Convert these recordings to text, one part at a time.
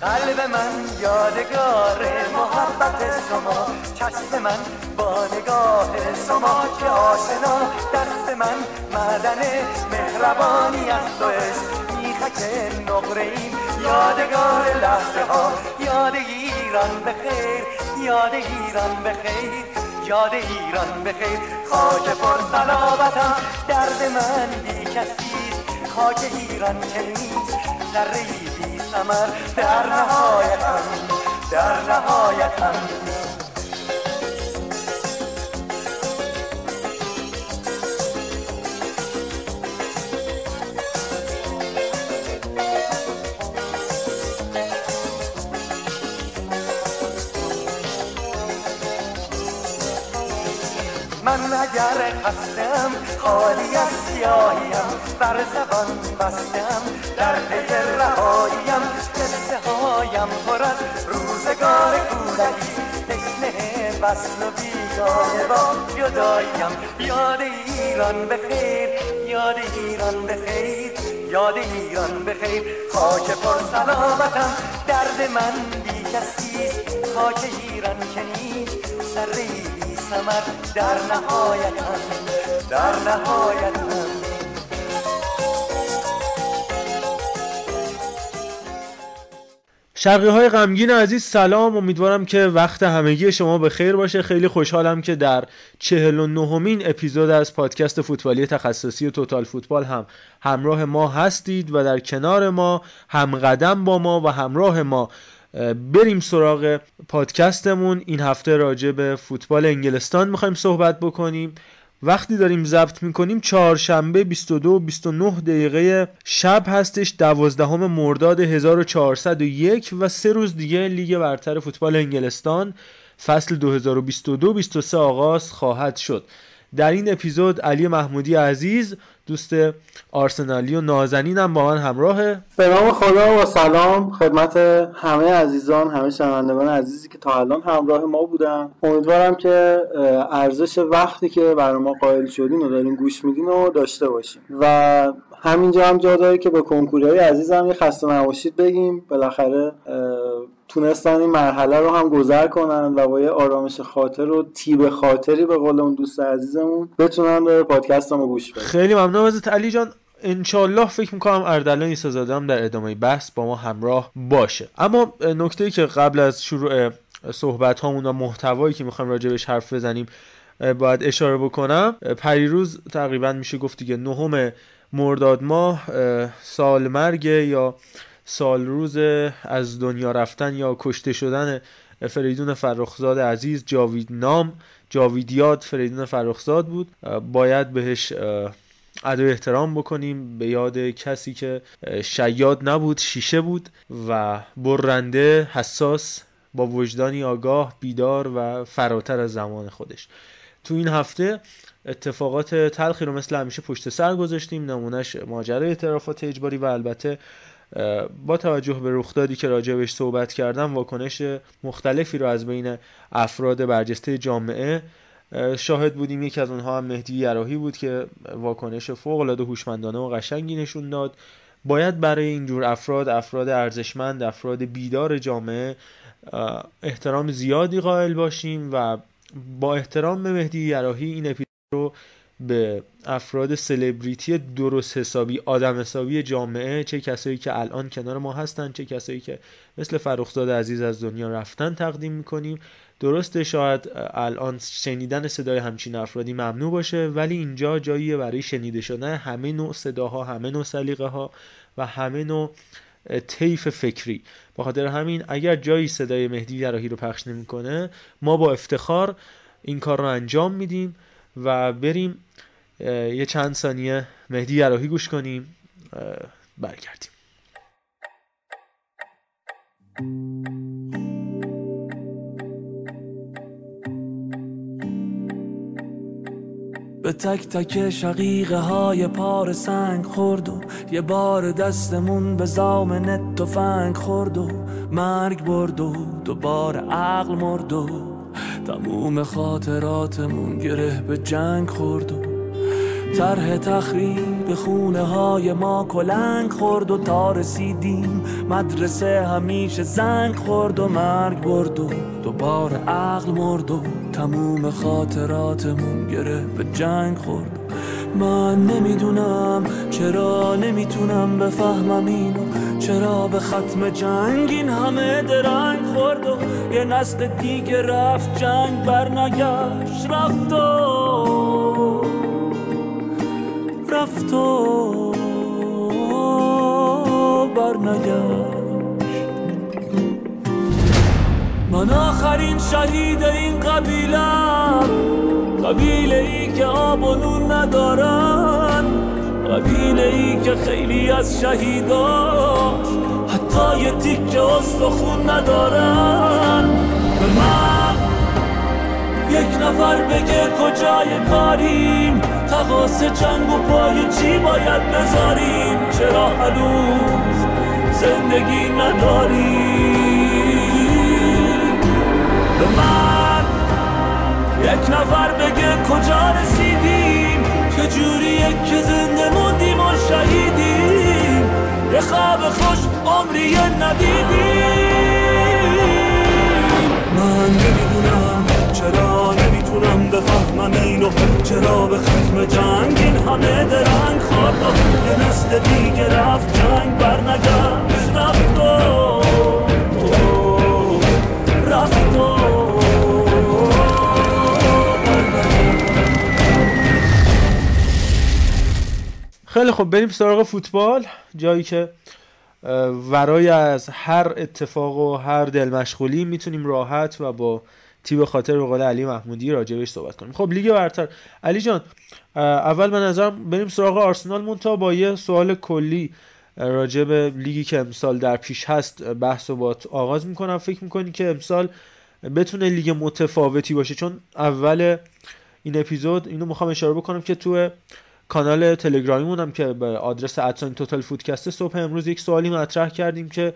قلب من یادگار محبت شما، چشم من با نگاه شما که آشنا، دست من معدن مهربانی است و عشق، میخک نقره ایم یادگار لحظه ها، یاد ایران بخیر، یاد ایران بخیر، یاد ایران بخیر. خاک پر صلابتم درد من بی کسی، خاک ایران که نیست ذره ای بی ثمر، در نهایتم، در نهایتم من. اگر خستم خالی از سیاهیم، بر زبان بستم در پی رهاییم، قصه هایم پر از روزگار کودکی، تشنه وصل و بیگانه با جداییم، یاد ایران بخیر، یاد ایران بخیر، یاد ایران بخیر. خاک پر سلامتم درد من بی کسی، خاک ایران که نیست ذره‌ای سمر، در نهایت هم، در نهایت هم. شرقی های غمگین عزیز سلام، امیدوارم که وقت همگی شما به خیر باشه. خیلی خوشحالم که در 49مین اپیزود از پادکست فوتبالی تخصصی و توتال فوتبال هم همراه ما هستید و در کنار ما، همقدم با ما و همراه ما. بریم سراغ پادکستمون. این هفته راجع به فوتبال انگلستان میخوایم صحبت بکنیم. وقتی داریم ضبط میکنیم چهارشنبه 22-29 دقیقه شب هستش، 12 مرداد 1401 و 3 روز دیگه لیگ برتر فوتبال انگلستان فصل 2022-23 آغاز خواهد شد. در این اپیزود علی محمودی عزیز، دوست آرسنالی و نازنینم با من همراهه. به نام خدا و سلام خدمت همه عزیزان، همه شنوندگان عزیزی که تا الان همراه ما بودن. امیدوارم که ارزش وقتی که برای ما قائل شدین و دارین گوش میدین و داشته باشین و همینجا هم جا داره که به کنکوریای عزیزم یه خسته نباشید بگیم. بالاخره تونستن این مرحله رو هم گذر کنن و با یه آرامش خاطر و تیب خاطری به قول اون دوست عزیزمون بتونن به پادکستمون گوش بدن. خیلی ممنونم ازت علی جان. انشالله فکر میکنم اردلان ایسازاده هم در ادامه بحث با ما همراه باشه. اما نکته‌ای که قبل از شروع صحبت هامون و محتوایی که میخوایم راجع بهش حرف بزنیم باید اشاره بکنم، پریروز تقریبا میشه گفت دیگه 9 مرداد ماه سال مرگ یا سال روز از دنیا رفتن یا کشته شدن فریدون فرخزاد عزیز، جاویدیاد فریدون فرخزاد بود. باید بهش ادای احترام بکنیم، به یاد کسی که شیاد نبود، شیشه بود و برنده، حساس، با وجدانی آگاه، بیدار و فراتر از زمان خودش. تو این هفته اتفاقات تلخی رو مثل همیشه پشت سر گذاشتیم، نمونش ماجرای اعترافات اجباری و البته با توجه به رخدادی که راجع بهش صحبت کردم واکنش مختلفی رو از بین افراد برجسته جامعه شاهد بودیم. یکی از اونها هم مهدی یراحی بود که واکنش فوق‌العاده هوشمندانه و قشنگی نشون داد. باید برای اینجور افراد ارزشمند، افراد بیدار جامعه احترام زیادی قائل باشیم و با احترام به مهدی یراحی این اپیزود رو به افراد سلبریتی درست حسابی، آدم حسابی جامعه، چه کسایی که الان کنار ما هستن، چه کسایی که مثل فرخزاد عزیز از دنیا رفتن تقدیم میکنیم. درسته شاید الان شنیدن صدای همچین افرادی ممنوع باشه، ولی اینجا جاییه برای شنیده شدن همه نوع صداها، همه نوع سلیقه‌ها و همه نوع طیف فکری. به خاطر همین اگر جایی صدای مهدی یراحی رو پخش نمیکنه، ما با افتخار این کار رو انجام میدیم. و بریم یه چند ثانیه مهدی یراحی گوش کنیم، برگردیم. به تک تک شقیقه های پار سنگ خورد و یه بار دستمون به زامن تفنگ خورد و مرگ برد و دوباره عقل مرد و تموم خاطراتمون گره به جنگ خورد و طرح تخریب خونه های ما کلنگ خورد و تا رسیدیم مدرسه همیشه زنگ خورد و مرگ برد و دوباره عقل مرد و تموم خاطراتمون گره به جنگ خورد. من نمیدونم چرا نمیتونم بفهمم اینو، چرا به ختم جنگ این همه درنگ خورد و یه نسل دیگه رفت جنگ برنگشت، رفت و برنگشت. من آخرین شهید این قبیله ای که آب و نون ندارن، قبیله ای که خیلی از شهیداش حتی یه تیکه استخون ندارن. به من یک نفر بگه کجای کاریم، تقاص جنگ و پای چی باید بذاریم، چرا هنوز زندگی نداریم. به من یک نفر بگه کجا رسیدیم، چجوریه که زنده موندیم و شهیدیم، یه خواب خوش عمریه ندیدیم. من نمیدونم چرا نمیتونم بفهمم اینو، چرا به ختم جنگ این همه درنگ خورد و یه نسل دیگه رفت جنگ برنگشت، رفت و خیلی خوب بریم سراغ فوتبال، جایی که ورای از هر اتفاق و هر دلمشغولی میتونیم راحت و با تیب خاطر به قول علی محمودی راجبش صحبت کنیم. خب لیگ برتر علی جان، اول به نظرم بریم سراغ آرسنال، مونتا با یه سوال کلی راجب لیگی که امسال در پیش هست بحث و بات آغاز میکنم. فکر میکنی که امسال بتونه لیگ متفاوتی باشه؟ چون اول این اپیزود اینو میخوام اشاره بکنم که تو کانال تلگرامیمون هم که به آدرس @totalfoodcast صبح امروز یک سوالی مطرح کردیم که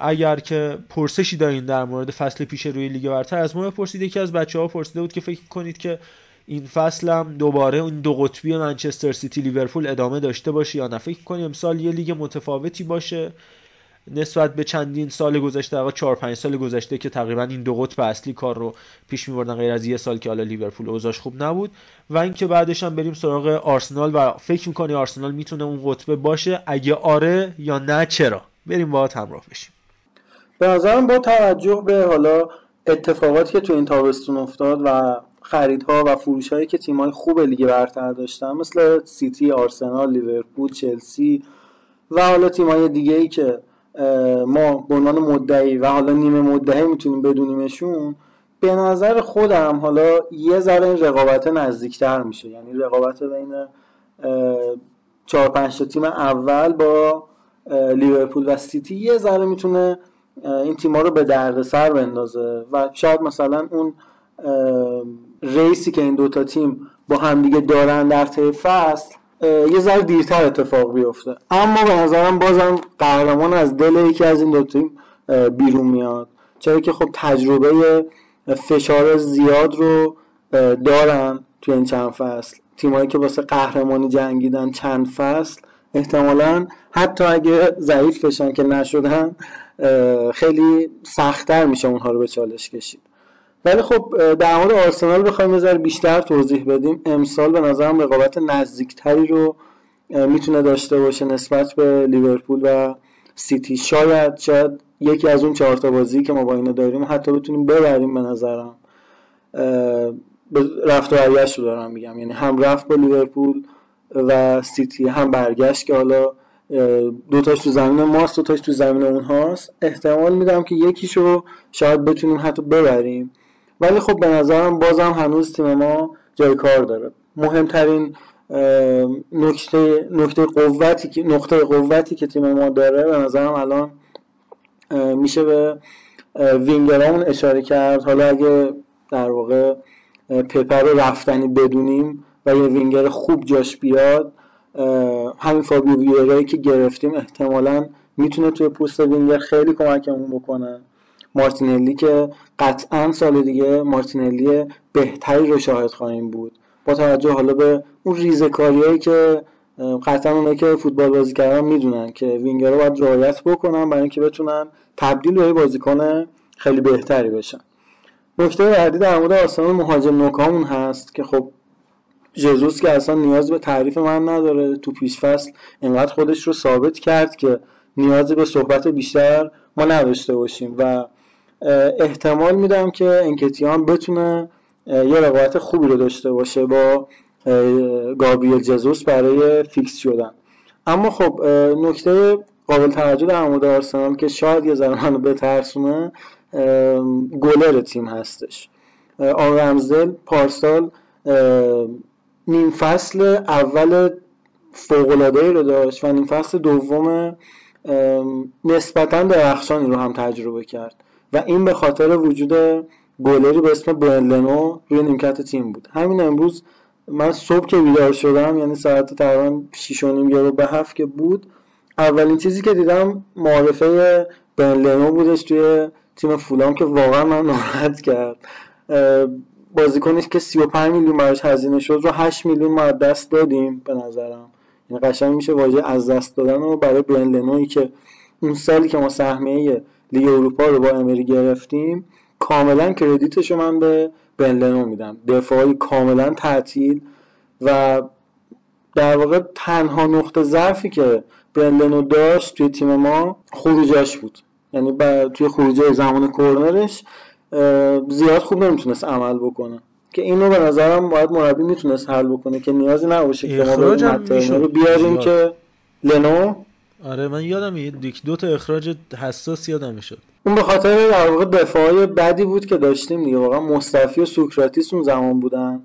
اگر که پرسشی دارین در مورد فصل پیش روی لیگ برتر از ما بپرسید. یکی از بچه‌ها پرسیده بود که فکر کنید که این فصل هم دوباره اون دو قطبی منچستر سیتی لیورپول ادامه داشته باشه یا نه، فکر کنید امسال یه لیگ متفاوتی باشه نسبت به چندین سال گذشته، واقعا 4-5 سال گذشته که تقریبا این دو قطب اصلی کار رو پیش می‌بردن، غیر از یه سال که حالا لیورپول اوضاعش خوب نبود. و اینکه بعدش هم بریم سراغ آرسنال و فکر می‌کنی آرسنال میتونه اون قطبه باشه؟ اگه آره یا نه چرا؟ بریم باهات همراه بشیم. به نظرم با توجه به حالا اتفاقاتی که تو این تابستون افتاد و خریدها و فروش‌هایی که تیم‌های خوب لیگ برتر داشتن مثل سیتی، آرسنال، لیورپول، چلسی و حالا تیم‌های دیگه‌ای که ما به عنوان مدعی و حالا نیمه مدعی میتونیم بدونیمشون، به نظر خودم حالا یه ذره این رقابت نزدیکتر میشه، یعنی رقابت بین 4-5 تا تیم اول با لیورپول و سیتی یه ذره میتونه این تیما رو به دردسر بندازه و شاید مثلا اون ریسی که این دوتا تیم با همدیگه دارن در طی فصل یه ذره دیرتر اتفاق بیفته. اما به نظرم بازم قهرمان از دل یکی از این دو تیم بیرون میاد، چرا که خب تجربه فشار زیاد رو دارن تو این چند فصل. تیمایی که واسه قهرمانی جنگیدن چند فصل احتمالاً حتی اگه ضعیف بشن که نشدن، خیلی سخت‌تر میشه اونها رو به چالش کشید. ولی خب در مورد آرسنال بخوایم یه ذره بیشتر توضیح بدیم، امسال به نظرم رقابت نزدیکتری رو میتونه داشته باشه نسبت به لیورپول و سیتی. شاید یکی از اون 4 تا بازی که ما با اینا داریم حتی بتونیم ببریم. به نظرم رفت و برگشت رو دارم میگم، یعنی هم رفت با لیورپول و سیتی هم برگشت که حالا دوتاش تو زمین ماست، دوتاش تو زمین اونهاست. احتمال میدم که یکیشو شاید بتونیم حتی ببریم. ولی خب به نظرم بازم هنوز تیم ما جای کار داره. مهمترین نقطه قوتی که تیم ما داره به نظرم الان میشه به وینگرامون اشاره کرد. حالا اگه در واقع پپر رو رفتنی بدونیم و یه وینگر خوب جاش بیاد، همین فابیو ویرایی که گرفتیم احتمالاً میتونه توی پست وینگر خیلی کمکمون بکنه. مارتینلی که قطعاً سال دیگه مارتینلی بهتری رو شاهد خواهیم بود با توجه حالا به اون ریزه‌کاریایی که قطعا اونایی که فوتبال بازی کردن میدونن که وینگرها باید رعایت بکنن برای اینکه بتونن تبدیل به بازیکن خیلی بهتری بشن. نکته بعدی در مورد آرسنال مهاجم نوکامون هست که خب جزوس که اصلا نیاز به تعریف من نداره، تو پیش فصل انقدر خودش رو ثابت کرد که نیازی به صحبت بیشتر ما نداشته باشیم و احتمال میدم که انکتیا بتونه یه رقابت خوبی رو داشته باشه با گابریل جزوس برای فیکس شدن. اما خب نکته قابل توجه در مورد آرسنال که شاید یه ذره منو بترسونه گلر تیم هستش. آن رمزدل پارسال نیم فصل اول فوق‌العاده‌ای رو داشت و نیم فصل دوم نسبتاً درخشانی رو هم تجربه کرد و این به خاطر وجود گلری به اسم برنلنو روی نیمکت تیم بود. همین امروز من صبح که بیدار شدم، یعنی ساعت تقریباً 6:30 یا به 7 که بود، اولین چیزی که دیدم معرفی برنلنو بودش توی تیم فولام که واقعا من ناراحت کرد. بازیکنش که 35 میلیون براش هزینه شد رو 8 میلیون ما از دست دادیم به نظرم. این قشنگ میشه واژه از دست دادن و برای برنلنوی که اون سالی که ما سهمیه لیگ اروپا رو با امری گرفتیم کاملا کردیتش رو من به برنلنو میدم. دفاعی کاملا تعطیل و در واقع تنها نقطه ضعفی که برنلنو داشت توی تیم ما خروجاش بود. یعنی توی خروجه زمان کورنرش زیاد خوب نمیتونست عمل بکنه که اینو به نظرم باید مربی میتونست حل بکنه که نیازی نباشه که ما رو بیاریم که لنو. آره من یادم یک دو تا اخراج حساس یادم میشد. اون به خاطر در واقع دفاعی بدی بود که داشتیم دیگه. واقعا مصطفی و سوکراتیس اون زمان بودن،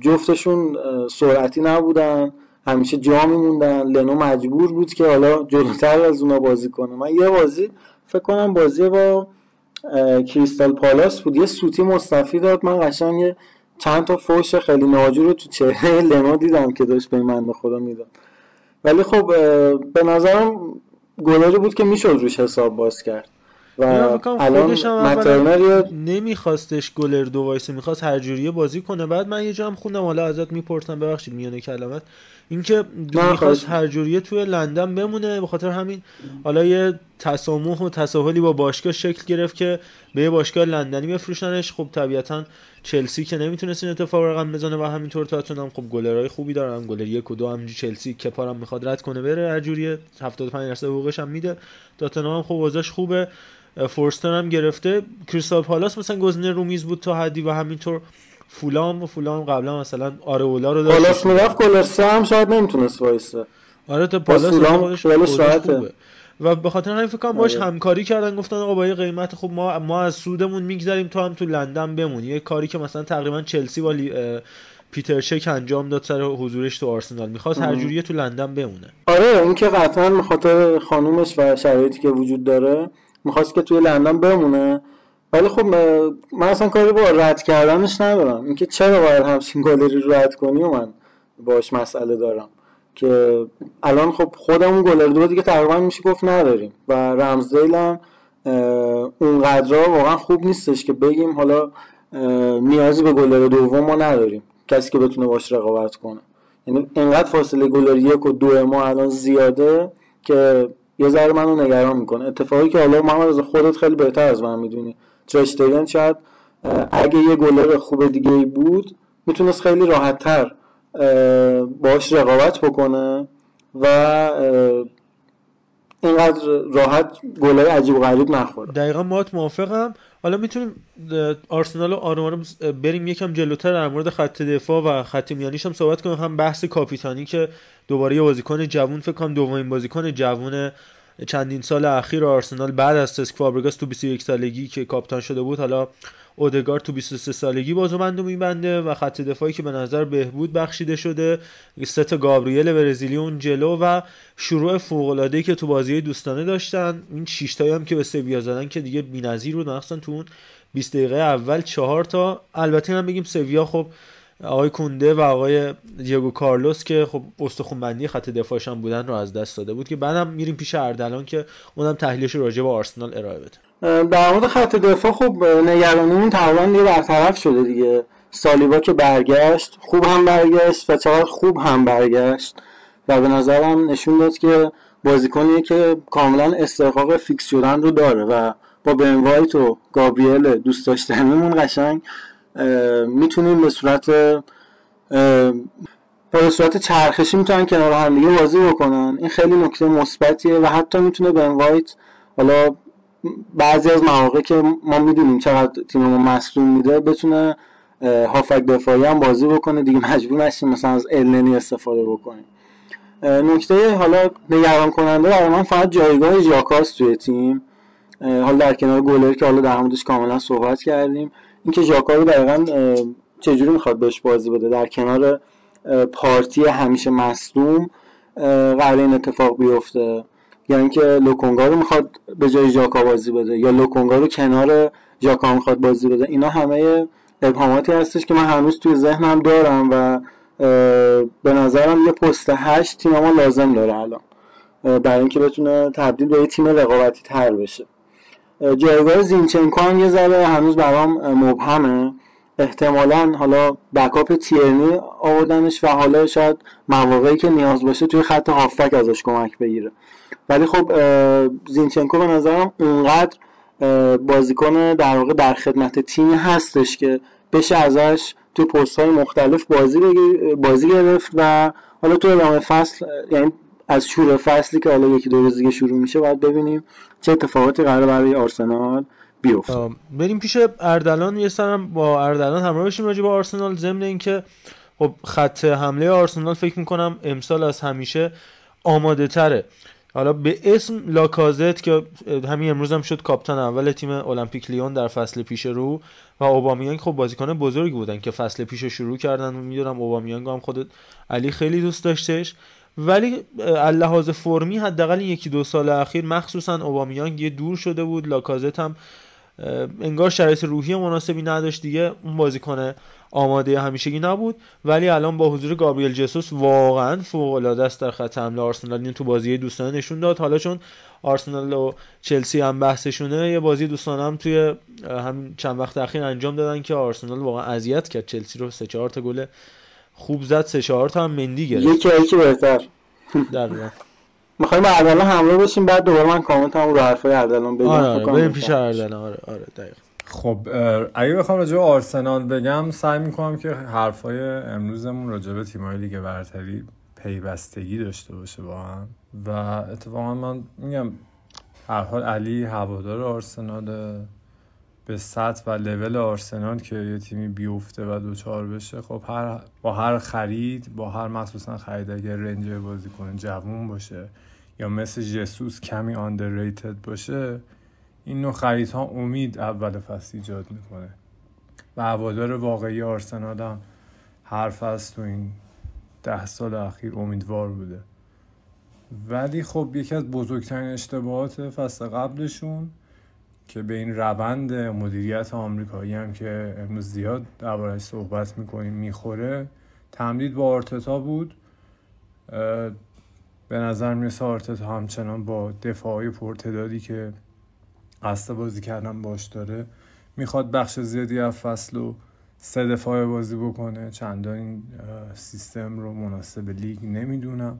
جفتشون سرعتی نبودن، همیشه جا میموندن. لنو مجبور بود که حالا جلوتر از اونا بازی کنه. من یه بازی فکر کنم بازی با کریستال پالاس بود، یه سوتی مصطفی داد، من قشنگ چند تا فوش خیلی ناجور رو تو چهره لنو دیدم که داشت به من خدا میداد. ولی خب به نظرم گلری بود که میشد روش حساب باز کرد و الان مترنر نمیخواستش گلر دو وایسه، میخواست هر جوری بازی کنه. بعد من یه جا هم خوندم، حالا ازت میپرسم ببخشید میونه کلمات، اینکه میخواست هر جوری توی لندن بمونه. به خاطر همین حالا یه تسامح و تساهلی با باشگاه شکل گرفت که به یه باشگاه لندنی بفروشنش. خب طبیعتاً چلسی که نمیتونست این اتفاق رقم بزنه و همینطور تاتون هم خب گلرای خوبی دارن، گلر 1 و 2 هم چلسی که پارم میخواد رد کنه بره هر جوری 75% حقوقش هم میده. تاتون هم خب وضعش خوبه، فورستر هم گرفته، کریستال پالاس مثلا گزینه رومیز بود تا حدی و همینطور فولام قبلا مثلا آرهولا رو داشت. پالاس میرفت گلرسه هم شاید نمیتونست وایسه. آره تا پالاس خودش راحته و به خاطر همین فکر کنم باش همکاری کردن، گفتن آقا با یه قیمت خوب ما از سودمون میگذاریم، تو هم تو لندن بمون. یه کاری که مثلا تقریبا چلسی با پیتر شک انجام داد سر حضورش تو آرسنال، میخواست هر جوری تو لندن بمونه. آره اون که قطعا به خاطر خانومش و شرایطی که وجود داره میخواست که توی لندن بمونه. ولی خب من اصلا کاری با رد کردنش ندارم، اینکه چرا باید همچین گالری رو رد کنی و من باش مسئله دارم که الان خب خودمون گلر دو دیگه تقریبا میشه گفت نداریم و رمزدیل هم اونقدرها واقعا خوب نیستش که بگیم حالا نیازی به گلر دوم ما نداریم، کسی که بتونه باش رقابت کنه. یعنی اینقدر فاصله گلر 1 و 2 ما الان زیاده که یه ذره منو نگران میکنه. اتفاقی که حالا محمد از خودت خیلی بهتر از من میدونی، ترشتگن شاید اگه یه گلر خوب دیگه بود میتونست خیلی راحت‌تر باش رقابت بکنه و اینقدر راحت گلای عجیب و غریب نخوره. دقیقاً باهات موافقم. حالا میتونیم آرسنال رو آروم بریم یکم جلوتر در مورد خط دفاع و خط میانیش هم صحبت کنیم. هم بحث کاپیتانی که دوباره یه بازیکن جوان، فکر کنم دومین بازیکن جوان چندین سال اخیر آرسنال بعد از سسک فابرگاس تو 21 سالگی که کاپیتان شده بود، حالا اودگارد تو 23 سالگی بازوبندو میبنده و خط دفاعی که به نظر بهبود بخشیده شده، ست گابریل برزیلی اون جلو و شروع فوق‌العاده‌ای که تو بازی دوستانه داشتن. این 6 تایی هم که به سویا زدن که دیگه بی‌نظیر بود، مثلا تو اون 20 دقیقه اول 4 تا. البته هم بگیم سویا خب آقای کونده و آقای دیگو کارلوس که خب استخوانبندی خط دفاعش هم بودن رو از دست داده بود که بعدم میریم پیش اردلان که اونم تحلیلش راجع به آرسنال ارائه بده. در مورد خط دفاع خب نگرانیمون تقریبا دیگه برطرف شده دیگه. سالیبا که برگشت خوب هم برگشت و چقدر خوب هم برگشت و به نظرم نشون داد که بازیکنیه که کاملا استحقاق فیکس شدن رو داره و با بن وایت و گابریل دوست داشتنمون قشنگ میتونیم به صورت چرخشی میتونن کنار هم دیگه بازی بکنن. این خیلی نکته مثبتیه و حتی میتونه بن وایت حالا بعضی از مواقع که ما میدونیم چقدر تیممون مصدوم میده بتونه هافک دفاعی هم بازی بکنه دیگه، مجبور نشیم مثلا از النی استفاده بکنیم. نکته حالا نگران کننده برای من فقط جایگاه ژاکاست توی تیم، حالا در کنار گلر که حالا در موردش کاملا صحبت کردیم، اینکه ژاکا رو دقیقاً چجوری میخواد بهش بازی بده در کنار پارتی همیشه مصدوم قراره این اتفاق بیفته، یا اینکه لوکونگا رو میخواد به جای ژاکا بازی بده یا لوکونگا رو کنار ژاکا میخواد بازی بده. اینا همه ابهاماتی هستش که من هنوز توی ذهنم دارم و به نظرم یه پست 8 تیم ما لازم داره الان برای اینکه بتونه تبدیل به یه تیم رقابتی تر بشه. جایگاه زینچنکو هم یه ذره هنوز برام مبهمه، احتمالاً حالا بکاپ تیرنی آوردنش و حالا شاید مواقعی که نیاز باشه توی خط هافبک ازش کمک بگیره، ولی خب زینچنکو به نظرم اونقدر بازیکن در واقع در خدمت تیمی هستش که بشه ازش توی پست‌های مختلف بازی گرفت و حالا تو ادامه فصل، یعنی از شروع فصلی که حالا یکی دو روز دیگه شروع میشه باید ببینیم چه اتفاقاتی قراره برای آرسنال بیفته. بریم پیش اردلان، یه سرم با اردلان همراه بشیم راجع به آرسنال. ضمن اینکه خب خط حمله آرسنال فکر می‌کنم امسال از همیشه آماده تره. حالا به اسم لاکازت که همین امروز هم شد کاپیتان اول تیم المپیک لیون در فصل پیش رو و اوبامیانگ خب بازیکن بزرگی بودن که فصل پیش رو شروع کردن و میدونم اوبامیانگ هم خود علی خیلی دوست داشتش، ولی از لحاظ فرمی حداقل یکی دو سال اخیر مخصوصا اوبامیانگ یه دور شده بود، لاکازت هم انگار شرایط روحی مناسبی نداشت دیگه، اون بازیکن آماده همیشگی نبود، ولی الان با حضور گابریل جسوس واقعا فوق العاده است در خط حمله آرسنال. این تو بازی دوستانه نشون داد، حالا چون آرسنال و چلسی هم بحثشونه، یه بازی دوستانه هم توی همین چند وقت اخیر انجام دادن که آرسنال واقعا اذیت کرد چلسی رو، 3-4 تا گل خوب زد، 3-4 تا هم مندی گرفت، یکی بهتر درن. می‌خوایم به اردلان حمله بشیم بعد دوباره من کامنتم رو حرفای اردلان بگم. آره بریم پیش اردلان. آره دقیق. خب اگه بخوام راجع به آرسنال بگم سعی می‌کنم که حرفای امروزمون راجع به تیم‌های لیگ برتری پیوستگی داشته باشه با هم و اتفاقا من میگم هر حال علی هوادار آرسنال، به سطح و لول آرسنال که یه تیمی بیفته و دوچار بشه خب با هر خرید، با هر مخصوصا خرید اگه رنجر بازیکن جوون باشه یا مثل جسوس کمی آندرریتد باشه، این نوع خریدها امید اول فصل ایجاد میکنه و هوادار واقعی آرسنال هم هر فصل تو این 10 سال اخیر امیدوار بوده، ولی خب یکی از بزرگترین اشتباهات فصل قبلشون که به این روند مدیریت آمریکایی هم که امروز زیاد درباره‌اش صحبت می‌کنیم میخوره، تمدید با آرتتا بود. به نظر میاد آرتتا همچنان با دفاعی پرتدادی که قصد بازی کردن باش داره میخواد بخش زیادی از فصل رو 3 دفاعه بازی بکنه، چندان این سیستم رو مناسب لیگ نمیدونم،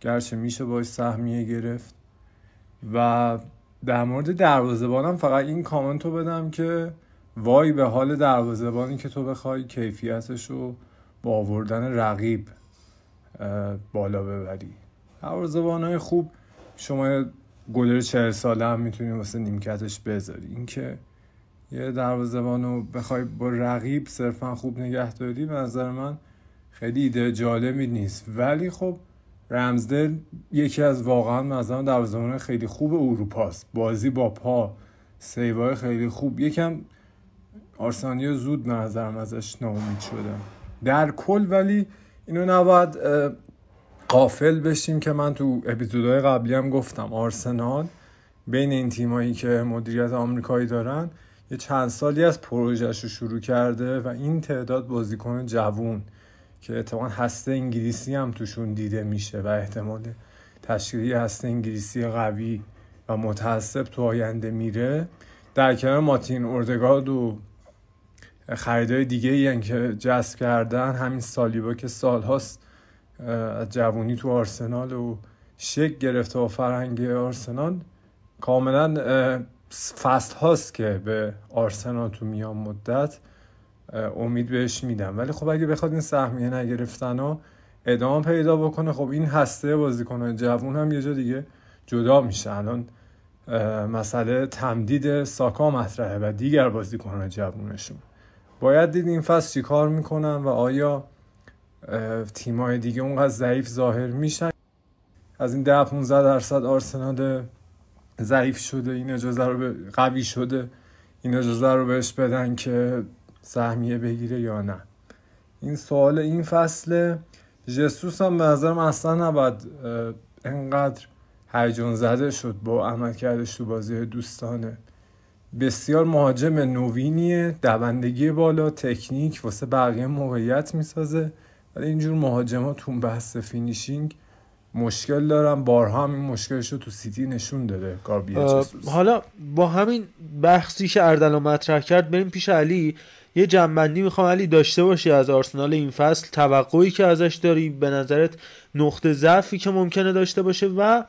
گرچه میشه باش سهمیه گرفت. و در مورد دروازه‌بانم فقط این کامنت رو بدم که وای به حال دروازه‌بانی که تو بخوای کیفیتش رو با آوردن رقیب بالا ببری. دروازه‌بان‌های خوب شما گلر 40 ساله هم میتونی واسه نیمکتش بذاری، این که یه دروازه‌بان رو بخوای با رقیب صرفا خوب نگه داری به نظر من خیلی ایده جالبی نیست. ولی خب رمزدل یکی از واقعا مثلا دروازه‌بان خیلی خوب اروپاست، بازی با پا، سیوهای خیلی خوب، یکم آرسنال زود به نظرم ازش ناامید شده در کل. ولی اینو نباید غافل بشیم که من تو اپیزودهای قبلی هم گفتم آرسنال بین این تیمایی که مدیریت آمریکایی دارن یه چند سالی از پروژه‌شو شروع کرده و این تعداد بازیکن جوون که اتفاقا هسته انگلیسی هم توشون دیده میشه و احتمال تشکیلی هسته انگلیسی قوی و متعصب تو آینده میره، در کنار مارتین اوردگارد و خریدهای دیگه این که جذب کردن، همین سالیبا که سالهاست جوانی تو آرسنال و شک گرفته و فرهنگ آرسنال کاملا فصل هاست که به آرسنال تو میان مدت امید بهش میدم. ولی خب اگه بخواد این سهمیه نگرفتن و ادامه پیدا بکنه، خب این هسته بازیکنان جوان هم یه جا دیگه جدا میشه. الان مسئله تمدید ساکا مطرحه و دیگر بازیکنان جوانشون. باید دید این فصل چی کار میکنن و آیا تیمای دیگه اونقدر ضعیف ظاهر میشن. از این 10-15% آرسنال ضعیف شده، این اجازه رو به قوی شده، این اجازه رو بهش بدن که سهمیه بگیره یا نه. این سوال این فصل. ژسوس هم به نظرم اصلا نباید انقدر هیجان زده شد با عملکردش تو بازی دوستانه. بسیار مهاجم نوینیه، دوندگی بالا، تکنیک واسه بقیه موقعیت میسازه، ولی اینجور مهاجم‌ها تو بحث فینیشینگ مشکل دارن. بارها هم این مشکلشو تو سیتی نشون داده گابریل ژسوس. حالا با همین بحثی که اردلان مطرح کرد بریم پیش علی. یه جنبندی میخوام علی داشته باشی از آرسنال این فصل، توقعی که ازش داری، به نظرت نقطه ضعفی که ممکنه داشته باشه و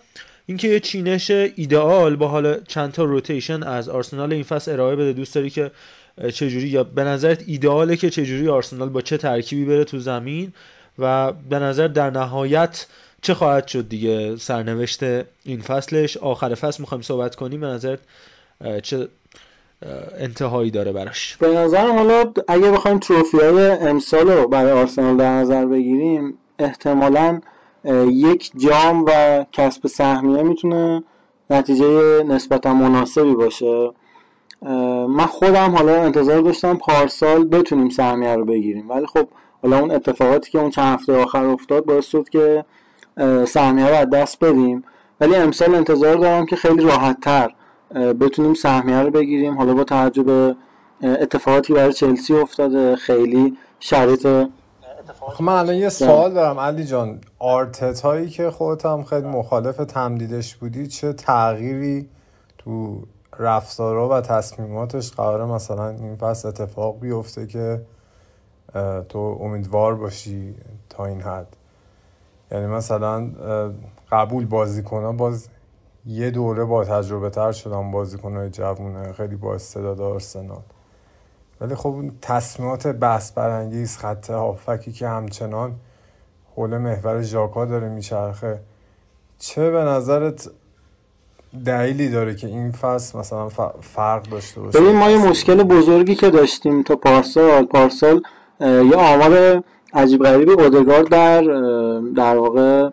اینکه یه چینش ایدئال با حالا چند تا روتیشن از آرسنال این فصل ارائه بده. دوست داری که چجوری، یا به نظرت ایدئاله که چجوری آرسنال با چه ترکیبی بره تو زمین و به نظر در نهایت چه خواهد شد دیگه سرنوشت این فصلش؟ آخر فصل میخوایم صحبت کنیم، به نظرت چه انتهایی داره براش؟ به نظرم حالا اگه بخوایم تروفی‌های امسال رو برای آرسنال در نظر بگیریم، احتمالاً یک جام و کسب سهمیه میتونه نتیجه نسبتا مناسبی باشه. من خودم حالا انتظار داشتم پارسال بتونیم سهمیه رو بگیریم، ولی خب حالا اون اتفاقاتی که اون چند هفته آخر افتاد باعث شد که سهمیه رو از دست بدیم. ولی امسال انتظار دارم که خیلی راحت‌تر بتونیم سهمیه رو بگیریم. حالا با توجه به اتفاقاتی برای چلسی افتاده خیلی شرایط اتفاقات. من الان یه سوال دارم علی جان، آرتتایی که خودت هم خیلی مخالف تمدیدش بودی، چه تغییری تو رفتارها و تصمیماتش قراره مثلا این پس اتفاق بیفته که تو امیدوار باشی تا این حد؟ یعنی مثلا قبول بازیکن‌ها باز یه دوره با تجربه تر شدن، بازیکن‌های جوونه خیلی با استعداد آرسنال، ولی خب تصمیمات بحث برانگیز، خط هافکی که همچنان حول محور ژاکا داره میچرخه، چه به نظرت دلیلی داره که این فصل مثلا فرق داشته باشه؟ ببین ما یه مشکل بزرگی که داشتیم تا پارسال یه آمار عجیب غریبی اودگارد در واقع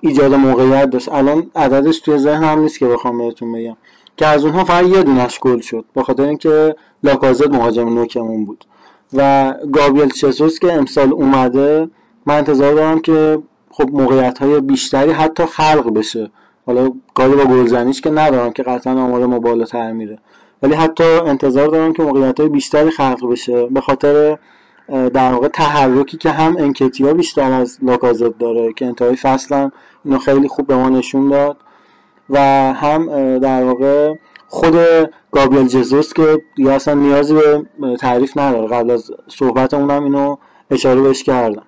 ایجاد موقعیت داشت. الان عددش توی ذهنم نیست که بخوام بهتون بگم، که از اونها فقط یه دونش گل شد به خاطر اینکه لاکازت مهاجم نوکمون بود. و گابریل ژسوس که امسال اومده، من انتظار دارم که خب موقعیت‌های بیشتری حتی خلق بشه. حالا کاری با گلزنیش که ندارم که قطعا آمار ما بالاتر میره، ولی حتی انتظار دارم که موقعیت‌های بیشتری خلق بشه به خاطر در واقع تحرکی که هم انکتیا بیشتر از لاکازت داره که انتهای فصل هم اینو خیلی خوب به ما نشون داد، و هم در واقع خود گابریل ژسوس که دیگه اصلا نیازی به تعریف نداره، قبل از صحبتمون هم اینو اشاره بهش کردم.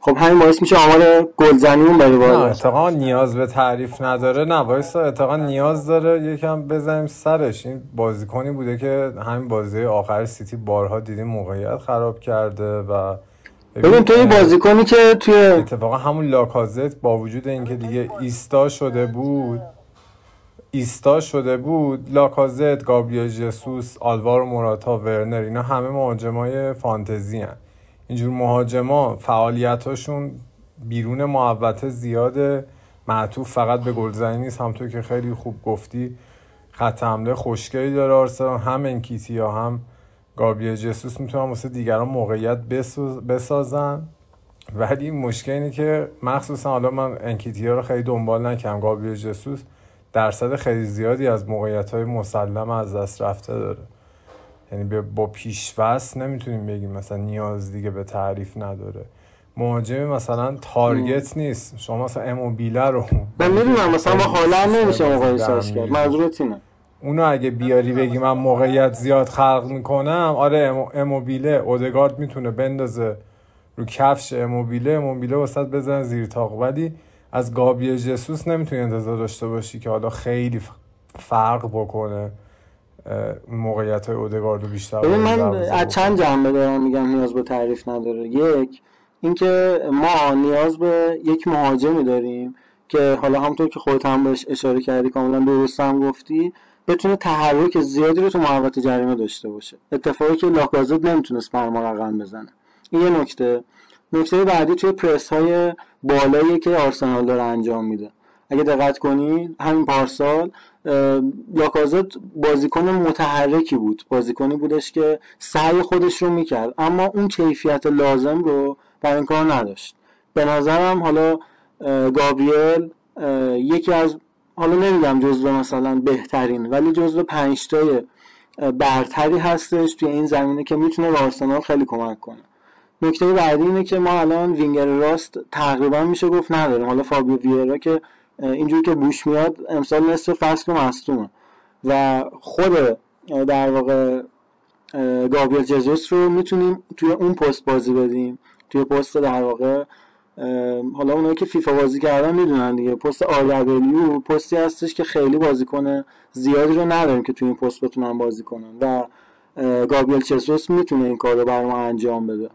خب همین باعث میشه آمار گلزنیمون بره بالا. اتفاقا نیاز به تعریف نداره، نه وایسا، اتفاقا نیاز داره یکم بزنیم سرش. این بازیکنی بوده که همین بازی آخر سیتی بارها دیدیم موقعیت خراب کرده و ببین تو این بازیکنی که توی اتفاقا همون لاکازت با وجود اینکه دیگه ایستا شده بود، لاکازت، گابریل ژسوس، آلوارو موراتا، ورنر، اینا همه مهاجمای فانتزی هستن. اینجور مهاجما فعالیتاشون بیرون محوطه زیاده، معطوف فقط به گلزنی نیست. همونطور که خیلی خوب گفتی خط حمله خشکی داره آرسنال، هم انکیتیا هم گابریل ژسوس میتونن واسه دیگران موقعیت بسازن. ولی این مشکل اینه که مخصوصا حالا من انکیتیا رو خیلی دنبال نکردم، گابریل ژسوس درصد خیلی زیادی از موقعیت‌های مسلم از دست رفته داره. یعنی با پیش‌وست نمیتونیم بگیم مثلا نیاز دیگه به تعریف نداره. مهاجم مثلا تارگت نیست. شما مثلا اموبیله رو من میدونم مثلا با هالند نمیشه مقایسه‌اش کرد. منظورت اینه؟ اونو اگه بیاری بگی من موقعیت زیاد خلق میکنم، آره اموبیله، اودگارد میتونه بندازه رو کفش اموبیله وسط بزن زیر تاق، ولی از گابریل ژسوس نمیتونی انتظار داشته باشی که حالا خیلی فرق بکنه موقعیت‌های اودگارد رو بیشتر. ببین من از چند جنبه دارم میگم نیاز به تعریف نداره. یک اینکه ما نیاز به یک مهاجمی داریم که حالا همونطور که خودت هم بهش اشاره کردی، کاملا درست هم گفتی، بتونه تحرک زیادی رو تو محوطه جریمه داشته باشه، اتفاقی که لاکازت نمیتونست برام رقم بزنه. این یه نکته. نکته بعدی توی پرس‌های بالایی که آرسنال داره انجام میده، اگه دقت کنید همین پارسال لاکازت بازیکن متحرکی بود، بازیکنی بودش که سعی خودش رو میکرد اما اون کیفیت لازم رو برای این کار نداشت. به نظرم حالا گابریل یکی از، حالا نمیگم جزو مثلا بهترین، ولی جزو 5 تای برتری هستش توی این زمینه که میتونه به آرسنال خیلی کمک کنه. نکته بعدی اینه که ما الان وینگر راست تقریبا میشه گفت نداریم. حالا فابیو ویرا که اینجوری که بوش میاد امسال نصف فصل مصدومه و خود در واقع گابریل ژسوس رو میتونیم توی اون پست بازی بدیم، توی پست در واقع، حالا اونایی که فیفا بازی کردن میدونن دیگه، پست آردبلیو پستی هستش که خیلی بازیکن زیادی رو نداریم که توی این پست بتونن بازی کنن و گابریل ژسوس میتونه این کارو برام انجام بده.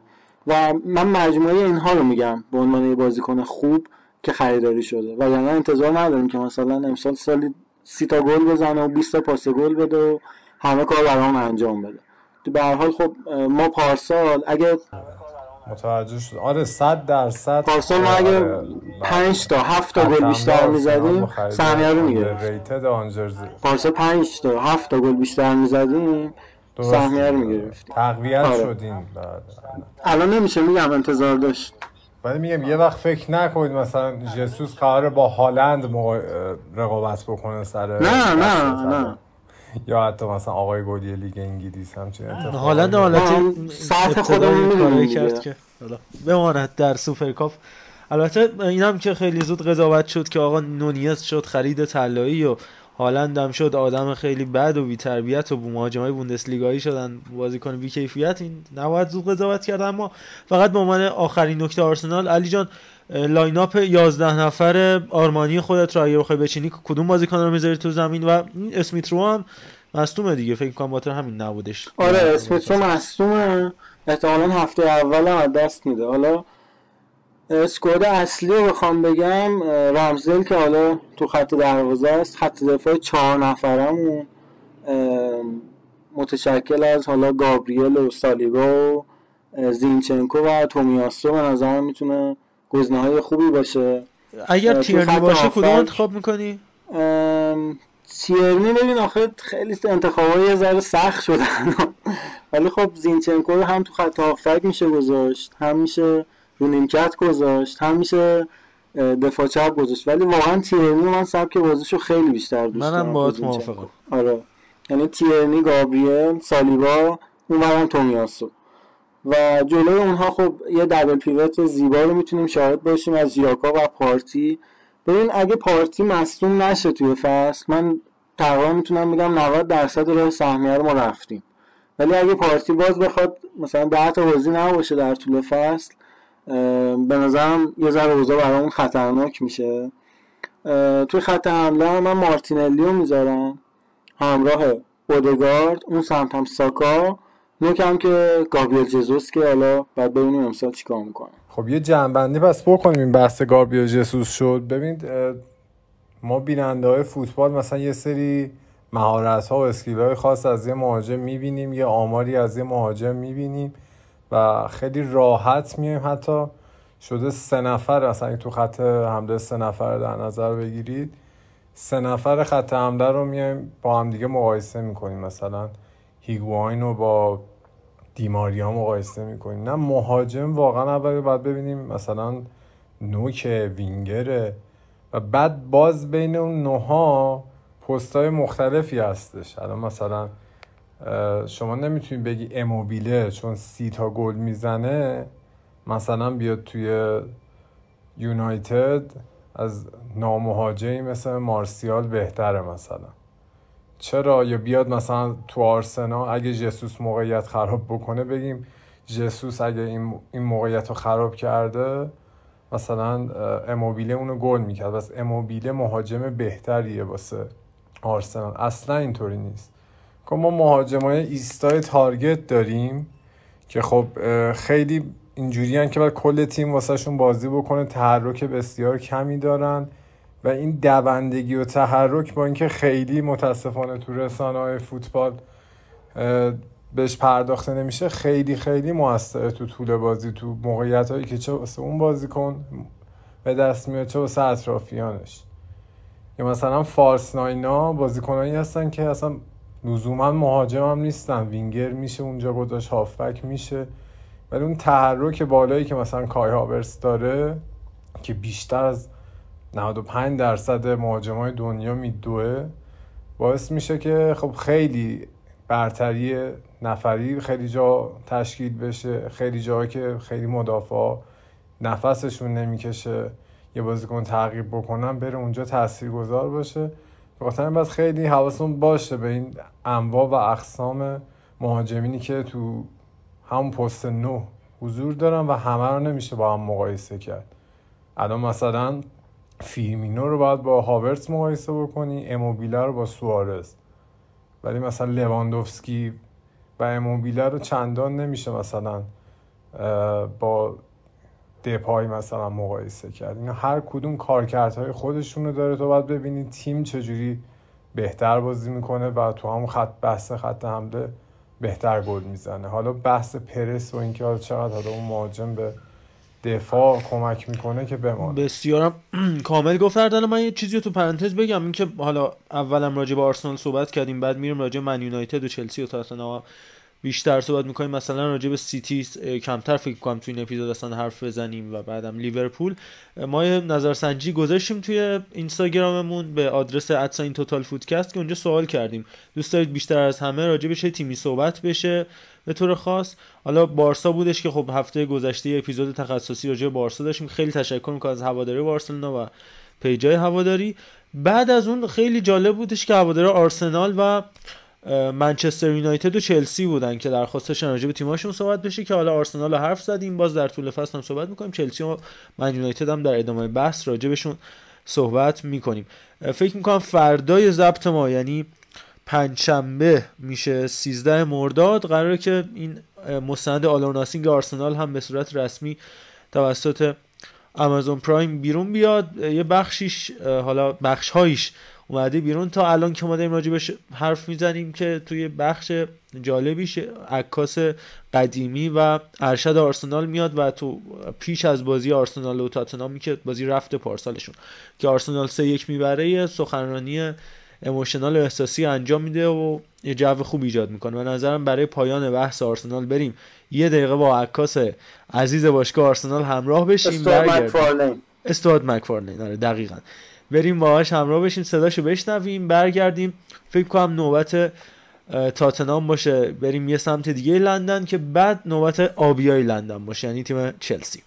و من مجموعه اینها رو میگم به عنوان یه بازیکن خوب که خریداری شده، و یعنی انتظار نداریم که مثلا امسال سالی 30 تا گل بزنه و 20 تا پاس گل بده و همه کار برام انجام بده. به هر حال خب ما پارسال اگه متوجه شد، آره 100% پارسال ما اگه 5 تا 7 تا گل بیشتر میزدیم سهمیه رو میگرفتیم. پارسال 5 تا 7 تا گل بیشتر میزدیم سهمیه رو میگرفتیم، تقویت شدیم. الان نمیشه میگم انتظار داشت، ولی میگم یه وقت فکر نکنید مثلا ژسوس قراره با هالند رقابت بکنه سر نه یا حتی مثلا آقای گلی لیگ انگلیس همچین اتفاقی. هالند حالتی ساعت خودمون کاری کرد که حالا بماند در سوپرکاپ. البته اینم که خیلی زود قضاوت شد که آقا نونیز شد خرید طلایی و هالند هم شد آدم خیلی بد و بی تربیت و مهاجمای بوندسلیگایی شدن بازیکن بی کیفیت. این نباید زود قضاوت کرد. اما فقط به عنوان آخرین نکته آرسنال، علی جان لایناپ 11 نفر آرمانی خودت رو اگه بخوای بچینی کدوم بازیکن رو می‌ذاری تو زمین؟ و اسمیت رو هم مصدومه دیگه، فکر کنم باتر همین نبودش. آره اسمیت رو مصدومه، احتمالاً هفته اول هم دست میده. حالا اسکواد اصلی رو بخوام بگم، رمزل که حالا تو خط دروازه است، خط دفاع 4 نفرمون متشکل از حالا گابریل و سالیبا و زینچنکو و تومیاسو، به نظرم میتونه گزینه‌های خوبی باشه. اگر تیرنی باشه کدوم انتخاب میکنی؟ تیرنی ببین آخه خیلی انتخاب‌های یه ذره سخت شدن ولی خب زینچنکو رو هم تو خط هافک میشه گذاشت، هم میشه رو نیمکت گذاشت، هم میشه دفاع چپ گذاشت، ولی واقعا تیرنی من سبک بازیشو خیلی بیشتر دوست دارم. منم باهات موافقم. آره یعنی تیرنی، گابریل، سالیبا، اونورم تومیاسو و جلوی اونها خب یه دبل پیوت زیبا رو میتونیم شاهد باشیم از ژیاکا و پارتی. ببین اگه پارتی مصدوم نشه توی فصل، من تقریبا میتونم بگم 90% راه سهمیه رو ما رفتیم، ولی اگه پارتی باز بخواد مثلا 10 تا بازی نباشه در طول فصل، به نظرم یه ذره روزا برامون خطرناک میشه. توی خط حمله من مارتینلی رو میذارم همراه اودگارد، اون سمت هم ساکا، نکم که گابریل ژسوس که حالا بعد ببینیم امسال چیکار میکنه. خب یه جنبندی پس بکنیم این بحث گابریل ژسوس شد. ببینید ما بیننده های فوتبال مثلا یه سری مهارت ها و اسکیل های خاص از یه مهاجم میبینیم، یه آماری از یه مهاجم میبینیم و خیلی راحت میایم حتی شده 3 نفر، مثلا تو خط حمله 3 نفر در نظر بگیرید، 3 نفر خط حمله رو میایم با هم دیگه مقایسه میکنیم، مثلا هیگواین رو با دیماریا مقایسه میکنیم. نه مهاجم واقعا اول باید ببینیم مثلا نوک، وینگره و بعد باز بین اون نوها پست‌های مختلفی هستش. الان مثلا شما نمیتونید بگی اموبیله چون 30 تا گل میزنه مثلا بیاد توی یونایتد از نامهاجمی مثل مارسیال بهتره مثلا، چرا، یا بیاد مثلا تو آرسنال اگه جسوس موقعیت خراب بکنه بگیم جسوس اگه این موقعیت رو خراب کرده مثلا اموبیله اونو گل میکرد، بس اموبیله مهاجم بهتریه واسه آرسنال. اصلا اینطوری نیست که ما مهاجمای ایستای تارگت داریم که خب خیلی اینجوری هن که باید کل تیم واسه شون بازی بکنه، تحرک بسیار کمی دارن و این دوندگی و تحرک با اینکه خیلی متاسفانه تو رسانه‌های فوتبال بهش پرداخته نمیشه، خیلی خیلی موثره تو طول بازی، تو موقعیتایی که چه واسه اون بازیکن به دست میاد چه واسه اطرافیانش. یا مثلا فالس ناینا بازیکنایی هستن که اصلا لزوما مهاجم هم نیستن، وینگر میشه اونجا گذاشت، هافبک میشه، ولی اون تحرک بالایی که مثلا کای هاورس داره که بیشتر از 95% مهاجمای دنیا میدوه، باعث میشه که خب خیلی برتری نفری خیلی جا تشکیل بشه، خیلی جا که خیلی مدافعا نفسشون نمیکشه یه بازیکن تعقیب بکنن بره اونجا تاثیرگذار باشه. بخاطر این باید خیلی حواسمون باشه به این انواع و اقسام مهاجمینی که تو همون پست 9 حضور دارن و همه رو نمیشه با هم مقایسه کرد. الان مثلا فیرمینو رو باید با هاورتس مقایسه بکنی، اموبیله رو با سوارز، ولی مثلا لواندوفسکی و اموبیله رو چندان نمیشه مثلا با دپای مثلا مقایسه کرد. اینا هر کدوم کارکردهای خودشون رو داره، تو باید ببینید تیم چجوری بهتر بازی میکنه و تو همون خط حمله بهتر گل میزنه. حالا بحث پرس و اینکه حالا چقدر حالا اون مهاجم به دفاع کمک میکنه که بمونه. بسیارم کامل گفت اردلان. من یه چیزی رو تو پرانتز بگم، اینکه حالا اولم راجع به آرسنال صحبت کردیم، بعد میریم راجع به من یونایتد و چلسی و تاتنهام بیشتر صحبت میکنیم، مثلا راجع به سیتی کمتر فکر میکنم تو این اپیزود اصلا حرف بزنیم و بعدم لیورپول. ما یه نظرسنجی گذاشتیم توی اینستاگراممون به آدرس @totalfoodcast که اونجا سوال کردیم دوست دارید بیشتر از همه راجع به چه تیمی صحبت بشه به طور خاص. حالا بارسا بودش که خب هفته گذشته اپیزود تخصصی راجع به بارسا داشتیم، خیلی تشکر میکنم از هواداری بارسلونا و پیجای هواداری. بعد از اون خیلی جالب بودش که هواداری آرسنال و منچستر یونایتد و چلسی بودن که درخواستشون راجع به تیم‌هاشون صحبت بشه، که حالا آرسنال رو حرف زدیم، باز در طول فصل هم صحبت می‌کنیم، چلسی و من یونایتد هم در ادامه بحث راجع بهشون صحبت می‌کنیم. فکر می‌کنم فردای ضبط ما یعنی پنجشنبه میشه 13 مرداد قراره که این مستند آلوناسینگ آرسنال هم به صورت رسمی توسط آمازون پرایم بیرون بیاد. یه بخشیش حالا بخش‌هایش اومده بیرون تا الان که ما داریم راجع بهش حرف میزنیم، که توی بخش جالبیش عکاس قدیمی و ارشد آرسنال میاد و تو پیش از بازی آرسنال و تاتنهام که بازی رفته پارسالشون که آرسنال 3-1 میبره سخنرانی اموشنال و احساسی انجام میده و یه جو خوب ایجاد میکنه. به نظرم برای پایان بحث آرسنال بریم یه دقیقه با عکاس عزیز باشگاه آرسنال همراه بشیم، استوارت مکفارلین. آره دقیقاً، بریم باهاش همراه بشیم، صداشو بشنویم، برگردیم. فکر کنم نوبت تاتنهام باشه، بریم یه سمت دیگه لندن که بعد نوبت آبیای لندن باشه، یعنی تیم چلسی.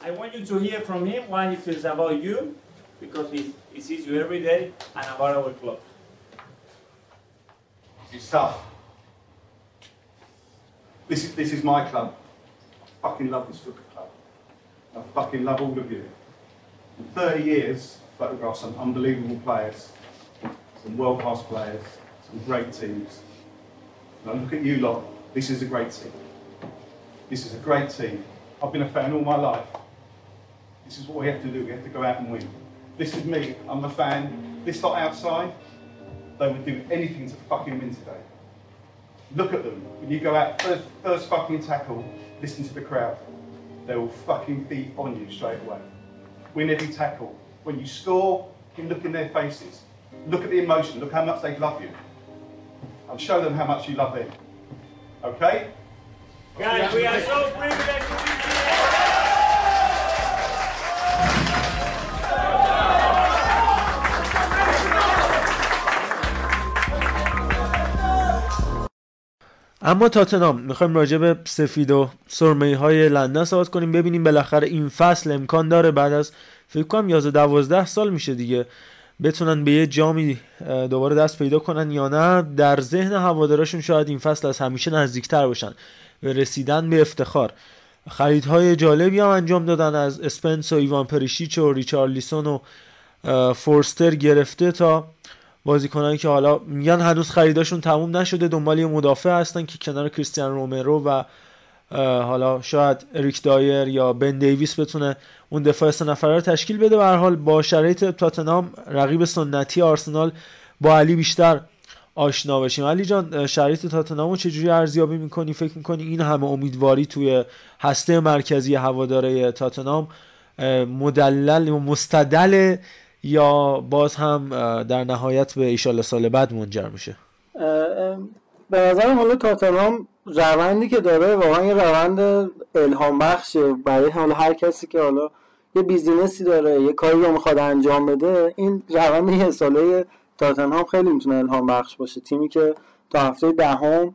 I want you to hear from him why he feels about you because he sees you every day and about our club. It's tough. This is my club. I fucking love this football club. I fucking love all of you. In 30 years photograph some unbelievable players, some world-class players, some great teams. Now look at you lot, this is a great team. This is a great team. I've been a fan all my life. This is what we have to do, we have to go out and win. This is me, I'm a fan. This lot outside, they would do anything to fucking win today. Look at them, when you go out first fucking tackle, listen to the crowd. They will fucking be on you straight away. Win every tackle. When you score, you look in their faces. Look at the emotion, look how much they love you. And show them how much you love them. Okay? Guys, we are so privileged to be here. اما تاتنهام میخوایم راجع به سفید و سرمه‌ای های لندن صحبت کنیم، ببینیم بالاخره این فصل امکان داره بعد از فکر کنم 11-12 سال میشه دیگه بتونن به یه جامی دوباره دست پیدا کنن یا نه، در ذهن هوادارشون شاید این فصل از همیشه نزدیکتر باشن و رسیدن به افتخار. خریدهای جالبی هم انجام دادن، از اسپنس و ایوان پریشیچ و ریچارلیسون و فورستر گرفته تا بازیکنانی که حالا میگن هنوز خریداشون تموم نشده، دنبال یه مدافع هستن که کنار کریستیان رومرو و حالا شاید اریک دایر یا بن دیویس بتونه اون دفاع سه نفره رو تشکیل بده. به هر حال با شرایط تاتنهام رقیب سنتی آرسنال با علی بیشتر آشنا بشیم. علی جان، شرایط تاتنهامو چجوری ارزیابی میکنی؟ فکر میکنی این همه امیدواری توی هسته مرکزی هواداره تاتنهام مدلل و مستدل، یا باز هم در نهایت به ان شاء الله سال بعد منجر میشه؟ به نظرم حالا تاتنهام روندی که داره واقعا یه روند الهام بخشه برای حالا هر کسی که حالا یه بیزینسی داره، یه کاری رو میخواد انجام بده. این روند یه ساله تاتنهام خیلی میتونه الهام بخش باشه. تیمی که تا هفته دهم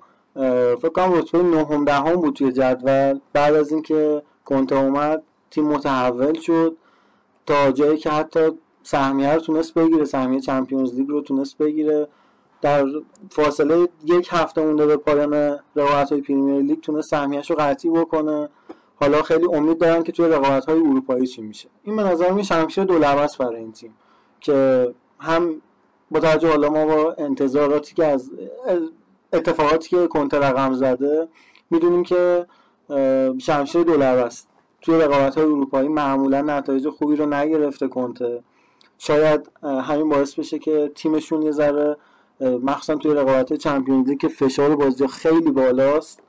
فکر کنم رتبه نهم دهم بود توی جدول، بعد از اینکه کنته اومد تیم متحول شد تا جایی که حتی سهمیه رو تونست بگیره، سهمیه چمپیونز لیگ رو تونست بگیره. در فاصله یک هفته مونده به پایان رقابت‌های پریمیر لیگ تونست سهمیه‌شو قطعی بکنه. حالا خیلی امید دارن که توی رقابت‌های اروپایی چی میشه. این به نظر من شمشیر دولبه است برای این تیم که هم با توجه حالا ما با انتظاراتی که از اتفاقاتی که کنته رقم زده میدونیم که شمشیر دولبه است. توی رقابت‌های اروپایی معمولا نتایج خوبی رو نگرفته کنته، شاید همین باعث بشه که تیمشون یه ذره مخصوصا توی رقابت چمپیونز لیگ که فشار بازی خیلی بالاست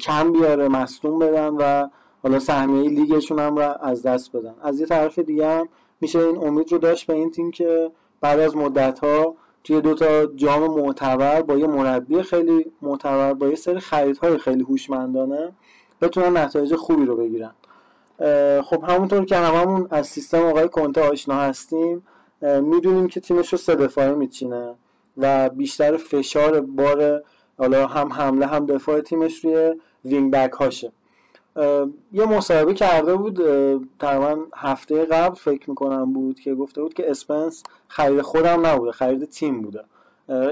کم بیاره، مصدوم بدن و حالا سهمیه لیگشون هم رو از دست بدن. از یه طرف دیگه هم میشه این امید رو داشت به این تیم که بعد از مدت‌ها توی دوتا جام معتبر با یه مربی خیلی معتبر، با یه سری خریدهای خیلی هوشمندانه بتونن نتایج خوبی رو بگیرن. خب همونطور که هممون از سیستم آقای کنته آشنا هستیم، میدونیم که تیمش رو سه دفاعی میچینه و بیشتر فشار بار حالا هم حمله هم دفاع تیمش روی وینگ بک هاشه. یه مصاحبه کرده بود تقریبا هفته قبل فکر میکنم بود که گفته بود که اسپنس خرید خودم نبوده، خرید تیم بوده،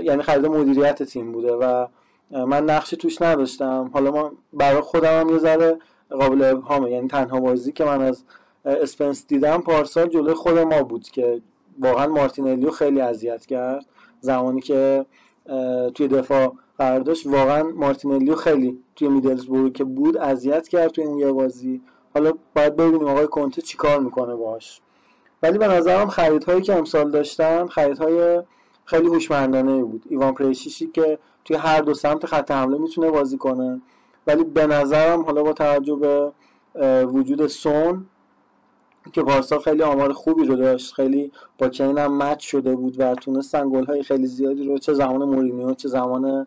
یعنی خرید مدیریت تیم بوده و من نقشی توش نداشتم. حالا من برای خودم هم یه ذره قابل ابهامه، یعنی تنها بازی که من از اسپنس دیدم پارسال جلوی خود ما بود که واقعا مارتینلیو خیلی اذیت کرد. زمانی که توی دفاع قرار داشت واقعا مارتینلیو خیلی توی میدلزبورگ که بود اذیت کرد توی این یه بازی. حالا باید ببینیم آقای کنته چیکار میکنه باهاش، ولی به نظرم خریدهایی که امسال داشتن خریدهای خیلی هوشمندانه بود. ایوان پریشیچی که توی هر دو سمت خط حمله میتونه بازی کنه، ولی به نظرم حالا با توجه به وجود سون که پارسال خیلی آمار خوبی رو داشت، خیلی با کین هم مچ شده بود و تونستن گل‌های خیلی زیادی رو چه زمان مورینیو چه زمان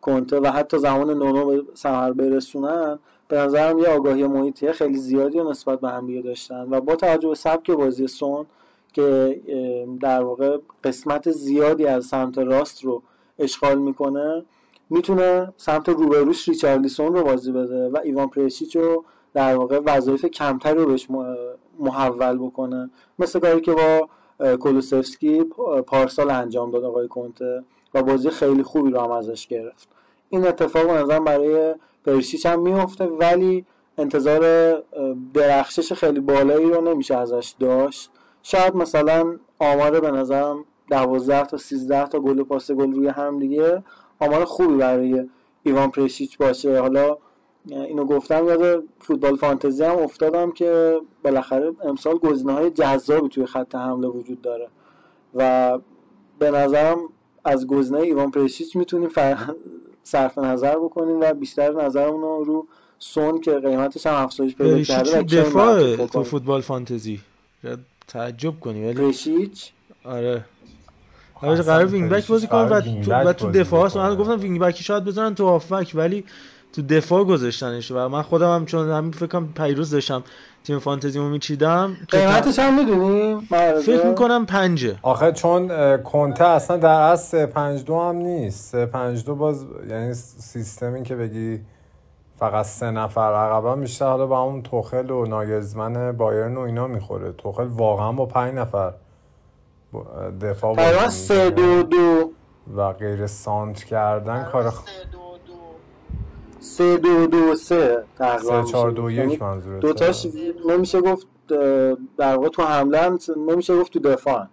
کنته و حتی زمان نونو به ثمر برسونن. به نظرم یه آگاهی محیطی خیلی زیادی رو نسبت به هم دیگه داشتن و با توجه به سبک بازی سون که در واقع قسمت زیادی از سمت راست رو اشغال میکنه، میتونه سمت روبروش ریچارلیسون رو بازی بده و ایوان پریشیچ رو در واقع وظایف کمتری رو بهش محول بکنه، مثل کاری که با کولوسفسکی پارسال انجام داد آقای کنته و بازی خیلی خوبی رو هم ازش گرفت. این اتفاق به نظرم برای پریشیچ هم میفته، ولی انتظار درخشش خیلی بالایی رو نمیشه ازش داشت. شاید مثلا آمار به نظرم 12 تا 13 تا گل و پاس گل روی هم دیگه آمار خوبی برای ایوان پریشیچ باشه. حالا اینو گفتم یاد فوتبال فانتزی هم افتادم که بالاخره امسال گزینه‌های جذابی توی خط حمله وجود داره و به نظرم از گزینه ایوان پریشیچ میتونیم صرف نظر بکنیم و بیشتر نظرمون رو سون که قیمتش هم افزایش پیدا کرده و دفاع تو فوتبال فانتزی تعجب کنی ولی پریشیچ آره حالا قرار وینگ بک بازی کنه و تو دفاع هست. من گفتم وینگ بکی شاید بزنن تو هاف بک، ولی تو دفاع گذاشتنش و من خودم هم چون همین فکر کنم پیروز داشتم تیم فانتزیمو میچیدم قیمتش هم میدونیم فکر میکنم 5 آخه چون کنته اصلا در اصل 5-2 هم نیست. 5-2 باز یعنی سیستمی که بگی فقط 3 نفر عقبا میشه، حالا با اون توخل و ناگلزمن بایرن و اینا میخوره. توخل واقعا با 5 نفر دفاع برای 3-2-2 و غیر سانت کردن کار 3-2-2-3 تقریبا 3-4-2-1 منظورته. دوتاش نمیشه گفت در واقع تو حمله هم نمیشه گفت تو دفاع،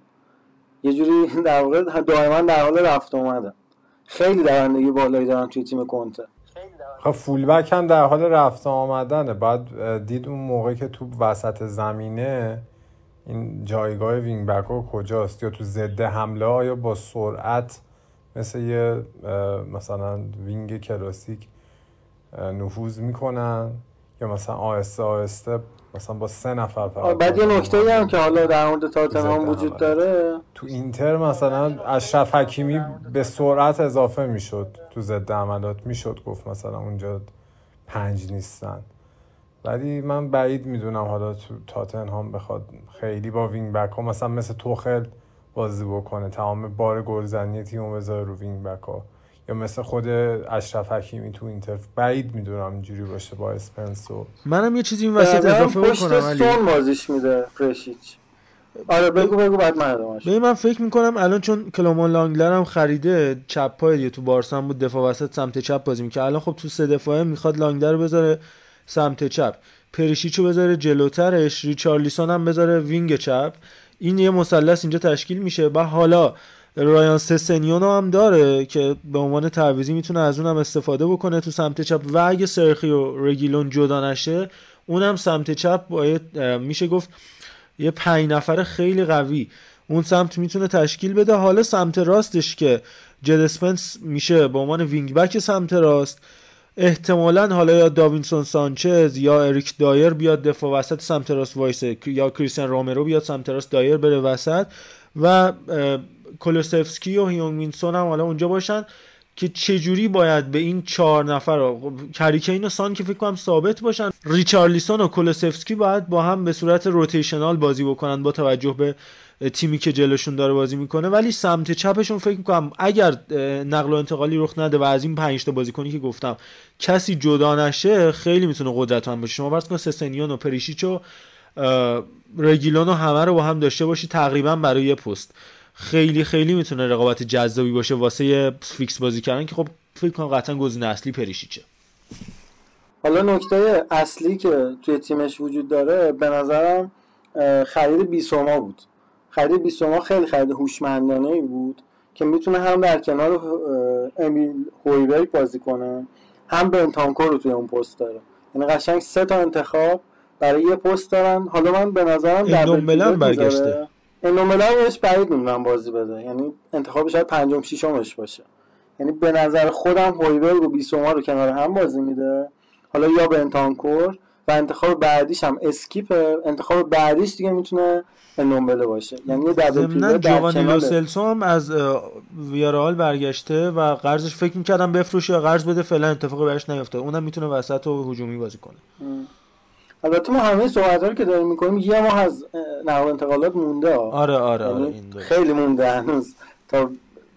یه جوری در واقع دائما در حال رفت اومدن. خیلی دوندگی بالایی دارن توی تیم کنته. خب فول بک هم در حال رفت آمدنه. بعد دید اون موقع که تو وسط زمینه این جایگاه وینگ بک ها کجاست، یا تو ضد حمله ها یا با سرعت مثل یه مثلا وینگ کلاسیک نفوذ میکنن، یا مثلا آهسته آهسته مثلا با 3 نفر فرق. بعد یه نکته‌ای هم که حالا در مورد تاتنهام وجود داره، تو اینتر مثلا اشرف حکیمی به سرعت اضافه میشد تو ضد حملات، میشد گفت مثلا اونجا 5 نیستن، ولی من بعید میدونم حالا تو تاتنهام بخواد خیلی با وینگ بک ها مثلا مثل توخل بازی بکنه، تمام بار گلزنی تیمو بذاره رو وینگ بک ها، یا مثلا خود اشرف حکیمی تو اینتر. بعید میدونم اینجوری باشه با اسپنسو. منم یه چیزی این وسط اضافه بکنم، علی پشت سون بازیش میده پرشیچ. آره بگو بعد من ادامهش. من فکر میکنم الان چون کلومان لانگلر هم خریده، چپ پای تو بارسا بود دفاع وسط سمت چپ بازی میکنه، الان خب تو سه دفاعه میخواد لانگلر بذاره سمت چپ، پرشیچو بذاره جلوترش، ریچارلیسون هم بذاره وینگ چپ، این یه مثلث اینجا تشکیل میشه. بعد حالا رایان سسنیون هم داره که به عنوان تعویضی میتونه از اونم استفاده بکنه تو سمت چپ، و اگه سرخیو رگیلون جدا نشه اونم سمت چپ باید میشه گفت یه 5 نفره خیلی قوی اون سمت میتونه تشکیل بده. حالا سمت راستش که جد اسپنس میشه به عنوان وینگ بک سمت راست، احتمالاً حالا یا داوینسون سانچز یا اریک دایر بیاد دفاع وسط سمت راست وایسه، یا کریستیان رومرو بیاد سمت راست دایر بره وسط، و کولوسفسکی و هیونگمینسون هم حالا اونجا باشن. که چجوری باید به این 4 نفر کریکین و سان که فکر کنم ثابت باشن، ریچارلیسون و کولوسفسکی باید با هم به صورت روتیشنال بازی بکنن با توجه به تیمی که جلوشون داره بازی میکنه. ولی سمت چپشون فکر میکنم اگر نقل و انتقالی رخ نده و از این 5 تا بازیکنی که گفتم کسی جدا نشه، خیلی میتونه قدرتمند باشه. شما فرض کن سسنیون و پریشیچ و رگیلون و همه رو با هم داشته باشی تقریبا برای یه پست، خیلی خیلی میتونه رقابت جذابی باشه واسه فیکس بازی کردن، که خب فکر کنم قطعا گزینه اصلی پریشیچه. حالا نکته اصلی که توی تیمش وجود داره به نظرم خرید بیسوما بود. خرید بیسوما خیلی خرید هوشمندانه‌ای بود که میتونه هم در کنار امیل هویبرگ بازی کنه، هم بنتانکور رو توی اون پست داره، یعنی قشنگ 3 تا انتخاب برای یه پست دارن. حالا من به نظرم دبل برگشته انوملایش بعید میدونم بازی بده، یعنی انتخاب شاید 5م 6مش باشه. یعنی به نظر خودم هویبرگ و بیسوما رو کنار هم بازی میده، حالا یا بنتانکور، و انتخاب بعدیش هم اسکیپ، انتخاب بعدیش دیگه میتونه انومبله باشه، یعنی یه دبل پیوت. جوانی لوسلسو هم از ویارال برگشته و قرضش فکر می‌کردم بفروشه یا قرض بده، فعلا اتفاقی براش نیفتاد. اونم میتونه وسط و هجومی بازی کنه. البته ما همه صحبت‌ها رو که داریم می‌کنیم یه ماه از نقل و انتقالات مونده. آره این خیلی مونده هنوز تا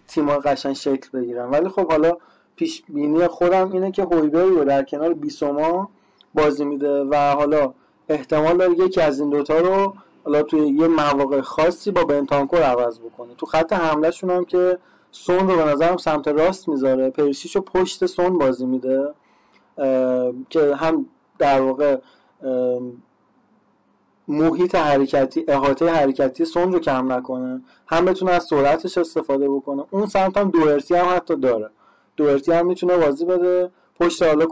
تیم‌ها قشنگ شکل بگیرن، ولی خب حالا پیش بینی خودم اینه که هویبرگ رو در کنار بیسوما بازی میده، و حالا احتمال داره یکی از این دوتا رو حالا توی یه مواقع خاصی با بنتانکور عوض بکنه. تو خط حمله‌شون هم که سون رو به نظرم سمت راست میذاره، پرشیچو پشت سون بازی میده که هم در واقع محیط حرکتی، احاطه حرکتی سون رو کم نکنه، هم بتونه از سرعتش استفاده بکنه. اون سمت هم دوئرتی هم حتی داره، دوئرتی هم میتونه بازی بده پشت حالا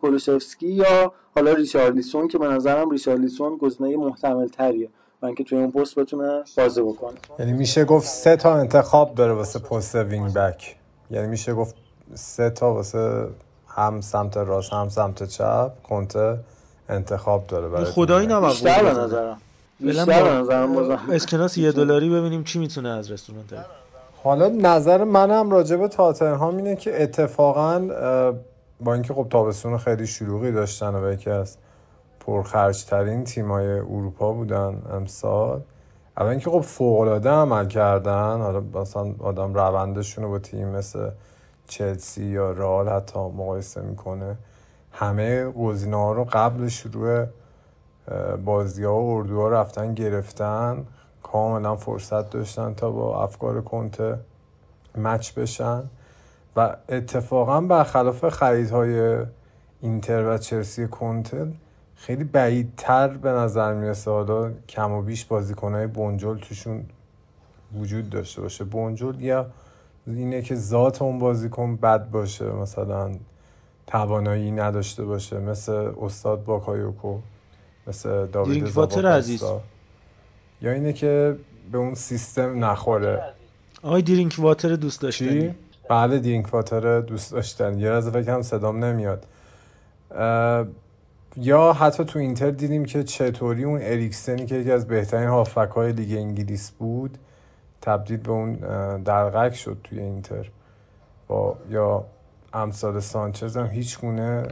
کولوشفسکی یا حالا ریچارلیسون، که به نظرم ریچارلیسون گزینه محتمل تریه من که توی اون پست بتونه بازی بکنه. یعنی میشه گفت 3 تا انتخاب داره واسه پست وینگ بک، یعنی میشه گفت 3 تا واسه هم سمت راست هم سمت چپ کنته انتخاب داره. برای خدایی نمبر بیشتر به نظرم اسکناس $1 ببینیم چی میتونه از رستوران تری. حالا نظر منم راجع به تاتنهام اینه که اتفاقا با اینکه خب تابستون خیلی شلوغی داشتن و یکی از پرخرج ترین تیمای اروپا بودن امسال، اما اینکه خب فوق العاده عمل کردن. حالا مثلا آدم روندشون رو با تیم مثل چلسی یا رئال حتی مقایسه میکنه، همه گزینه‌ها رو قبل شروع بازی‌ها و اردوها رفتن گرفتن، کاملا فرصت داشتن تا با افکار کنته مچ بشن و اتفاقا برخلاف خریدهای اینتر و چلسی کنته خیلی بعیدتر به نظر میرسه حالا کم و بیش بازیکنهای بنجل توشون وجود داشته باشه. بنجل یا اینه که ذات اون بازیکن بد باشه، مثلا توانایی نداشته باشه، مثل استاد باکایوکو، مثل داوید زباکستا، یا اینه که به اون سیستم نخوره. آقای درینک واتر دوست داشتنی؟ بله درینک واتر دوست داشتن. یه از فکرم صدام نمیاد. یا حتی تو اینتر دیدیم که چطوری اون اریکسنی که یکی از بهترین هافبک‌های لیگ انگلیس بود تبدیل به اون دلغک شد توی اینتر. با یا امثال سانچز هم هیچ گونه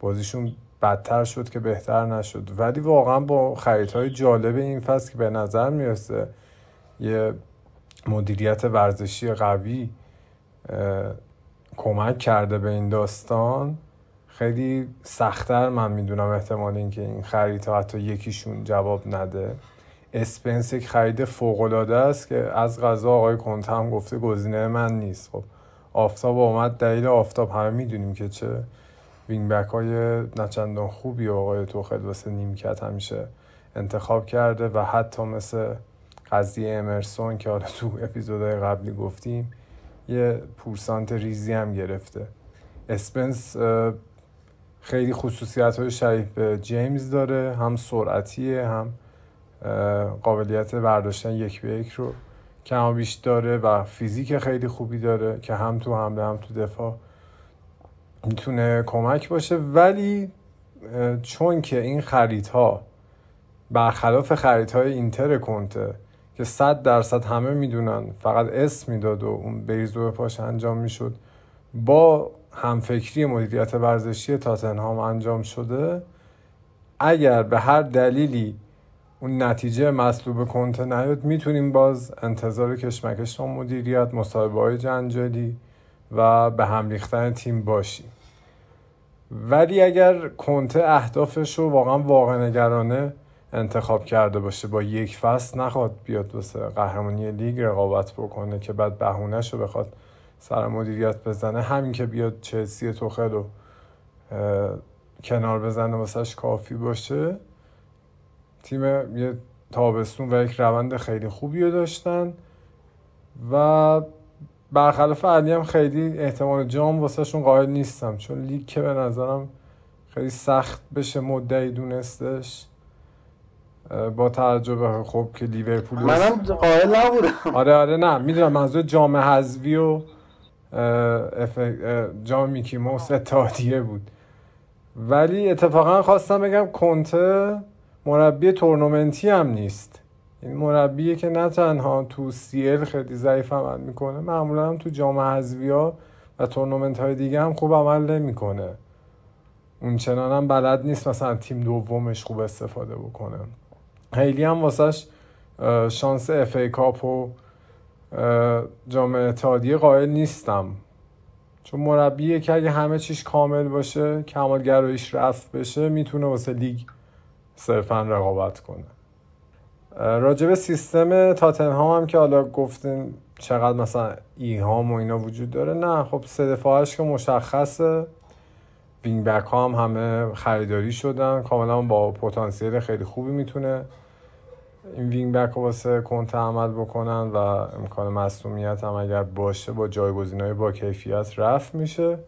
بازیشون بدتر شد که بهتر نشد. ولی واقعا با خریدهای جالب این فصل که به نظر میرسه یه مدیریت ورزشی قوی کمک کرده به این داستان، خیلی سخت‌تر من میدونم احتمال این که این خریدها حتی یکیشون جواب نده. اسپنس یک خرید فوق‌العاده است که از قضا آقای کنته هم گفته گزینه من نیست. خب آفتاب اومد، دلیل آفتاب همه میدونیم که چه وینگ بک های نچندان خوبی آقای توخل واسه نیمکت همیشه انتخاب کرده و حتی مثل قضیه امرسون که حالا تو اپیزودهای قبلی گفتیم یه پورسانت ریزی هم گرفته. اسپنس خیلی خصوصیت های شبیه به جیمز داره، هم سرعتیه، هم قابلیت برداشتن یک به یک رو کما بیش داره و فیزیک خیلی خوبی داره که هم تو حمله هم تو دفاع میتونه کمک باشه. ولی چون که این خریدها برخلاف خریدهای اینتر کنته که 100% همه میدونن فقط اسم میداد و اون بریزو پاش انجام میشد، با همفکری مدیریت ورزشی تاتنهام انجام شده، اگر به هر دلیلی اون نتیجه مطلوب کنته نیاد، میتونیم باز انتظار کشمکش و مدیریت، مصاحبه‌های جنجالی و به هم ریختن تیم باشیم. ولی اگر کنته اهدافش رو واقعا نگرانه انتخاب کرده باشه، با یک فصل نخواد بیاد واسه قهرمانی لیگ رقابت بکنه که بعد بهونه‌ش رو بخواد سر مدیریت بزنه، همین که بیاد چلسی توخل رو کنار بزنه واسهش کافی باشه. تیم یه تابستون و یک روند خیلی خوبی رو داشتن و برخلاف علی هم خیلی احتمال جام واسه شون قائل نیستم، چون لیگ که به نظرم خیلی سخت بشه مدعی دونستش، با توجه به خوب که لیورپول منم قائل نبودم. آره نه میدونم، منظور جام حذفی و جام میکی موس اتحادیه بود. ولی اتفاقا خواستم بگم کنته مربی تورنمنتی هم نیست، این مربیه که نه تنها تو سیل خیلی ضعیف عمل میکنه، معمولا هم تو جام حذفی‌ها و تورنمنت های دیگه هم خوب عمل نمیکنه، اونچنان هم بلد نیست مثلا تیم دومش خوب استفاده بکنه. خیلی هم واسش شانس اف ای کاپ و جام اتحادیه قائل نیستم، چون مربیه که اگه همه چیش کامل باشه، کمال‌گراییش رفع بشه، میتونه واسه لیگ صرفاً رقابت کنه. راجب سیستم تاتنهام هم که حالا گفتیم چقدر مثلا ایهام و اینا وجود داره، نه خب سه دفاعش که مشخصه، وینگ بک ها هم همه خریداری شدن، کاملا با پتانسیل خیلی خوبی میتونه این وینگ بک ها واسه کنته عمل بکنن و امکان مصدومیت هم اگر باشه با جایگزینای با کیفیت رفع میشه.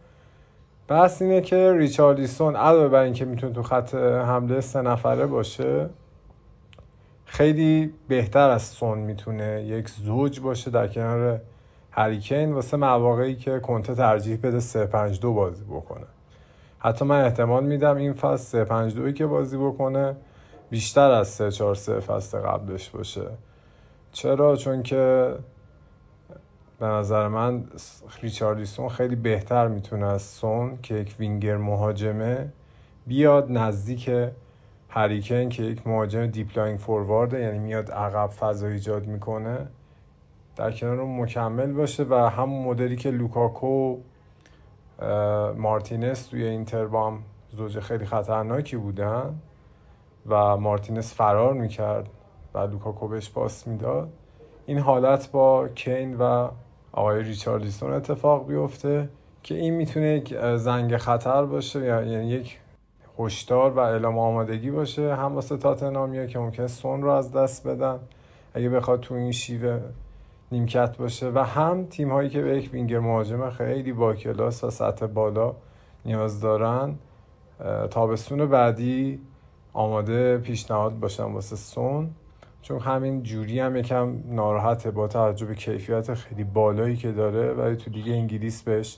بس اینه که ریچارلیسون علاوه بر اینکه میتونه تو خط حمله 3 نفره باشه، خیلی بهتر از سون میتونه یک زوج باشه در کنار هری کین واسه مواقعی که کنته ترجیح بده 3-5-2 بازی بکنه. حتی من احتمال میدم این فصل 3-5-2 که بازی بکنه بیشتر از 3-4-3 فصل قبلش باشه. چرا؟ چون که به نظر من ریچارلیسون خیلی بهتر میتونه از سون که یک وینگر مهاجمه بیاد نزدیک هری کین که یک مهاجم دیپلاینگ فوروارده، یعنی میاد عقب فضا ایجاد میکنه، در کنار اون مکمل باشه و هم مدلی که لوکاکو مارتینز توی اینتر با هم زوج خیلی خطرناکی بودن و مارتینز فرار میکرد و لوکاکو بهش پاس میداد. این حالت با کین و آقای ریچارلیسون اتفاق بیفته که این میتونه یک زنگ خطر باشه، یعنی یک هشدار و اعلام آمادگی باشه هم واسه تاتنهامیا که ممکنه سون رو از دست بدن اگه بخواد تو این شیوه نیمکت باشه، و هم تیم هایی که به یک وینگر مهاجم خیلی با کلاس و سطح بالا نیاز دارن تابستون بعدی آماده پیشنهاد باشن واسه سون، چون همین جوری هم یکم ناراحته با توجه به کیفیت خیلی بالایی که داره، ولی تو لیگ انگلیس بهش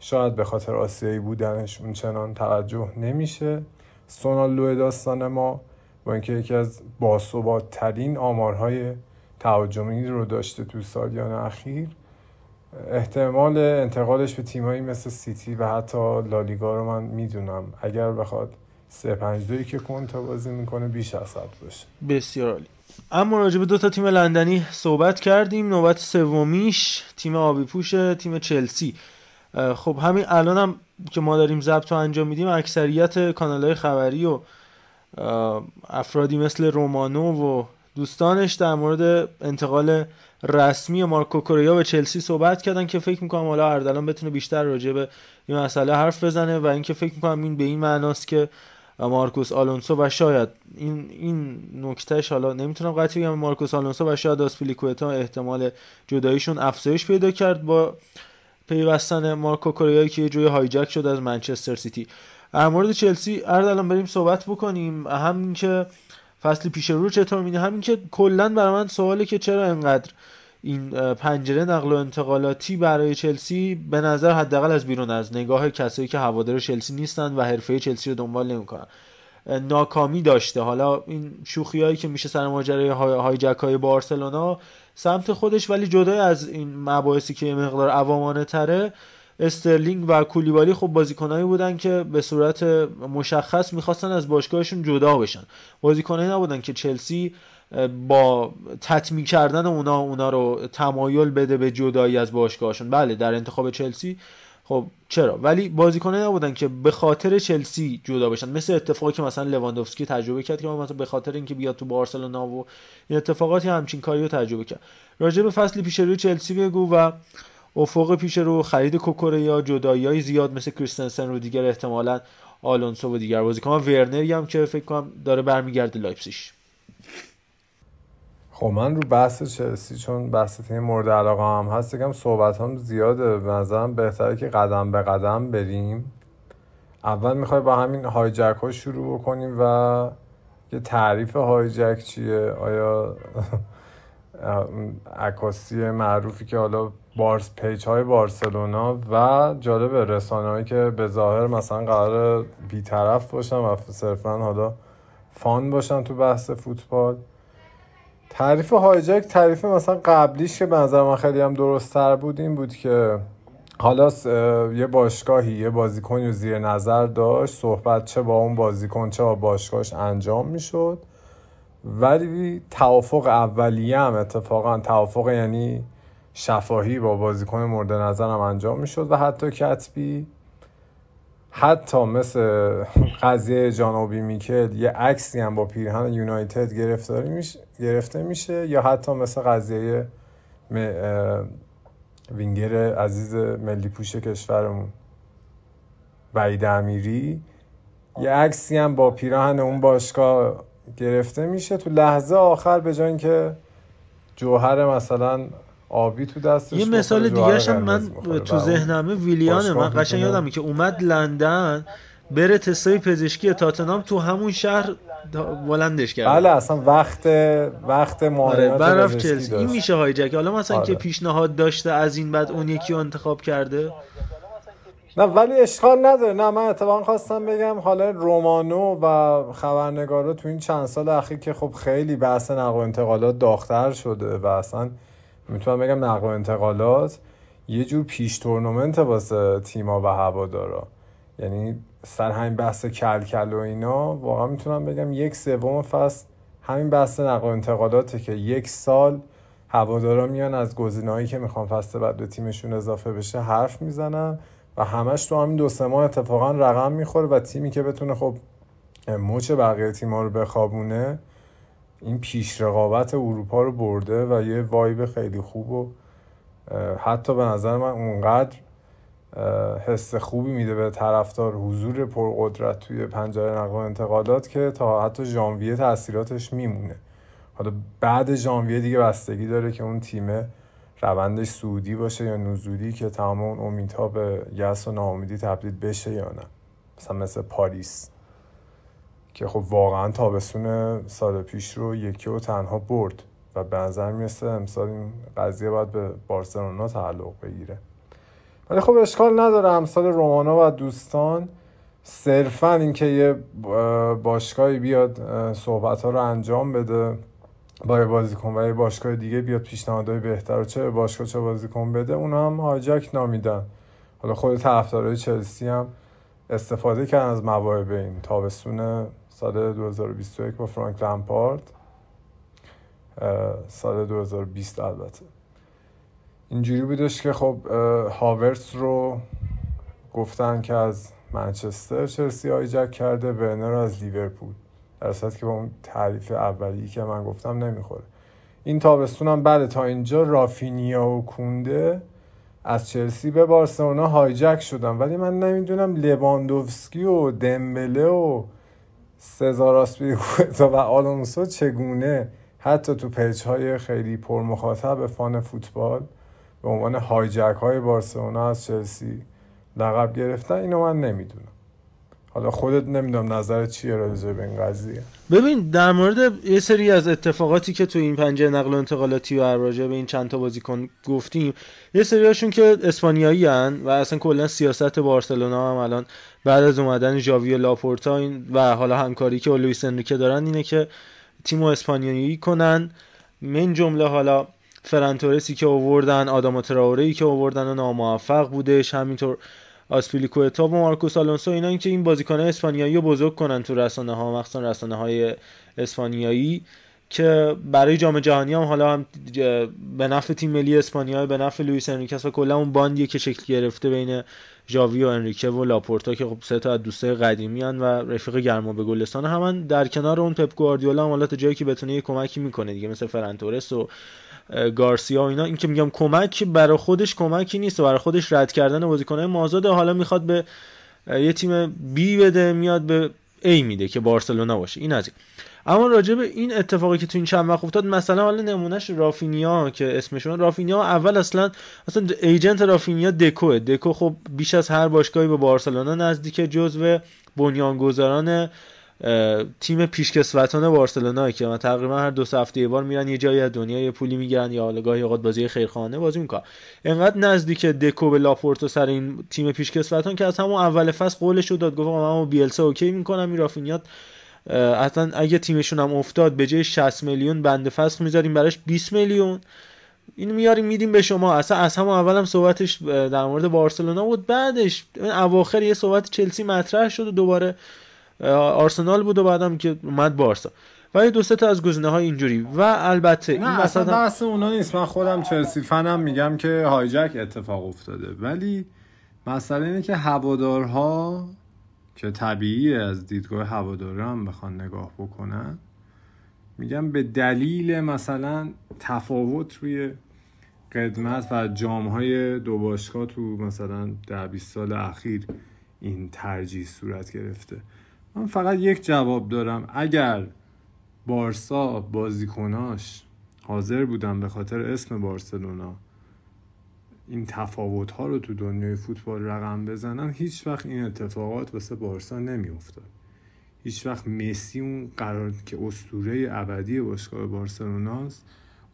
شاید به خاطر آسیایی بودنش اونچنان توجه نمیشه. سونالو داستان ما با اینکه یکی از باثبات‌ترین آمارهای تهاجمی رو داشته تو سالیان اخیر، احتمال انتقالش به تیمایی مثل سیتی و حتی لالیگا رو من میدونم اگر بخواد 3-5-2 که کنتا بازی میکنه بیش از حد باشه. بسیار عالی. اما راجع به دو تا تیم لندنی صحبت کردیم، نوبت سومیش تیم آبی پوشه، تیم چلسی. خب همین الان هم که ما داریم ضبط رو انجام میدیم اکثریت کانال‌های خبری و افرادی مثل رومانو و دوستانش در مورد انتقال رسمی مارکو کوریا به چلسی صحبت کردن که فکر میکنم حالا اردلان بتونه بیشتر راجع به این مسئله حرف بزنه و اینکه فکر میکنم این به این معناست که مارکوس آلونسو و شاید این نکتهش، حالا نمیتونم قطعی بگم، مارکوس آلونسو و شاید آسپلیکوئتا احتمال جداییشون افزایش پیدا کرد با پیوستن مارکو کوریا که یه جوری هایجک شد از منچستر سیتی. در مورد چلسی اردلان بریم صحبت بکنیم، همین که فصل پیش رو چطور می‌بینی، همین که کلاً برای من سواله که چرا انقدر این پنجره نقل و انتقالاتی برای چلسی به نظر حداقل از بیرون از نگاه کسایی که هوادار چلسی نیستن و حرفه چلسی رو دنبال نمی‌کنن ناکامی داشته. حالا این شوخیایی که میشه سر ماجرای هایجک‌های بارسلونا سمت خودش، ولی جدای از این مباحثی که مقدار عوامانه تره، استرلینگ و کولیبالی خب بازیکنایی بودن که به صورت مشخص میخواستن از باشگاهشون جدا بشن، بازیکنایی نبودن که چلسی با تطمیع کردن اونا رو تمایل بده به جدایی از باشگاهشون. بله در انتخاب چلسی خب چرا، ولی بازیکنایی نبودن که به خاطر چلسی جدا بشن، مثل اتفاقی که مثلا لواندوفسکی تجربه کرد که مثلا به خاطر اینکه بیاد تو بارسلونا و این اتفاقاتی همچین کاریو تجربه کرد. راجع به فصل پیش روی چلسی بگو و افق پیش رو، خرید کوکوره یا جدایی‌های زیاد مثل کریستنسن رو دیگر، احتمالاً آلونسو و دیگر بازیکنان، ورنری هم که فکر کنم داره برمیگرده لایپزیگ. خب من رو بحث چلسی چون بحث تیم مورد علاقه هم هست یکم صحبتام زیاده، به نظرم بهتره که قدم به قدم بریم. اول می‌خوای با همین هایجک ها شروع بکنیم و یه تعریف هایجک چیه؟ آیا عکاسی معروفی که حالا پیج های بارسلونا و جالب رسانه هایی که به ظاهر مثلا قرار بیطرف باشن و صرفا حالا فان باشن تو بحث فوتبال، تعریف هایجک تعریف مثلا قبلیش که به نظر من خیلی هم درست تر بود این بود که حالا یه باشگاهی یه بازیکنی رو زیر نظر داشت، صحبت چه با اون بازیکن چه با باشگاهش انجام میشد، ولی توافق اولیه هم اتفاقا توافق یعنی شفاهی با بازیکن مورد نظرم انجام میشد و حتی کتبی، حتی مثل قضیه جانوبی میکل یه عکسی هم با پیرهن یونایتد گرفته میشه، یا حتی مثل قضیه وینگر عزیز ملی پوش کشورمون وحید امیری یه عکسی هم با پیرهن اون باشگاه گرفته میشه، تو لحظه آخر به جای اینکه جوهر مثلا آبی تو دستش. یه مثال دیگه‌ش هم من تو ذهنمه ویلیانه، من قشنگ یادمه که اومد لندن بره تستای پزشکی تاتنهام تو همون شهر بلندش کرد. بله اصلا وقت معاینات پزشکی این میشه هایجک. حالا مثلا که پیشنهاد داشته از این بعد اون یکی رو انتخاب کرده، نه ولی اشکال نداره. نه من اتفاقا خواستم بگم حالا رومانو و خبرنگارا تو این چند سال اخیر که خب خیلی بحث نقل و انتقالات داغ‌تر شده و اصلا میتونم بگم نقل و انتقالات یه جور پیش تورنمنت واسه تیما و هوادارا، یعنی سر همین بحث کل و اینا واقعا میتونم بگم 1/3 فصل همین بحث نقل و انتقالاته که یک سال هوادارا میان از گزینه‌هایی که میخوان فصل بعد به تیمشون اضافه بشه حرف میزنن و همش تو همین 2-3 ماه اتفاقا رقم میخوره و تیمی که بتونه خب موچ بقیه تیم‌ها رو بخوابونه این پیش رقابت اروپا رو برده و یه وایب خیلی خوب و حتی به نظر من اونقدر حس خوبی میده به طرفدار، حضور پرقدرت توی پنجره نقل و انتقالات که تا حتی ژانویه تاثیراتش میمونه. حالا بعد ژانویه دیگه بستگی داره که اون تیمه روندش صعودی باشه یا نزولی که تمام اون امیدها به یأس و ناامیدی تبدیل بشه یا نه، مثلا مثل پاریس که خب واقعا تابستون سال پیش رو یکی و تنها برد و به نظر میرسه امسال این قضیه باید به بارسلونا تعلق بگیره. ولی خب اشکال نداره امسال رومانا و دوستان صرفا اینکه یه باشگاهی بیاد صحبت‌ها رو انجام بده با بازیکن و یه باشگاه دیگه بیاد پیشنهادهای بهتر و چه باشگاه چه بازیکن بده، اونا هم هایجک نامیدن. حالا خود طرفدارای چلسی هم استفاده کردن از مواهب این تابستون سال 2021 با فرانک لمپارد، سال 2020 البته اینجوری بودش که خب هاورتس رو گفتن که از منچستر چلسی هایجک کرده، ورنر رو از لیورپول، در اصل که با اون تعریف اولی که من گفتم نمیخوره. این تابستون هم بعد تا اینجا رافینیا و کونده از چلسی به بارسلونا هایجک شدن، ولی من نمیدونم لواندوفسکی و دمبله و سزار آسپیلیکوئتا و آلونسو چگونه حتی تو پیج‌های خیلی پرمخاطب فان فوتبال به عنوان هایجک‌های بارسلونا از چلسی لقب گرفتن. اینو من نمیدونم. حالا خودت نمیدونم نظرت چیه راجع به این قضیه؟ ببین در مورد یه سری از اتفاقاتی که تو این پنجره نقل و انتقالاتی و راجع به این چند تا بازیکن گفتیم، یه سریاشون که اسپانیایی هن و اصلا کلا سیاست بارسلونا هم الان بعد از اومدن ژاوی لاپورتا و حالا همکاری که لوئیس انریکه دارن اینه که تیمو اسپانیایی کنن، من جمله حالا فران تورسی که آوردن، آداما تراوره که آوردن و ناموفق بودش، همینطور آسپیلیکوئتا و مارکوس آلونسو، اینا اینکه این بازیکن‌های اسپانیایی رو بزرگ کنن تو رسانه‌ها، مخصوصا رسانه‌های اسپانیایی که برای جام جهانی هم حالا هم به نفع تیم ملی اسپانیا، به نفع لوئیس انریکه و کلا اون باندی که شکل گرفته بین ژاوی و انریکه و لاپورتا که خب سه تا از دوستای قدیمی ان و رفیق گرما به گلستان همن، در کنار اون پپ گواردیولا هم حالا تا جایی که بتونه کمکی میکنه دیگه، مثل فران تورس و گارسیا و اینا. این که میگم کمک برای خودش کمکی نیست و برای خودش رد کردن بازیکن‌های مازاد، حالا میخواد به یه تیم بی بده، میاد به ای میده که بارسلونا باشه. این از اما راجع به این اتفاقی که تو این چند وقت افتاد، مثلا حالا نمونهش رافینیا که اسمشون رافینیا، اول اصلا ایجنت رافینیا دکو خب بیش از هر باشگاهی به بارسلونا نزدیکه، جزو بنیانگذاران تیم پیشکسوتان بارسلونا که تقریبا هر دو هفته یه بار میرن یه جایی از دنیا یه پولی میگیرن یا حالا گاهی اوقات بازی خیرخواهانه بازی میکنن. اینقدر نزدیک دکو به لاپورتو سر این تیم پیشکسوتان که از همون اول فصل قولش رو داد، گفت منو بیلسا اوکی میکنم، رافینیا اصلا اگه تیمشون هم افتاد به جای 60 میلیون بند فسخ میذاریم براش 20 میلیون این میاریم میدیم به شما. اصلا از همون اولم صحبتش در مورد بارسلونا بود. بعدش اواخر یه صحبت چلسی مطرح شد و دوباره آرسنال بود و بعدم که اومد بارسا و یه دو سه تا از گزینه‌های اینجوری و البته این مثلا بحث اونا نیست. من خودم چلسی فنم، میگم که هایجک اتفاق افتاده، ولی مسئله اینه که هوادارها که طبیعیه از دیدگاه هواداره هم بخوان نگاه بکنن، میگم به دلیل مثلا تفاوت روی قدمت و جام‌های دو باشگاه تو مثلا در 20 سال اخیر این ترجیح صورت گرفته. من فقط یک جواب دارم: اگر بارسا بازیکناش حاضر بودن به خاطر اسم بارسلونا این تفاوت‌ها رو تو دنیای فوتبال رقم بزنن، هیچ وقت این اتفاقات واسه بارسا نمی‌افتاد. هیچ وقت مسی اون قرار که اسطوره ابدی باشگاه بارسلوناست،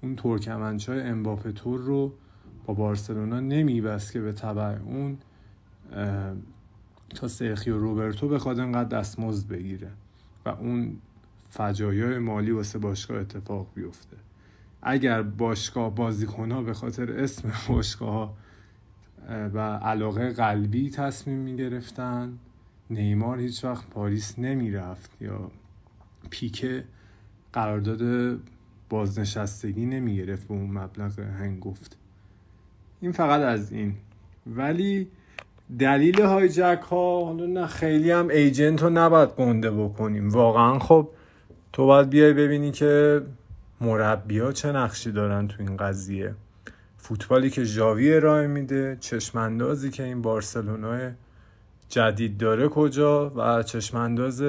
اون ترکمنچای امباپه تور رو با بارسلونا نمی‌بست که به تبع اون تا سرخیو روبرتو بخواد انقدر دستمزد بگیره و اون فجایع مالی واسه باشگاه اتفاق بیفته. اگر باشگاه بازیکن‌ها به خاطر اسم باشگاه و علاقه قلبی تصمیم می‌گرفتن، نیمار هیچ وقت پاریس نمی‌رفت یا پیکه قرارداد بازنشستگی نمی‌گرفت به اون مبلغ هنگفت. این فقط از این. ولی دلیل هایجک ها نه خیلی هم ایجنت رو نباید گنده بکنیم واقعا. خب تو باید بیای ببینی که مربی‌ها چه نقشی دارن تو این قضیه. فوتبالی که ژاوی ارائه میده، چشماندازی که این بارسلونای جدید داره کجا و چشمانداز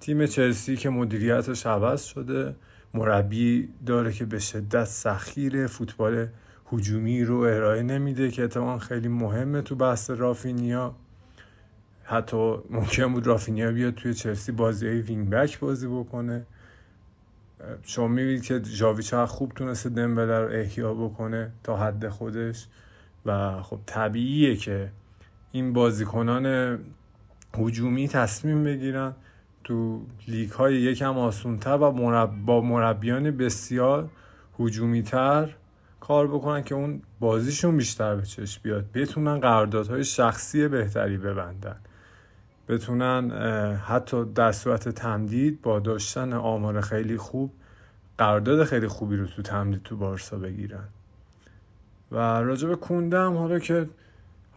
تیم چلسی که مدیریتش عوض شده، مربی داره که به شدت سخیره، فوتبال هجومی رو ارائه نمیده که اتفاقا خیلی مهمه تو بحث رافینیا. حتی ممکن بود رافینیا بیاد توی چلسی بازیای وینگ بک بازی بکنه. شما میبینید که ژاوی چقدر خوب تونسته دمبله رو احیا بکنه تا حد خودش و خب طبیعیه که این بازیکنان هجومی تصمیم بگیرن تو لیگ‌های یکم آسون‌تر و با مربیان بسیار هجومی‌تر کار بکنن که اون بازیشون بیشتر به چشم بیاد، بتونن قراردادهای شخصی بهتری ببندن، بتونن حتی در صورت تمدید با داشتن آمار خیلی خوب قرارداد خیلی خوبی رو تو تمدید تو بارسا بگیرن. و راجب کنده هم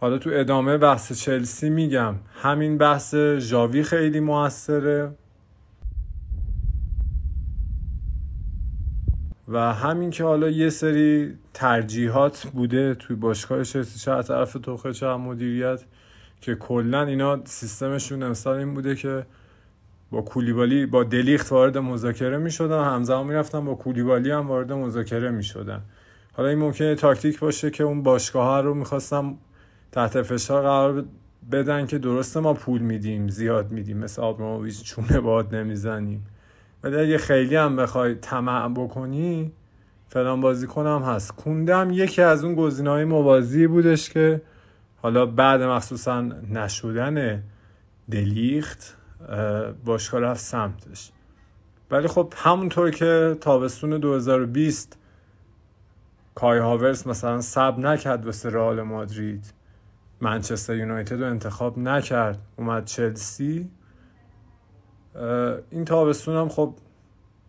حالا تو ادامه بحث چلسی میگم، همین بحث ژاوی خیلی موثره و همین که حالا یه سری ترجیحات بوده توی باشگاه چلسی، چه از طرف توخه چه هم مدیریت، که کلن اینا سیستمشون امسال این بوده که با کولیبالی با دلیخت وارد مذاکره میشدن، همزمان میرفتن با کولیبالی هم وارد مذاکره میشدن. حالا این ممکنه تاکتیک باشه که اون باشگاه ها رو میخواستم تحت فشار قرار بدن که درسته ما پول میدیم، زیاد میدیم، مثل آبراموویچ چونه باد نمیزنیم، ولی اگه خیلی هم بخوای طمع بکنی فلان بازیکن هم هست. کونده هم یکی از اون گزینه‌های موازی بودش که حالا بعد مخصوصا نشدن دلیخت باشگاه رفت سمتش. ولی خب همونطور که تابستون 2020 کای هاورس مثلا صبر نکرد واسه رئال مادرید، منچستر یونایتد رو انتخاب نکرد، اومد چلسی، این تابستون هم خب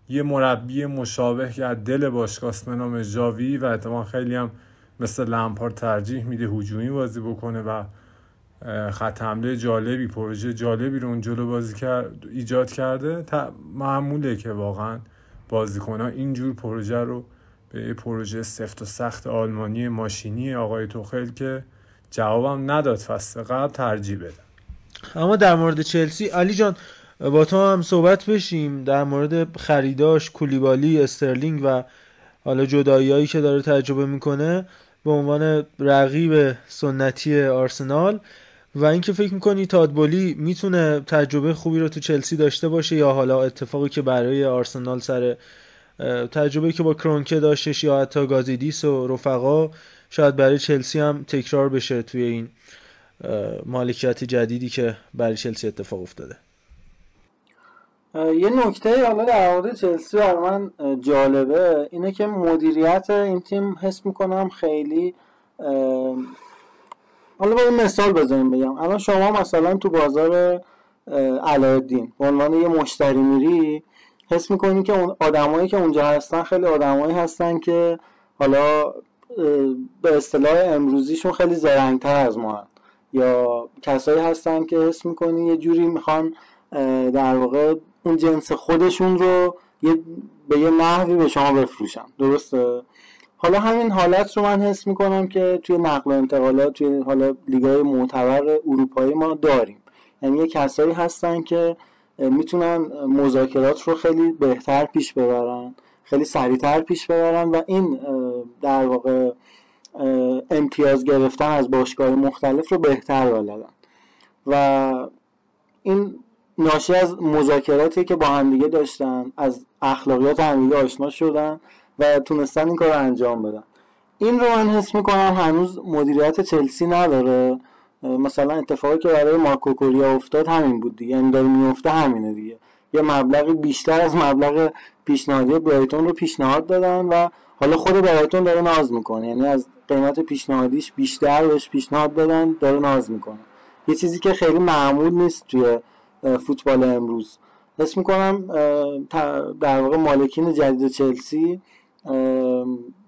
یه مربی مشابه که از دل باشگاه به نام ژاوی و احتمال خیلی هم مثل لمپارد ترجیح میده هجومی بازی بکنه و خط حمله جالبی، پروژه جالبی رو اون جلو بازی ایجاد کرده. معموله که واقعا بازیکن‌ها اینجور پروژه رو به پروژه سفت و سخت آلمانی ماشینی آقای توخل که جوابم نداد فصل قبل ترجیح بدم. اما در مورد چلسی علی جان با تو هم صحبت بشیم، در مورد خریداش، کولیبالی، استرلینگ و حالا جداییایی که داره تجربه میکنه به عنوان رقیب سنتی آرسنال، و اینکه فکر میکنی تادبولی میتونه تجربه خوبی رو تو چلسی داشته باشه، یا حالا اتفاقی که برای آرسنال سر تجربه که با کرونکه داشتش یا حتی گازیدیس و رفقا شاید برای چلسی هم تکرار بشه توی این مالکیت جدیدی که برای چلسی اتفاق افتاده. یه نکته حالا در مورد چلسی برای من جالبه اینه که مدیریت این تیم حس میکنم خیلی حالا با این مثال بزنیم بگم، الان شما مثلا تو بازار علاءالدین به عنوان یه مشتری میری، حس میکنی که اون آدمایی که اونجا هستن خیلی آدمایی هستن که حالا به اصطلاح امروزیشون خیلی زرنگ‌تر از ما هستن، یا کسایی هستن که حس میکنی یه جوری میخوان در واقع اون جنس خودشون رو به یه نحوی به شما بفروشن، درسته؟ حالا همین حالت رو من حس میکنم که توی نقل و انتقالات توی حالا لیگ‌های معتبر اروپایی ما داریم، یعنی یه کسایی هستن که میتونن مذاکرات رو خیلی بهتر پیش ببرن، خیلی سریعتر پیش ببرن و این در واقع امتیاز گرفتن از باشگاه‌های مختلف رو بهتر بلدن و این ناشی از مذاکراتی که با همدیگه داشتن، از اخلاقیات همدیگه آشنا شدن و تونستن این کار رو انجام بدن. این رو من حس میکنم هنوز مدیریت چلسی نداره. مثلا اتفاقی که برای مارکو کوریا افتاد همین بود دیگه، این داره میفته همینه دیگه، یه مبلغی بیشتر از مبلغ پیشنهادی برایتون رو پیشنهاد دادن و حالا خود برایتون داره ناز میکنه، یعنی از قیمت پیشنهادیش بیشتر بهش پیشنهاد دادن، داره ناز میکنه، یه چیزی که خیلی معمول نیست توی فوتبال امروز. حس میکنم در واقع مالکین جدید چلسی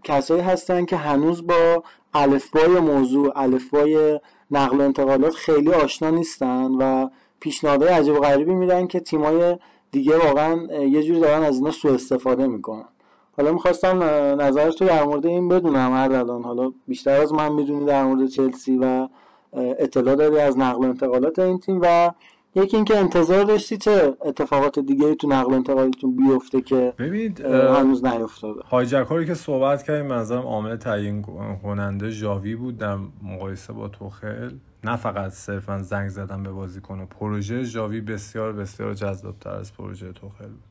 کسایی هستن که هنوز با الفبای موضوع، الفبای نقل و انتقالات خیلی آشنا نیستن و پیشنهادهای عجیب و غریبی میدن که تیمای دیگه واقعا یه جوری دارن از اینا سوء استفاده میکنن. حالا میخواستم نظرت تو در مورد این بدونم اردلان، حالا بیشتر از من میدونی در مورد چلسی و اطلاع داری از نقل و انتقالات این تیم، و یکی اینکه انتظار داشتی چه اتفاقات دیگه‌ای تو نقل و انتقالتون بیفته که ببینید هنوز نیفتاده. هایجک هایی که صحبت کردیم نظرم عامل تعیین کننده ژاوی بود در مقایسه با توخل، نه فقط صرفا زنگ زدن به بازیکن. پروژه ژاوی بسیار بسیار جذاب‌تر از پروژه توخل بود.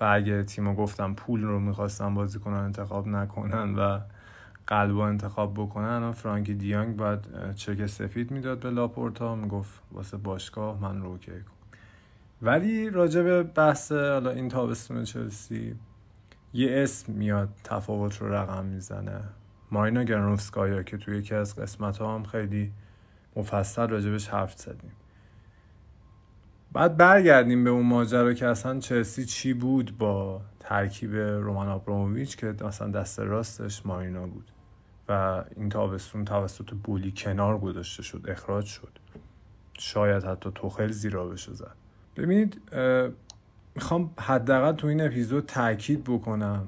و اگه تیمو گفتم پول رو می‌خواستن بازیکن‌ها انتخاب نکنن و قلبو انتخاب بکنن، و فرانکی دیانگ بعد چک سفید میداد به لاپورتا، میگفت واسه باشگاه من رو اوکی کن. ولی راجع به بحث حالا این تابستون چلسی یه اسم میاد تفاوت رو رقم میزنه، مارینا گرانوفسکایا که توی یکی از قسمت‌ها هم خیلی مفصل راجبش حرف زدیم. بعد برگردیم به اون ماجرا که اصلا چلسی چی بود با ترکیب رومان آبراموویچ که مثلا دست راستش مارینا بود و این تابستون توسط بولی کنار گذاشته شد، اخراج شد، شاید حتی توخل زیرابش زد. ببینید میخوام حداقل تو این اپیزود تاکید بکنم،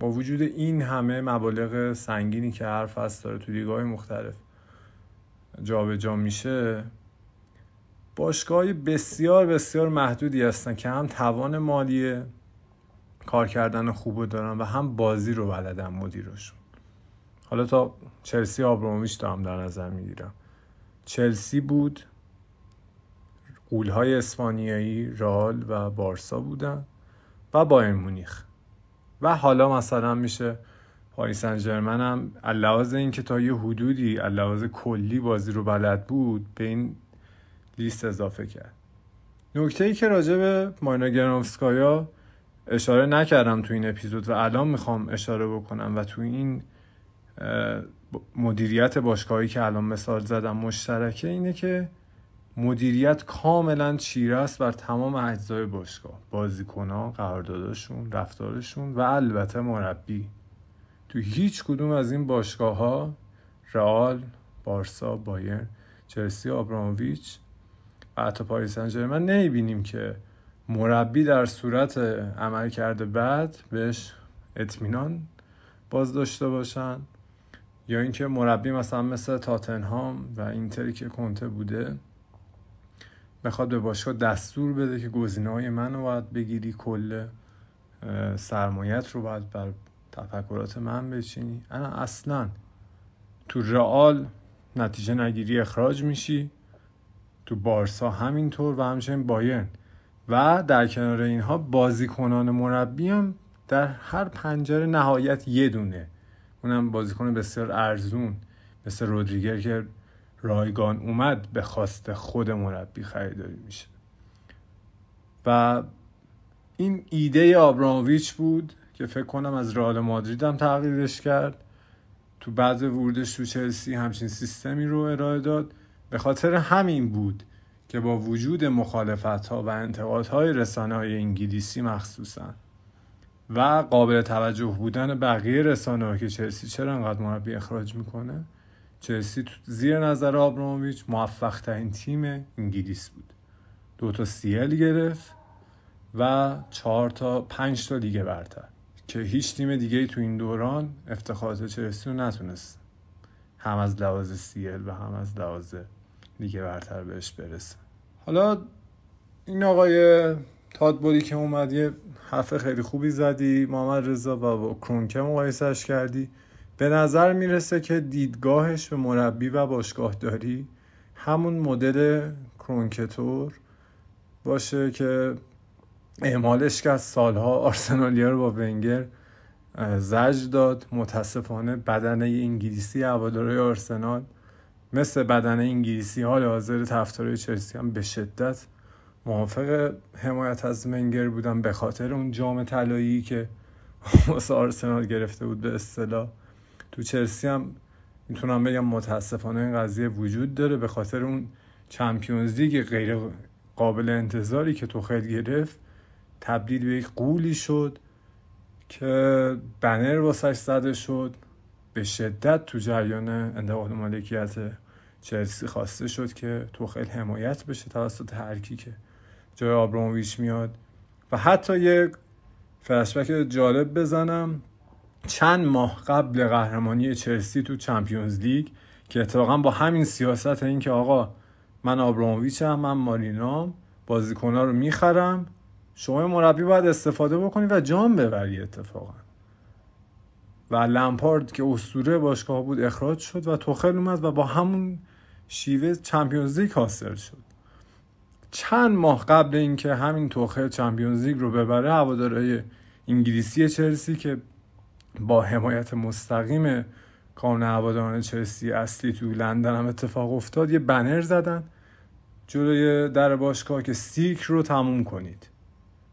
با وجود این همه مبالغ سنگینی که هر فصل داره تو لیگ‌های مختلف جابجا میشه، باشگاه‌های بسیار بسیار محدودی هستن که هم توان مالی کار کردن خوبو دارن و هم بازی رو بلدن مدیرشون. حالا تا چلسی آبراموویچ تا هم در نظر میگیرم، چلسی بود، غول‌های اسپانیایی رئال و بارسا بودن و بایرن مونیخ، و حالا مثلا میشه پاریس سن ژرمن هم علاوه این که تا یه حدودی علاوه کلی بازی رو بلد بود به این لیست اضافه کرد. نکته‌ای که راجع به مارینا گرانوفسکایا اشاره نکردم تو این اپیزود و الان میخوام اشاره بکنم و تو این مدیریت باشگاهی که الان مثال زدم مشترکه، اینه که مدیریت کاملا چیره است بر تمام اجزای باشگاه، بازیکن‌ها، قرارداداشون، رفتارشون و البته مربی. تو هیچ کدوم از این باشگاه‌ها، رئال، بارسا، بایرن، چلسی، آبراموویچ و حتی پاریس سن ژرمن، نمی‌بینیم که مربی در صورت عمل کرده بعد بهش اطمینان باز داشته باشن، یا اینکه مربی مثلا مثل تاتنهام و اینتری که کنته بوده بخواد به باشگاه دستور بده که گزینه‌های منو باید بگیری، کل سرمایه‌ت رو باید بر تفکرات من بچینی. انا اصلا تو رئال نتیجه نگیری اخراج میشی، تو بارسا همینطور و همچنین بایرن، و در کنار اینها بازیکنان مربی هم در هر پنجره نهایت یه دونه، اونم بازیکن بسیار ارزون مثل رودریگر که رایگان اومد به خواست خود مربی خریداری میشه. و این ایده آبراموویچ بود که فکر کنم از رئال مادرید هم تغییرش کرد، تو بعد ورودش تو چلسی همچین سیستمی رو ارائه داد. به خاطر همین بود که با وجود مخالفت‌ها و انتقادهای رسانه‌های انگلیسی مخصوصاً و قابل توجه بودن بقیه رسانه‌ها که چلسی چرا انقدر مربی اخراج میکنه، چلسی زیر نظر آبراموویچ موفق‌ترین تیم انگلیس بود. 2 تا CL گرفت و 4 تا 5 تا دیگه برتر که هیچ تیم دیگه‌ای تو این دوران افتخارات چلسی رو نتونست هم از لحاظ CL و هم از لحاظ دیگه برتر بهش برسه. حالا این آقای تادبولی که اومد یه حرف خیلی خوبی زدی، محمد رضا، و کرونکه مقایسهش کردی. به نظر میرسه که دیدگاهش به مربی و باشگاه داری همون مدل کرونکتور باشه که اعمالش که از سالها آرسنالیا رو با ونگر زجر داد. متاسفانه بدنه انگلیسی هواداری آرسنال مثل بدنه انگلیسی حال حاضر طرفدارای چلسی هم به شدت موافق حمایت از ونگر بودن به خاطر اون جام طلایی که واسه آرسنال گرفته بود به اصطلاح. تو چلسی هم میتونم بگم متاسفانه این قضیه وجود داره به خاطر اون چمپیونز لیگ غیر قابل انتظاری که توخیل گرفت، تبدیل به یک قولی شد که بنر واسش زده شد، به شدت تو جریان انتقال مالکیت چلسی خواسته شد که توخیل حمایت بشه توسط هر کی که جای آبراموویچ میاد. و حتی یک فلشبک جالب بزنم، چند ماه قبل قهرمانی چلسی تو چمپیونز لیگ که اتفاقا با همین سیاست، این که آقا من آبراموویچم، من مالینام، بازیکن‌ها رو میخرم، شما مربی باید استفاده بکنی و جام ببری، اتفاقا و لمپارد که اسطوره باشگاه بود اخراج شد و توخل اومد و با همون شیوه چمپیونز لیگ حاصل شد. چند ماه قبل اینکه همین توخل چمپیونز لیگ رو ببره، هوادارهای انگلیسی چلسی که با حمایت مستقیم کانون هواداران چلسی اصلی تو لندن هم اتفاق افتاد، یه بنر زدن جلوی در باشگاه که سیک رو تموم کنید.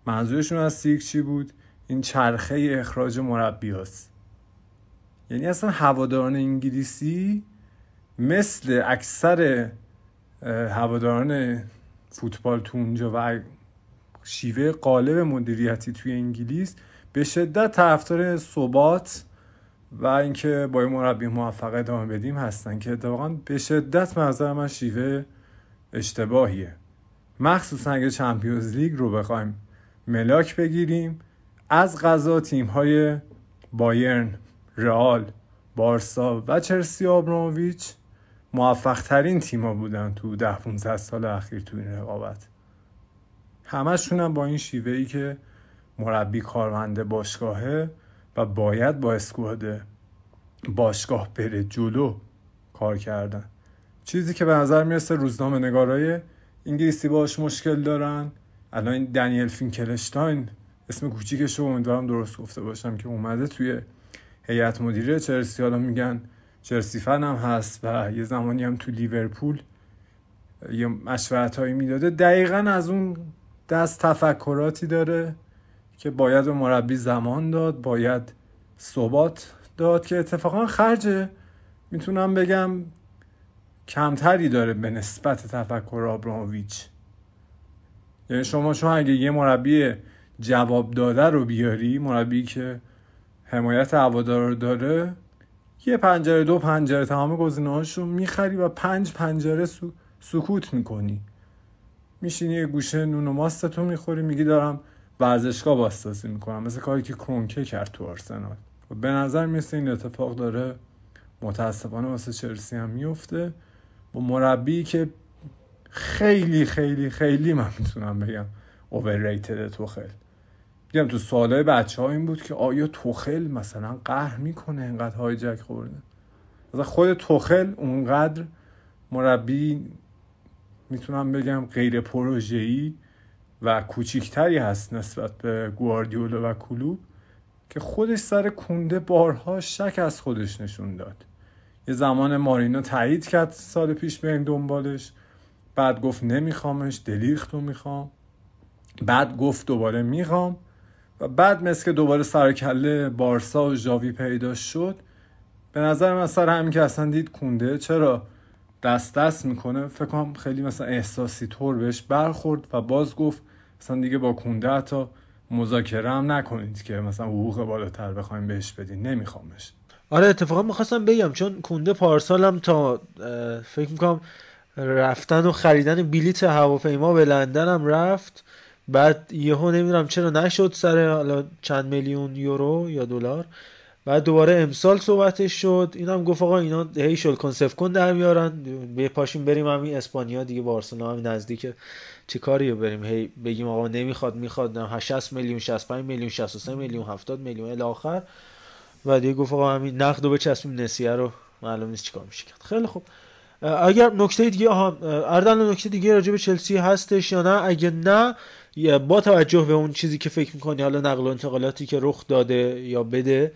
منظورشون از سیک چی بود؟ این چرخه اخراج مربی هست. یعنی اصلا هواداران انگلیسی مثل اکثر هواداران فوتبال تو اونجا و شیوه قالب مدیریتی توی انگلیس به شدت طرفدار ثبات و اینکه با مربی موفق ادامه بدیم هستن، که اتفاقا به شدت منظر من شیوه اشتباهیه، مخصوصا اگه چمپیونز لیگ رو بخوایم ملاک بگیریم. از قضا تیم‌های بایرن، رئال، بارسا و چلسی آبراموویچ موفق ترین تیم‌ها بودن تو 10-15 سال اخیر تو این رقابت. همشون هم با این شیوهی که مربی کارمند باشگاهه و باید با اسکواد باشگاه بره جلو کار کردن، چیزی که به نظر میرسه روزنامه نگارای انگلیسی باش مشکل دارن. الان دنیل فینکلشتاین، اسم کوچیکش رو امیدوارم درست گفته باشم، که اومده توی هیئت مدیره چلسی، حالا میگن چلسی فن هم هست و یه زمانی هم تو لیورپول یه مشورت‌هایی میداده، دقیقاً از اون دست تفکراتی داره که باید به مربی زمان داد، باید ثبات داد، که اتفاقاً خرج میتونم بگم کمتری داره به نسبت تفکر آبراموویچ. یعنی شما اگه یه مربی جواب داده رو بیاری، مربی که حمایت هوادارا داره، یه پنجره دو پنجره تمام گزینه‌هاشو میخری و 5 پنجره سکوت میکنی، میشینی یه گوشه نون و ماستتو میخوری، میگی دارم ورزشگاه بازسازی میکنم، مثل کاری که کرونکه کرد تو آرسنال. و به نظر میسه این اتفاق داره متاسفانه واسه چلسی هم میفته، با مربی که خیلی خیلی خیلی من میتونم بگم overrated. توخل میگم تو سالهای بچه‌ها این بود که آیا توخل مثلا قهر میکنه اینقدر هایجک خورده؟ مثلا خود توخل اونقدر مربی میتونم بگم غیر پروژه‌ای و کوچیکتری هست نسبت به گواردیولا و کلوب، که خودش سر کنده بارها شک از خودش نشون داد. یه زمان مارینو تایید کرد سال پیش به این دنبالش، بعد گفت نمیخوامش، دلیختو میخوام، بعد گفت دوباره میخوام، و بعد مثل که دوباره سرکله بارسا و ژاوی پیدا شد، به نظر من سر همین که اصلا دید کنده چرا دست میکنه، فکر کنم خیلی مثلا احساسی طور بهش برخورد و باز گفت مثلا دیگه با کنده حتی مذاکره هم نکنید که مثلا حقوق بالاتر بخوایم بهش بدین، نمیخوامش. آره اتفاقا میخواستم بگم، چون کنده پارسال هم تا فکر میکنم رفتن و خریدن بلیت هواپیما به لندن هم رفت، بعد یهو نمیدونم چرا نشد سر حالا چند میلیون یورو یا دلار، بعد دوباره امسال صحبتش شد، اینم گفت آقا اینا هی شل کنسف کن در میارن، بپاشیم بریم همین اسپانیا دیگه، بارسلونا هم نزدیکه، چه کاریه بریم هی بگیم آقا نمیخواد 60 میلیون 65 میلیون 63 میلیون 70 میلیون الی آخر، بعد دیگه گفت آقا همین نقدو بچسبیم نسیه رو، معلوم نیست چیکار میشه کرد. خیلی خوب، اگر نکته دیگه اردن نکته دیگه راجع به چلسی هستش یا نه؟ اگه نه، با توجه به اون چیزی که فکر میکنی حالا نقل و انتقالاتی که رخ داده یا بده،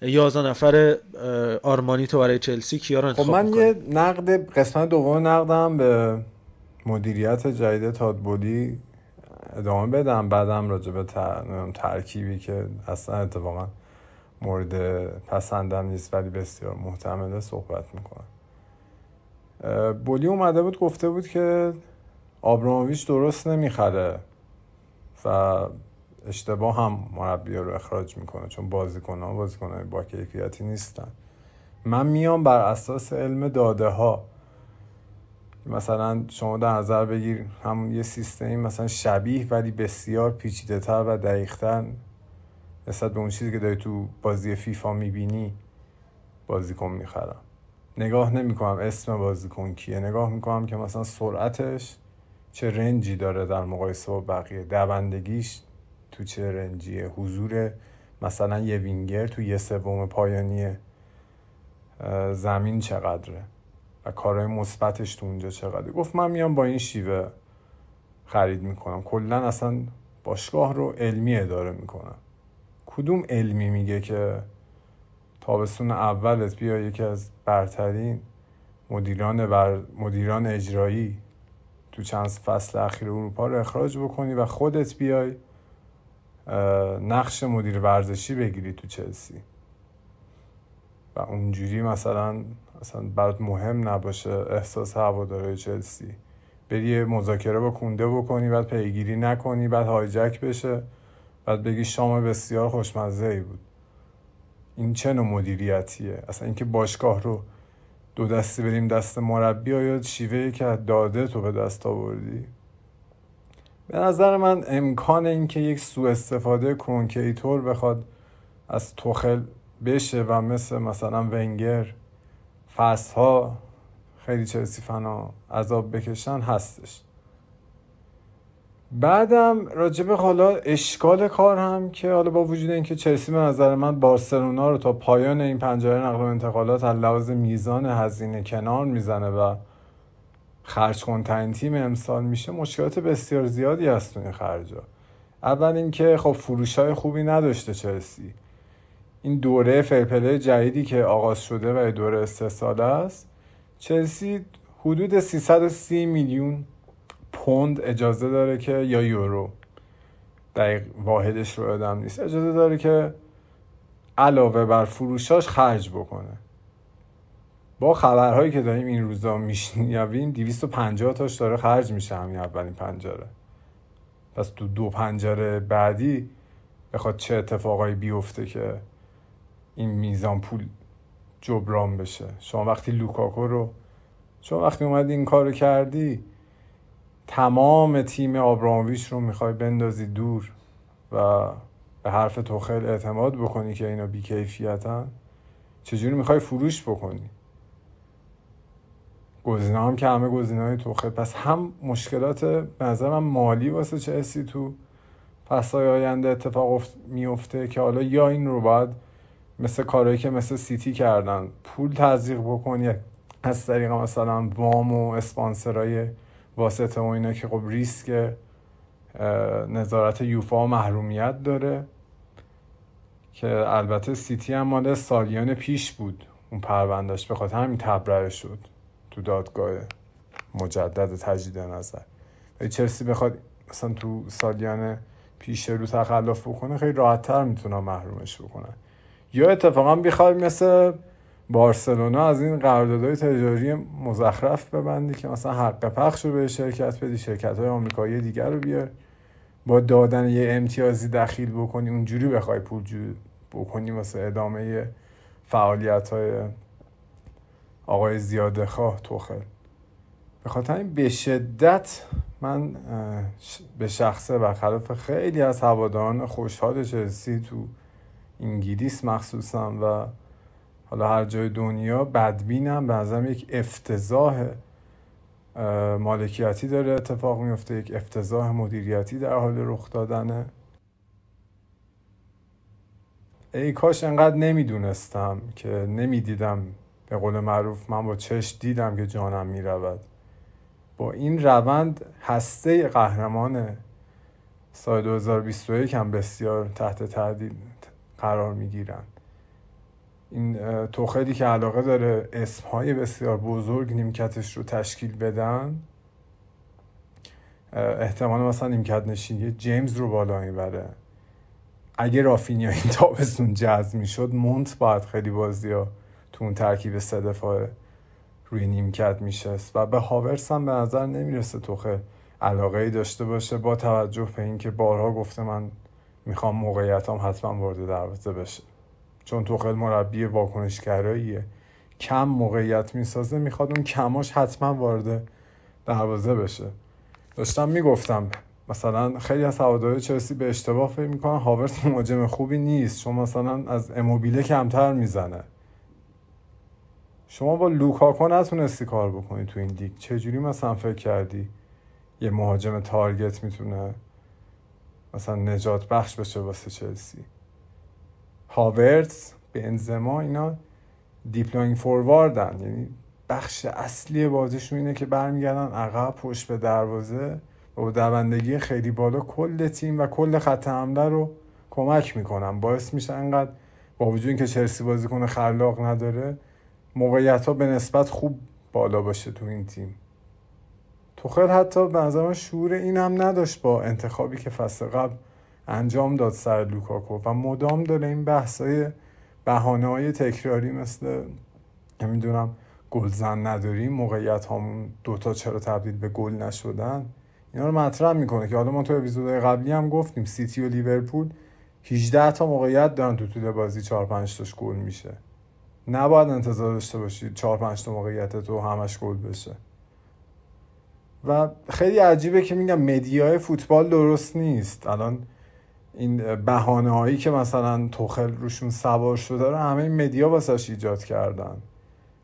11 نفر آرمانی تو برای چلسی کیا رو انتخاب میکنی؟ خب من یه نقد، قسمت دوم نقدم به مدیریت جدید تادبولی ادامه بدم، بعدم راجع به ترکیبی که اصلا اتفاقا مورد پسندم نیست ولی بسیار محتمله صحبت میکنم. بولی اومده بود گفته بود که آبراموویچ درست نمیخره و اشتباه هم مربی رو اخراج میکنه، چون بازیکنان با کیفیتی نیستن. من میام بر اساس علم داده ها مثلا شما در نظر بگیر همون یه سیستمی مثلا شبیه ولی بسیار پیچیده‌تر و دقیق‌تر نسبت به اون چیزی که داری تو بازی فیفا می‌بینی بازیکن می‌خرم. نگاه نمی‌کنم اسم بازیکن کیه، نگاه می‌کنم که مثلا سرعتش چه رنجی داره در مقایسه با بقیه، دوندگیش تو چه رنجیه، حضور مثلا یه وینگر تو یه سوم پایانی زمین چقدره و کارهای مثبتش تو اونجا چقدره. گفت من میام با این شیوه خرید میکنم، کلا اصلا باشگاه رو علمی اداره میکنم. کدوم علمی میگه که تابستون اولت بیا یکی از برترین مدیران اجرایی تو چند فصل اخیر اروپا رو اخراج بکنی و خودت بیای نقش مدیر ورزشی بگیری تو چلسی و اونجوری مثلا اصلا برات مهم نباشه احساس هواداری چلسی، بری مذاکره با کنده بکنی، بعد پیگیری نکنی، بعد هایجک بشه، بعد بگی شام بسیار خوشمزه‌ای بود. این چه نوع مدیریتیه؟ اصلا اینکه باشگاه رو دو دستی بریم دست مربی، آیا شیوهی که داده تو به دست آوردی؟ به نظر من امکان این که یک سوء استفاده کرونکیتور بخواد از توخل بشه و مثلا ونگر فصل‌ها خیلی چلسی فنا عذاب بکشن هستش. بعدم راجب حالا اشکال کار هم که حالا با وجود اینکه چلسی به نظر من بارسلونا رو تا پایان این پنجره نقل و انتقالات از لحاظ میزان هزینه کنار میزنه و خرج کنترین تیم امسال میشه، مشکلات بسیار زیادی هست این خرجا. اول اینکه خب فروشای خوبی نداشته چلسی، این دوره فرپله جدیدی که آغاز شده و دوره استحصال است، چلسی حدود 330 میلیون پوند اجازه داره که، یا یورو دقیق واحدش رو آدم نیست، اجازه داره که علاوه بر فروشاش خرج بکنه. با خبرهایی که داریم این روزا میشنویم 250 تاش داره خرج میشه همین اولین پنجره. پس تو دو پنجره بعدی بخواد چه اتفاقایی بیفته که این میزان پول جبران بشه؟ شما وقتی لوکاکو رو اومد این کارو کردی، تمام تیم آبرامویچ رو میخوای بندازی دور و به حرف توخیل اعتماد بکنی که اینا بی‌کیفیتن؟ چجوری میخوای فروش بکنی؟ گزینه هم که همه گزینه‌های توخیل. پس هم مشکلات به نظر من مالی واسه چلسی تو پس‌های آینده اتفاق میفته که حالا یا این رو باید مثل کارهایی که مثل سیتی کردن پول تزریق بکنی از طریق مثلا وام و اسپانسرای واسطه و اینا که خب ریسک نظارت یوفا محرومیت داره، که البته سیتی هم مال سالیان پیش بود اون پروندهش، به خاطر همین تبرئه شد تو دادگاه مجدد تجدید نظر. چلسی بخواد مثلا تو سالیان پیش رو تخلف بکنه خیلی راحت‌تر میتونه محرومش بکنه. یا اتفاقا بخوای مثل بارسلونا از این قراردادهای تجاری مزخرف ببندی که مثلا حق پخش رو به شرکت بدی، شرکت‌های آمریکایی دیگر رو بیار، با دادن یه امتیازی دخیل بکنی، اونجوری بخوای پول جور بکنی واسه ادامه فعالیت‌های آقای زیاده خواه توخل. به خاطر این به شدت من به شخصه برخلاف خیلی از هواداران خوشحال چلسی تو انگلیس مخصوصا و حالا هر جای دنیا بدبینم، به نظرم یک افتضاح مالکیتی داره اتفاق میفته، یک افتضاح مدیریتی در حال رخ دادنه. ای کاش انقدر نمیدونستم که نمیدیدم. به قول معروف من با چشم دیدم که جانم میرود. با این روند هسته قهرمان سال 2021 هم بسیار تحت تهدید قرار میگیرن. این توخیلی که علاقه داره اسمهای بسیار بزرگ نیمکتش رو تشکیل بدن، احتمالا مثلا نیمکت نشینی جیمز رو بالا میبره. اگه رافینیا این تابستون جذب میشد، مونت باید خیلی بازی‌ها تو اون ترکیب سه دفاعه روی نیمکت میشست و به هاورس هم به نظر نمیرسه توخه علاقه‌ای داشته باشه، با توجه به این که بارها گفته من میخوام موقعیتام حتما وارد دروازه بشه. چون توخه مربی واکنشگراییه، کم موقعیت میسازه، میخواد اون کماش حتما وارد دروازه بشه. داشتم میگفتم مثلا خیلی از هوادارهای چلسی به اشتباه فکر میکنن هاورتس مهاجم خوبی نیست، چون مثلا از اموبیله کمتر میزنه. شما با لوکاکو نتونستی کار بکنی تو این لیگ، چجوری مثلا فکر کردی یه مهاجم تارگت میتونه مثلا نجات بخش بشه واسه چلسی؟ هاورتس، بنزما، اینا دیپلاینگ فورواردن، یعنی بخش اصلی بازیشون اینه که برمیگردن عقب، پشت به دروازه و دوندگی خیلی بالا کل تیم و کل خط حمله رو کمک میکنن. باعث میشه انقدر با وجود اینکه چلسی بازیکن خلاق نداره، موقعیت‌ها به نسبت خوب بالا باشه تو این تیم. توخل حتی به نظر من شعور این هم نداشت با انتخابی که فصل قبل انجام داد سر لوکاکو و مدام داره این بحثای بهانه‌های تکراری مثل نمیدونم گلزن نداریم، موقعیت هامون دوتا چرا تبدیل به گل نشدن، اینا رو مطرح میکنه که حالا ما تو اپیزودهای قبلی هم گفتیم سیتی و لیورپول 18 تا موقعیت دارن تو طول بازی 4-5 تاش گل میشه. نباید انتظار داشته باشید 4-5 تا موقعیت تو همش گل بشه. و خیلی عجیبه که میگم مدیای فوتبال درست نیست. الان این بهانه‌هایی که مثلا توخل روشون سوار شده رو همه مدیا واسش ایجاد کردن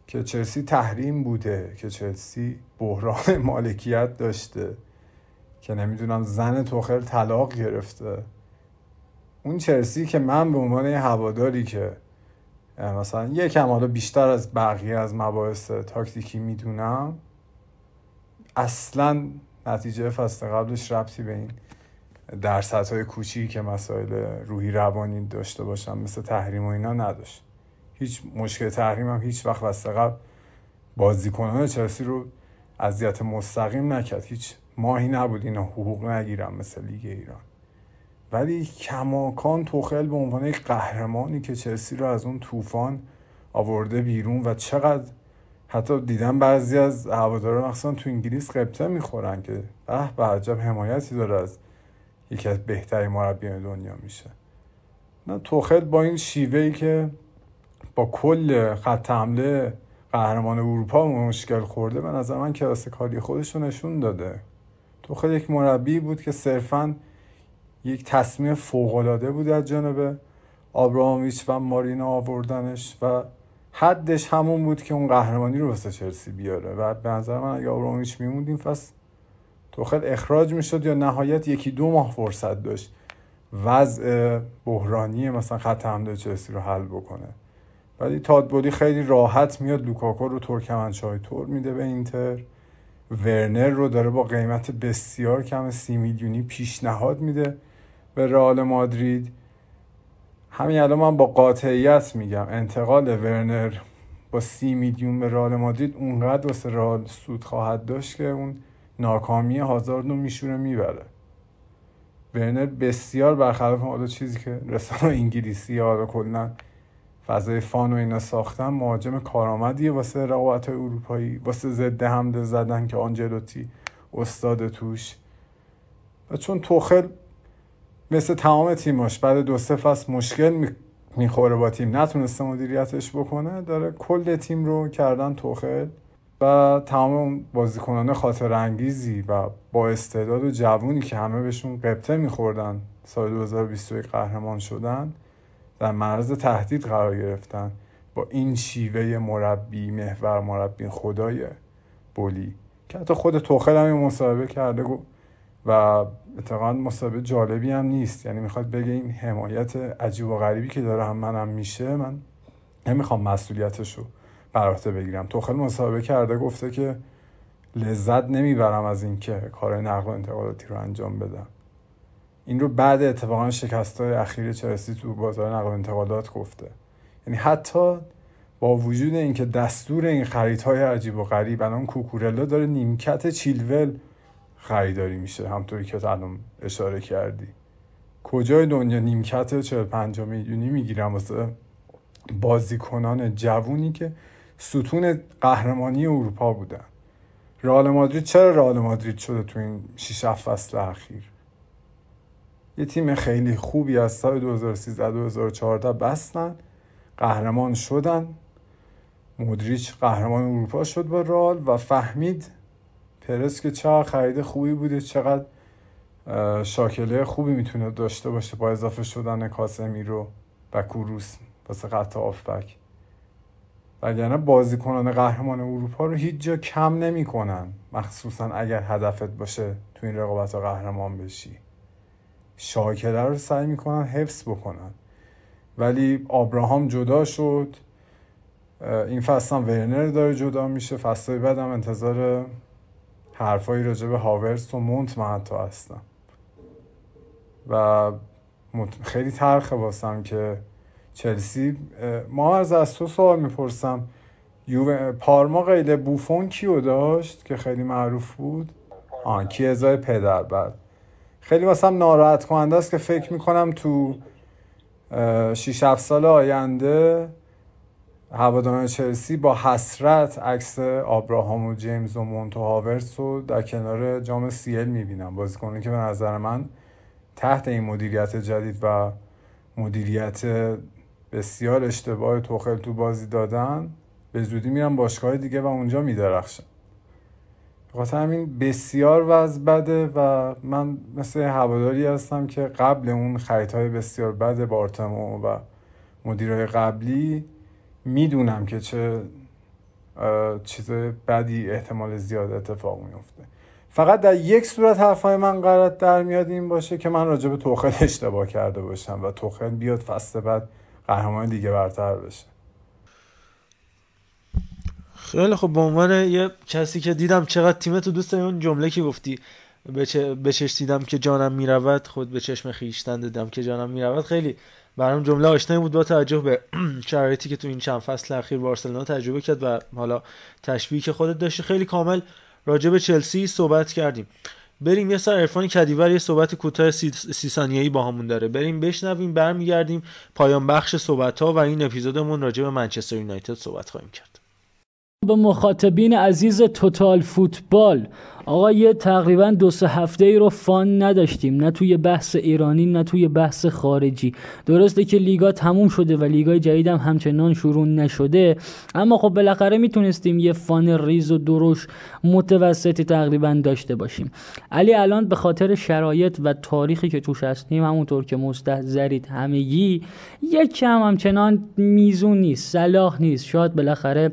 که چلسی تحریم بوده، که چلسی بحران مالکیت داشته، که نمیدونم زن توخل طلاق گرفته. اون چلسی که من به عنوان هواداری که مثلا یکم حالا بیشتر از بقیه از مباحث تاکتیکی میدونم، اصلا نتیجه فصل قبلش ربطی به این در سطح‌های کوچیکی که مسائل روحی روانی داشته باشن مثل تحریم و اینا نداشت. هیچ مشکل تحریم هم هیچ وقت فصل قبل بازیکنان چلسی رو اذیت مستقیم نکرد، هیچ ماهی نبود اینا حقوق نگیرن مثل لیگ ایران. ولی کماکان توخل به عنوان یک قهرمانی که چلسی رو از اون طوفان آورده بیرون و چقدر حتی دیدم بعضی از هواداران مخصوصا تو انگلیس قبطه میخورن که به عجب حمایتی داره از یکی از بهترین مربیان دنیا میشه. نه، توخل با این شیوهی که با کل خط حمله قهرمان اروپا مشکل خورده، به نظر من کلاس کاری خودش رو نشون داده. توخل یک مربی بود که صرفاً یک تصمیم فوق‌العاده بود از جانب آبراموویچ و مارینا آوردنش و حدش همون بود که اون قهرمانی رو واسه چلسی بیاره. و به نظر من اگه آبراموویچ میموند این فصل توخل اخراج میشد یا نهایت 1-2 ماه فرصت داشت وضع بحرانی مثلا خط حمله چلسی رو حل بکنه. ولی تادبولی خیلی راحت میاد لوکاکو رو ترکمنچای تور میده به اینتر، ورنر رو داره با قیمت بسیار کم 30 میلیونی پیشنهاد میده به رئال مادرید. همین الان من با قاطعیت میگم انتقال ورنر با 30 میلیون به رئال مادرید اونقدر واسه رئال سود خواهد داشت که اون ناکامی هازارد رو میشوره میبره. ورنر بسیار برخلاف حالا چیزی که رسانه انگلیسی ها کلا فضای فان و اینا ساختن، مهاجم کارآمدیه واسه رقابت‌های اروپایی، واسه ضد حمله زدن که آنجلوتی استاد توش. و چون توخل مثل تمام تیماش بعد 2-3 فصل مشکل میخوره با تیم، نتونسته مدیریتش بکنه، داره کل تیم رو کردن توخل و تمام بازیکنان خاطر انگیزی و با استعداد و جوونی که همه بهشون قبطه میخوردن سال 2021 قهرمان شدن در معرض تهدید قرار گرفتن با این شیوه مربی محور، مربی خدای بولی که حتی خود توخل هم این مصاحبه کرده و اتفاقا مصاحبه جالبی هم نیست، یعنی میخواد بگه این حمایت عجیب و غریبی که داره هم منم میشه، من نمیخوام مسئولیتشو بر عهده بگیرم. توخل مصاحبه کرده گفته که لذت نمیبرم از این که کار نقل و انتقالاتی رو انجام بدم. این رو بعد اتفاقا شکست‌های اخیر چلسی تو بازار نقل و انتقالات گفته. یعنی حتی با وجود اینکه دستور این خریدهای عجیب و غریب، الان کوکورلا داره نیمکت چیلول خریداری میشه، همونطوری که الان اشاره کردی. کجای دنیا نیمکت 45 میلیونی میگیرن واسه بازیکنان جوونی که ستون قهرمانی اروپا بودن؟ رئال مادرید چرا رئال مادرید شده تو این 6-7 فصل اخیر؟ یه تیم خیلی خوبی از سال 2013-2014 بستن، قهرمان شدن، مودریچ قهرمان اروپا شد با رئال و فهمید پرس که چقدر خرید خوبی بوده، چقدر شاکله خوبی میتونه داشته باشه با اضافه شدن کاسمیرو و کوروس واسه خط آفبک. وگرنه بازیکنان قهرمان اروپا رو هیچ جا کم نمیکنن، مخصوصا اگر هدفت باشه تو این رقابت قهرمان بشی. شاکله رو سعی میکنن حفظ بکنن، ولی آبراهام جدا شد، این فصل هم ورنر داره جدا میشه، فصلای بعد هم انتظار حرفایی راجع به هاورس و مونت من حتی هستم و خیلی ترخه واسم که چلسی. ما از تو سوال میپرسم، پارما قیل بوفون کیو داشت که خیلی معروف بود؟ کی ازای پدر بعد خیلی واسم ناراحت کننده است که فکر میکنم تو 6-7 سال آینده هواداران چلسی با حسرت عکس آبراهام و جیمز و مونت و هاورتس رو در کنار جام سیل میبینم. بازیکنانی که به نظر من تحت این مدیریت جدید و مدیریت بسیار اشتباه توخیل تو بازی دادن به زودی میرن باشگاه دیگه و اونجا میدرخشن. بخاطر همین بسیار وضع بده و من مثل هواداری هستم که قبل اون خریدهای بسیار بده بارتمو و مدیرای قبلی میدونم که چه چیز بدی احتمال زیاد اتفاق میفته. فقط در یک صورت حرفای من غلط در میاد، این باشه که من راجع به توخیل اشتباه کرده باشم و توخیل بیاد فصل بعد قهرمان دیگه برتر بشه. خیلی خب، به عنوان یه کسی که دیدم چقدر تیمت رو دوست داری، اون جمله که گفتی بچش دیدم که جانم میرود، خود به چشم خیشتن دیدم که جانم میرود، خیلی برام جمله آشنا بود با توجه به شرایطی که تو این چند فصل اخیر بارسلونا تجربه کرد و حالا تشبیهی که خودت داشتی. خیلی کامل راجع به چلسی صحبت کردیم. بریم یه سر عرفان کدیور یه صحبت کوتاه 30 ثانیه‌ای با همون داره، بریم بشنویم، برمیگردیم پایان بخش صحبت‌ها و این اپیزودمون راجع به منچستر یونایتد صحبت خواهیم کرد. به مخاطبین عزیز توتال فوتبال، آقا یه تقریبا 2-3 هفته‌ای رو فان نداشتیم، نه توی بحث ایرانی نه توی بحث خارجی. درسته که لیگا تموم شده و لیگای جدید هم همچنان شروع نشده، اما خب بالاخره میتونستیم یه فان ریز و دروش متوسطی تقریبا داشته باشیم. علی الان به خاطر شرایط و تاریخی که توش هستیم، همونطور که مستحضرید همگی، یکم همچنان میزون نیست، صلاح نیست، شاید بالاخره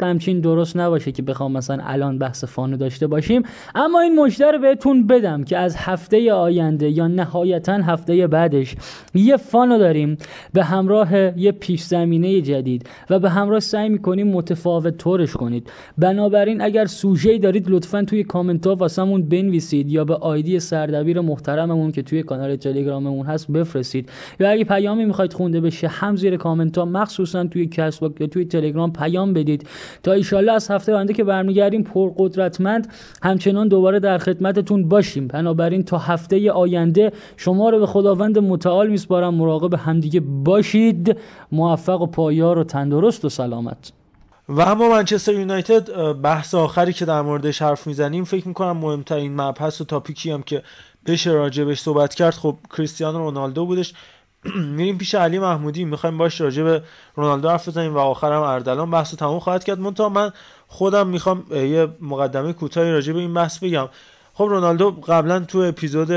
همچین درست نباشه که بخوام مثلا الان بحث فانو داشته باشیم. اما این مژده رو بهتون بدم که از هفته آینده یا نهایتا هفته بعدش یه فانو داریم به همراه یه پیش زمینه جدید و به همراه سعی میکنیم متفاوت طورش کنید. بنابراین اگر سوژه‌ای دارید لطفاً توی کامنت ها واسمون بنویسید یا به آیدی سردبیر محترممون که توی کانال تلگراممون هست بفرستید، یا اگه پیامی میخواید خونده بشه هم زیر کامنت ها مخصوصاً توی کست باکس یا توی تلگرام پیام بدید تا ایشالله از هفته آینده که برمیگردیم پرقدرتمند همچنان دوباره در خدمتتون باشیم. بنابراین تا هفته آینده شما رو به خداوند متعال میسپارم، مراقب همدیگه باشید، موفق و پایدار و تندرست و سلامت. و اما منچستر یونایتد، بحث آخری که در موردش حرف میزنیم، فکر میکنم مهمترین مبحث و تاپیکی هم که بشه راجبش صحبت کرد خب کریستیانو رونالدو بودش. میریم پیش علی محمودی، میخوایم باش راجع به رونالدو حرف بزنیم و آخرام اردلان بحثو تموم خواهد کرد. منتها من خودم میخوام یه مقدمه کوتاهی راجع به این بحث بگم. خب رونالدو قبلا تو اپیزود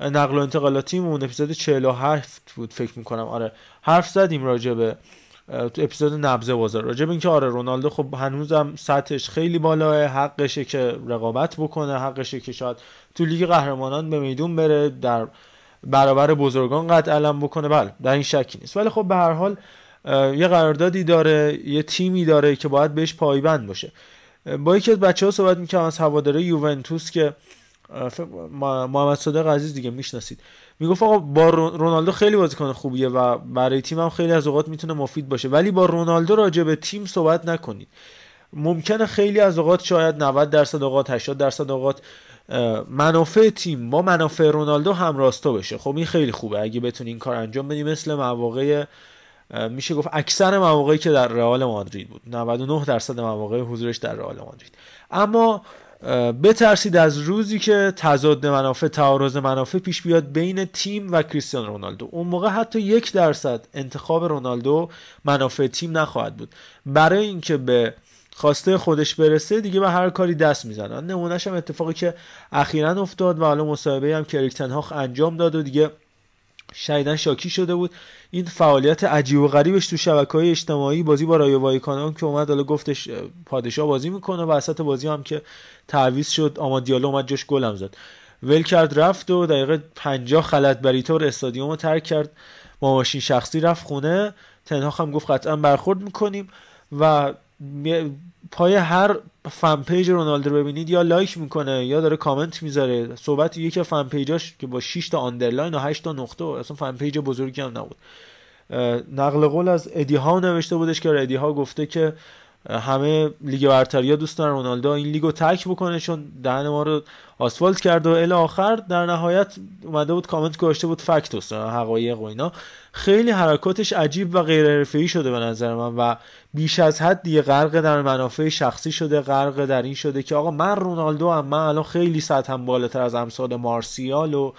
نقل و انتقالاتیمون، اپیزود 47 بود فکر میکنم، آره، حرف زدیم راجع به تو اپیزود نبض بازار راجع به اینکه آره رونالدو خب هنوزم سطحش خیلی بالاه، حقشه که رقابت بکنه، حقشه که شاید تو لیگ قهرمانان به میدون بره، در برابر بزرگان قد علم بکنه، بله در این شکی نیست، ولی خب به هر حال یه قراردادی داره، یه تیمی داره که باید بهش پایبند باشه. با یکی از بچه‌ها صحبت می‌کردم از هواداره یوونتوس که محمد صادق عزیز دیگه میشناسید، میگفت آقا با رونالدو خیلی بازیکن خوبیه و برای تیمم خیلی از اوقات میتونه مفید باشه، ولی با رونالدو راجع به تیم صحبت نکنید. ممکنه خیلی از اوقات، شاید 90% اوقات، 80% اوقات منافع تیم با منافع رونالدو همراستا بشه. خب این خیلی خوبه اگه بتونی این کار انجام بدی، مثل مواقع میشه گفت اکثر مواقعی که در رئال مادرید بود، 99% مواقع حضورش در رئال مادرید. اما بترسید از روزی که تضاد منافع، تعارض منافع پیش بیاد بین تیم و کریستیانو رونالدو، اون موقع حتی 1% انتخاب رونالدو منافع تیم نخواهد بود، برای اینکه به خواسته خودش برسه دیگه به هر کاری دست میزنن. نمونهش هم اتفاقی که اخیراً افتاد و حالا مصاحبه هم که ریکتن هاخ انجام داد و دیگه شایدن شاکی شده بود این فعالیت عجیب و غریبش تو شبکه‌های اجتماعی، بازی با رایو وایکانو که اومد حالا گفتش پادشاه بازی میکنه، وسط بازی هم که تعویض شد آماد دیالو اومد جوش گلم زد، ول کرد رفت و دقیقه 50 خلط بریتور استادیوم رو ترک کرد با ماشین شخصی رفت خونه. تنهاخ هم گفت قطعا برخورد میکنیم و پای هر فن پیج رونالدو رو ببینید یا لایک میکنه یا داره کامنت میذاره. صحبت یکی از فن پیجاش که با 6 تا آندرلاین و 8 تا نقطه، اصلا فن پیج بزرگی هم نبود، نقل قول از ادی ها نوشته بودش که ادی ها گفته که همه لیگ برتریا دوست دارن رونالدو این لیگو تک بکنه چون دهن ما رو آسفالت کرد و الی آخر. در نهایت اومده بود کامنت گذاشته بود فکتوس حقایق و اینا. خیلی حرکاتش عجیب و غیر حرفه‌ای شده به نظر من و بیش از حد دیگه غرق در منافع شخصی شده، غرق در این شده که آقا من رونالدو هم، من الان خیلی سطحم بالاتر از امثال مارسیال و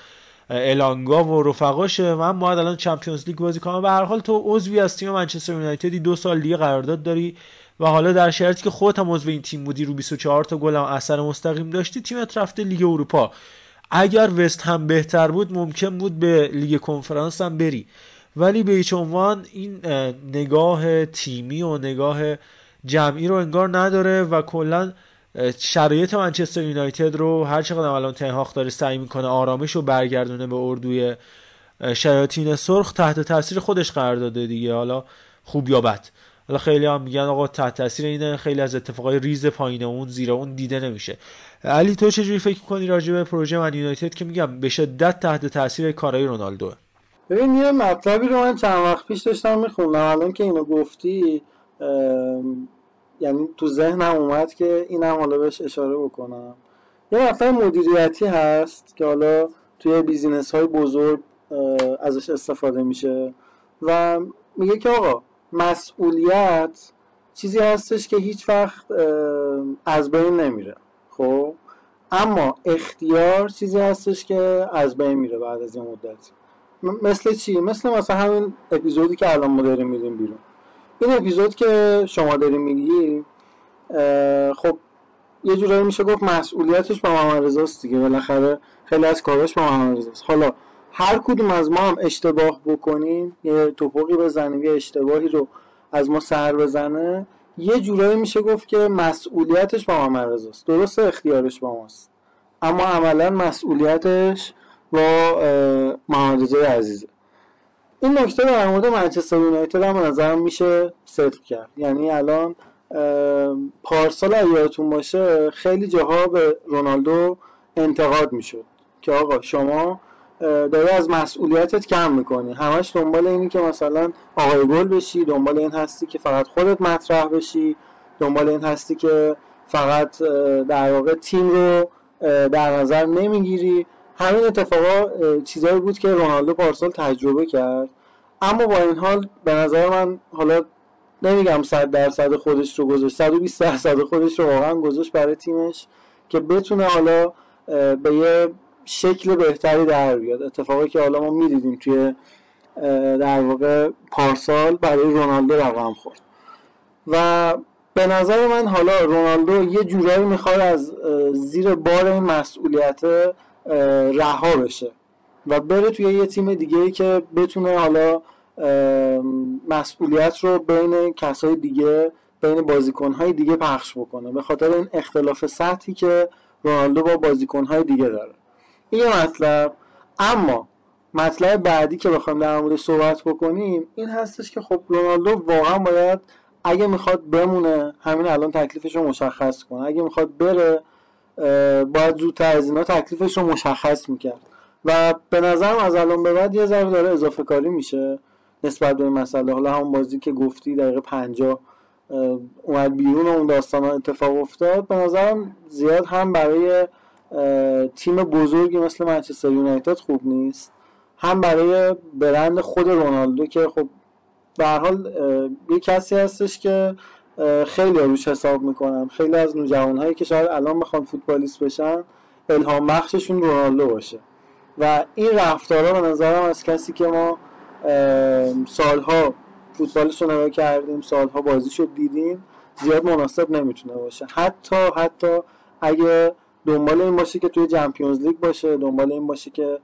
الانگا و رفقاشه، من باید الان چمپیونز لیگ بازی کنم. به هر حال تو عضوی از تیم منچستر یونایتد 2 سال دیگه قرارداد داری و حالا در شرطی که خودت هم عضو این تیم بودی، رو 24 تا گل هم اثر مستقیم داشتی، تیمت رفته لیگ اروپا. اگر وست هم بهتر بود ممکن بود به لیگ کنفرانس هم بری، ولی به هیچ عنوان این نگاه تیمی و نگاه جمعی رو انگار نداره و کلا شرایط منچستر یونایتد رو هر چقدر الان تنهاخ داره سعی میکنه آرامش رو برگردونه به اردوی شیاطین سرخ، تحت تاثیر خودش قرار داده دیگه، حالا خوب یا بد. حالا خیلی هم میگن آقا تحت تاثیر اینه، خیلی از اتفاقای ریز پایین اون زیر اون دیده نمیشه. علی تو چجوری فکر می‌کنی راجع به پروژه من یونایتد که میگم به شدت تحت تاثیر کارهای رونالدو؟ ببین یه مطلبی رو من چند وقت پیش داشتم می‌خوندم، الان که اینو گفتی یعنی تو ذهنم اومد که اینم حالا بهش اشاره بکنم. یه مطلب مدیریتی هست که حالا توی بیزینس‌های بزرگ ازش استفاده میشه و میگه که آقا مسئولیت چیزی هستش که هیچ وقت از بین نمیره، خب اما اختیار چیزی هستش که از بین میره بعد از یه مدت. مثل چی؟ مثلا همین اپیزودی که الان ما داریم میدیم بیرون، این اپیزود که شما داریم میگی خب یه جورایی میشه گفت مسئولیتش با محمد رضاست دیگه، بالاخره خیلی از کاراش با محمد رضاست. حالا هر کدوم از ما هم اشتباه بکنیم، یه توپقی بزنیم، یه اشتباهی رو از ما سر بزنه، یه جورایی میشه گفت که مسئولیتش با ما مرزاست. درسته اختیارش با ماست اما عملا مسئولیتش با محمدرضای عزیزه. این نکته در مورد منچستر یونایتد هم نظرم میشه صدق کرد. یعنی الان پارسال یادتون باشه خیلی جاها به رونالدو انتقاد میشد که آقا شما داری از مسئولیتت کم میکنی، همش دنبال اینی که مثلا آقای گل بشی، دنبال این هستی که فقط خودت مطرح بشی، دنبال این هستی که فقط در واقع تیم رو در نظر نمیگیری. همین اتفاقا چیزایی بود که رونالدو پارسال تجربه کرد، اما با این حال به نظر من حالا نمیگم 100% خودش رو گذاشت، 120% خودش رو واقعا گذاشت برای تیمش که بتونه حالا به یه شکل بهتری در بیاد. اتفاقی که حالا ما میدیدیم توی در واقع پارسال برای رونالدو رقم خورد و به نظر من حالا رونالدو یه جورایی میخواد از زیر بار این مسئولیت رها بشه و بره توی یه تیم دیگه‌ای که بتونه حالا مسئولیت رو بین کسای دیگه، بین بازیکن‌های دیگه پخش بکنه به خاطر این اختلاف سطحی که رونالدو با بازیکن‌های دیگه داره. این مطلب. اما مطلب بعدی که بخوایم در موردش صحبت بکنیم این هستش که خب رونالدو واقعا باید اگه میخواد بمونه همین الان تکلیفش رو مشخص کنه، اگه میخواد بره باید زودتر از اینا تکلیفش رو مشخص میکرد و به نظرم از الان به بعد یه ذره داره اضافه کاری میشه نسبت به این مسئله. حالا همون بازی که گفتی دقیقه 50 اومد بیرون و اون داستان اتفاق افتاد، به نظرم زیاد هم برای تیم بزرگی مثل منچستر یونایتد خوب نیست، هم برای برند خود رونالدو که خب به هر حال یه کسی هستش که خیلی روش حساب میکنم. خیلی از نوجوانهایی که شاید الان میخوان فوتبالیست بشن الهام بخششون رونالدو باشه و این رفتارها به نظرم از کسی که ما سالها فوتبالش رو نگاه کردیم، سالها بازیش رو دیدیم، زیاد مناسب نمیتونه باشه. حتی اگه دنبال این باشه که توی چمپیونز لیگ باشه، دنبال این باشه که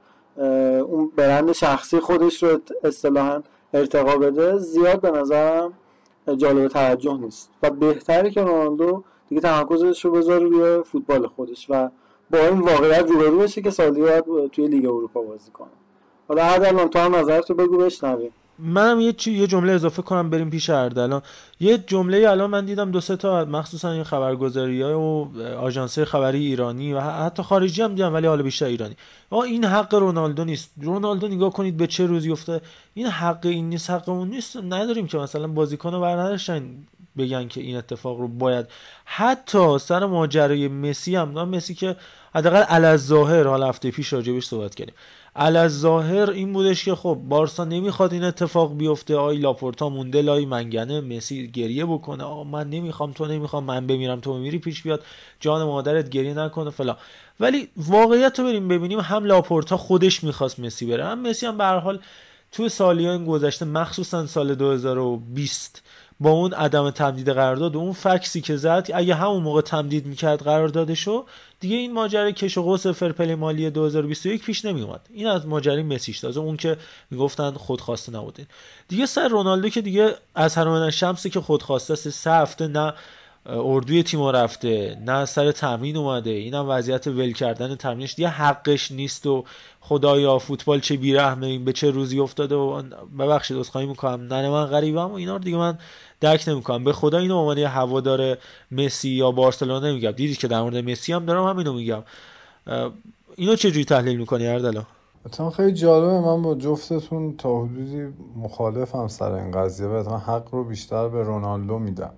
اون برند شخصی خودش رو اصطلاحاً ارتقا بده، زیاد به نظرم جالب توجه نیست و بهتره که رونالدو دیگه تمرکزش رو بذاره روی فوتبال خودش و با این واقعیت روبرو بشه که سالی باید توی لیگ اروپا بازی کنه. حالا اردلان تو هم نظرتو بگو بشنویم. منم یه جمله اضافه کنم بریم پیش اردلان. یه جمله الان من دیدم دو سه تا مخصوصا این خبرگزاری‌ها و آژانس‌های خبری ایرانی و حتی خارجی هم دیدم، ولی حالا بیشتر ایرانی، آقا این حق رونالدو نیست، رونالدو نگاه کنید به چه روزی افتاده، این حق این نیست، حق اون نیست، نداریم که مثلا بازیکنو برنداشتن بگن که این اتفاق رو باید. حتی سر ماجرای مسی هم، مسی که حداقل الظاهر، حالا هفته پیش راجبش صحبت کردیم، الظاهر این بودش که خب بارسا نمیخواد این اتفاق بیفته، آی لاپورتا مونده لای منگنه، مسی گریه بکنه، آقا من نمیخوام، تو نمیخوام، من بمیرم تو میری، پیش بیاد جان مادرت گریه نکنه فلان. ولی واقعیت رو بریم ببینیم، هم لاپورتا خودش میخواست مسی بره، هم مسی هم به هر حال تو سالیان گذشته مخصوصا سال 2020 با اون عدم تمدید قرارداد و اون فکسی که زد، اگه همون موقع تمدید میکرد قراردادشو دیگه این ماجرای کش و قوس فرپلی مالی 2021 پیش نمی اومد. این از ماجرای مسیش، تازه اون که میگفتن خودخواسته نبوده دیگه. سر رونالدو که دیگه از هرمن شمسی که خودخواسته است، 3 هفته نه اردوی تیمو رفته نه سر تمرین اومده، اینم وضعیت ول کردن تمرینش دیگه حقش نیست و خدایا فوتبال چه بیرحمه، این به چه روزی افتاده و ببخشید عذرخواهی میکنم، نه من غریبم و اینا رو دیگه من درک نمیکنم. به خدا اینو معنی هوادار مسی یا بارسلونا نمیگم، دیدید که در مورد مسی هم دارم همینو میگم. اینو چه جوری تحلیل میکنی اردلان؟ مثلا خیلی جالبه، من با جفتتون تا حدودی مخالفم سر این قضیه و مثلا حق رو بیشتر به رونالدو میدم.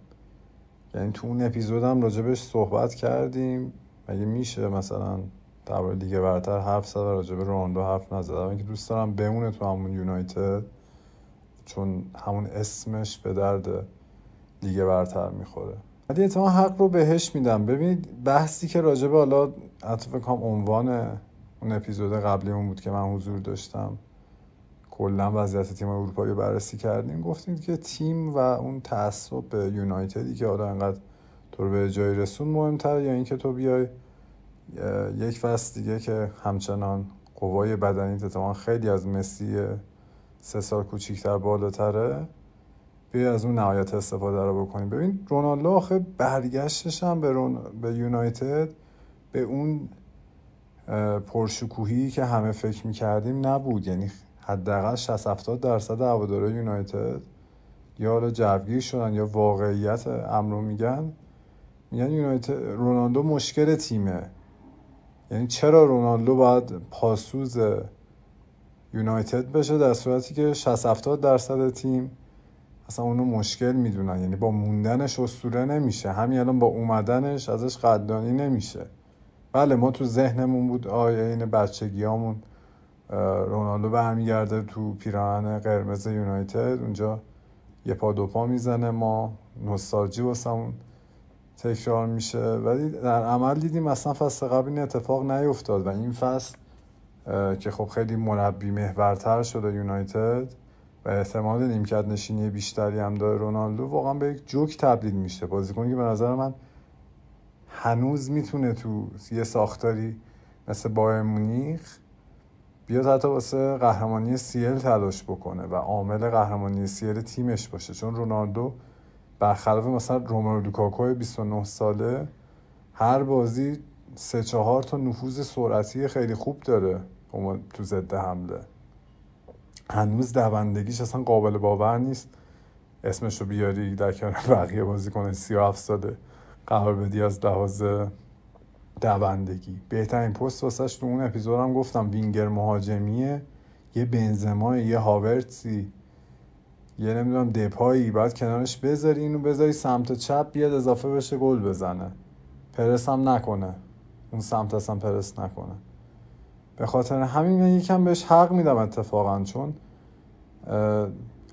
یعنی تو اون اپیزودم راجبش صحبت کردیم، مگه میشه مثلا در باره دیگه برتر حرف زد و راجب رونالدو حرف نزد؟ من که دوست دارم بمونه تو همون یونایتد، چون همون اسمش به درد دیگه برتر میخوره. ولی احتمال حق رو بهش میدم. ببینید بحثی که راجب حالا اتفاقا عنوان اون اپیزود قبلیمون بود که من حضور داشتم، کلا وضعیت تیم اروپایی رو بررسی کردیم، گفتیم که تیم و اون تعصب به یونایتدی که حالا انقدر تو رو به جای رسون مهم‌تره، یا اینکه تو بیای یک فصل دیگه که همچنان قوای بدنیت تمام خیلی از مسی 3 سال کوچیک‌تر بالاتره، بیای از اون نهایت استفاده رو بکنیم. ببین رونالدو آخه برگشتش هم به یونایتد به اون پرشکوهی که همه فکر می‌کردیم نبود. یعنی حداقل 60-70% هوادارهای یونایتد یا حالا جوگیر شدن یا واقعیت امرو میگن یونایتد رونالدو مشکل تیمه. یعنی چرا رونالدو باید پاسوز یونایتد بشه در صورتی که 60-70% تیم اصلا اونو مشکل میدونن؟ یعنی با موندنش اسطوره نمیشه، همین الان با اومدنش ازش قدردانی نمیشه. بله ما تو ذهنمون بود آیا این بچگیامون رونالدو برمیگرده تو پیراهن قرمز یونایتد، اونجا یه پا دو پا میزنه، ما نوستالژی واسمون تکرار میشه. ولی در عمل دیدیم اصلا فصل قبل این اتفاق نیفتاد و این فصل که خب خیلی مربی محورتر شده یونایتد و احتمال نیمکت نشینی بیشتری هم داره رونالدو، واقعا به یک جوک تبدیل میشه. بازیکنی که به نظر من هنوز میتونه تو یه ساختاری مثل بایر مونیخ بیاد حتی واسه قهرمانی سیل تلاش بکنه و عامل قهرمانی سیل تیمش باشه، چون رونالدو برخلاف مثلا روملو لوکاکو 29 ساله هر بازی 3-4 تا نفوذ سرعتی خیلی خوب داره تو ضد حمله. هنوز دوندگیش اصلا قابل باور نیست، اسمش رو بیاری در کنار بقیه بازیکن 37 ساله قرار بدی از دهازه دوندگی. بهترین پست واسش تو اون اپیزود هم گفتم وینگر مهاجمیه، یه بنزما، یه هاورتسی، یه نمیدونم دپایی باید کنارش بذاری، اینو بذاری سمت چپ بیاد اضافه بشه گل بزنه، پرس هم نکنه، اون سمت اصلا پرس نکنه. به خاطر همین من یکم بهش حق میدم اتفاقا، چون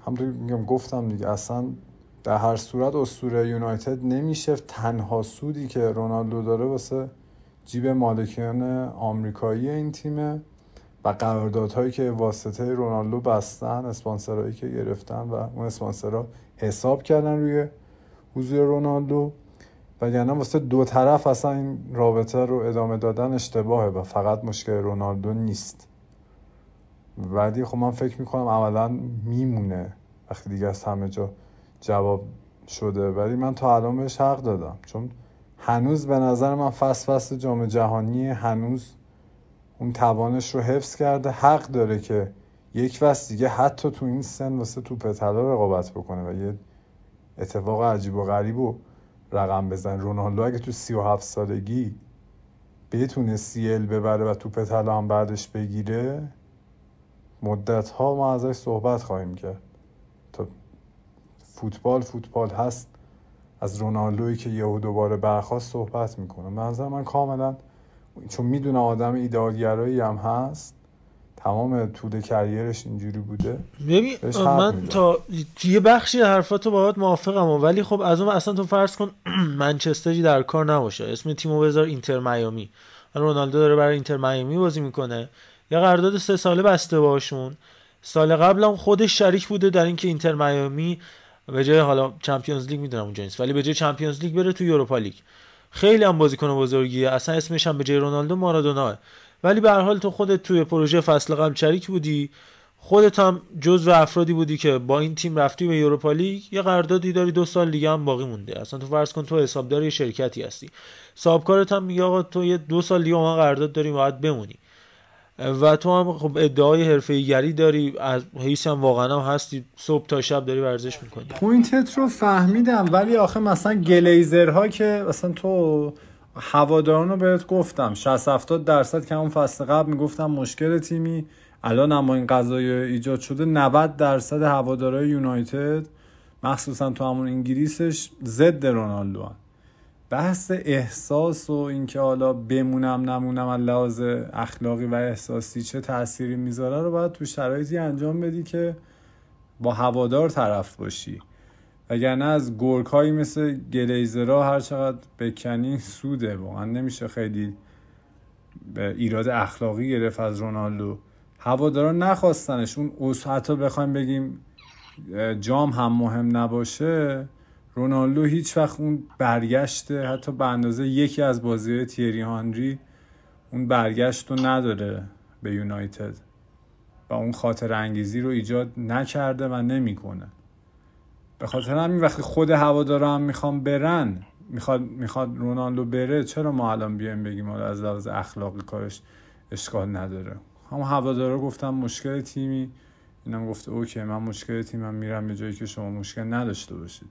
همونطور که گفتم دیگه اصلا در هر صورت اسطوره یونایتد نمیشه. تنها سودی که رونالدو داره واسه جیب مالکیان آمریکایی این تیمه و قراردادهایی که واسطه رونالدو بستن، اسپانسرایی که گرفتن و اون اسپانسرها حساب کردن روی حضور رونالدو، وگرنه واسه دو طرف اصلا این رابطه رو ادامه دادن اشتباهه و فقط مشکل رونالدو نیست. ولی خب من فکر میکنم عملا میمونه وقتی دیگه از همه جا جواب شده، ولی من تا الان بهش حق دادم، چون هنوز به نظر من فصل جام جهانی هنوز اون توانش رو حفظ کرده، حق داره که یک واسه دیگه حتی تو این سن واسه توپ طلا رقابت بکنه و یه اتفاق عجیب و غریب رو رقم بزن. رونالدو اگه تو 37 سالگی بتونه CL ببره و توپ طلا هم بعدش بگیره، مدت ها ما ازش صحبت خواهیم کرد. تا فوتبال هست، از رونالدویی که یهو دوباره برخاست صحبت میکنه. منظر من کاملا، چون میدونه آدم ایدئالگرایی هم هست، تمام طول کریرش اینجوری بوده. ببین من تا یه بخشی حرفاتو باهات موافقم، ولی خب از اون اصلا تو فرض کن منچستری در کار نباشه، اسم تیمو بذار اینتر میامی، رونالدو داره برای اینتر میامی بازی میکنه، یه قرارداد 3 ساله بسته باشون. سال قبل هم خودش شریک بوده در اینکه اینتر میامی به جای حالا چمپیونز لیگ، میدونم اونجا نیست، ولی به جای چمپیونز لیگ بره تو اروپا لیگ. خیلی هم بازیکن بزرگیه، اصلا اسمش هم به جای رونالدو مارادوناه. ولی به هر حال تو خودت توی پروژه فصل قبل شریک بودی، خودت هم جزو افرادی بودی که با این تیم رفتی به اروپا لیگ، یه قراردادی داری 2 سال دیگه هم باقی مونده. اصلا تو فرض کن تو حسابدار یه شرکتی هستی، صاحبکارت هم میگه آقا تو یه 2 سال دیگه ما قرارداد داریم باید بمونی، و تو هم خب ادعای حرفه‌ایگری داری، از حیث هم واقعا هم هستی، صبح تا شب داری ورزش میکنی. پوینتت رو فهمیدم، ولی آخه مثلا گلیزرها که مثلا تو هوادارانو بهت گفتم 60-70% که اون فصل قبل میگفتم مشکل تیمی، الان اما این قضایا ایجاد شده 90% هوادارهای یونایتد مخصوصا تو همون انگلیسش ضد رونالدو هن. بحث احساس و اینکه حالا بمونم نمونم از لحاظ اخلاقی و احساسی چه تأثیری میذاره رو باید تو شرایطی انجام بدی که با هوادار طرف باشی، وگرنه از گورکایی مثل گلیزرها هر چقدر بکنی سوده. واقعا نمیشه خیلی به ایراد اخلاقی گرفت از رونالدو، هوادارا نخواستنش. اون حتی بخوایم بگیم جام هم مهم نباشه، رونالدو هیچ وقت اون برگشته حتی به اندازه یکی از بازی‌های تیری هنری اون برگشت رو نداره به یونایتد و اون خاطر انگیزی رو ایجاد نکرده و نمی‌کنه. به خاطر همین وقتی خود هوادارا هم میخوان برن، میخواد رونالدو بره، چرا ما الان بیایم بگیم از لحاظ اخلاقی کارش اشکال نداره؟ هم هوادارا گفتم مشکل تیمی، اینم گفته اوکی من مشکل تیمم میرم به جایی که شما مشکل نداشته باشید.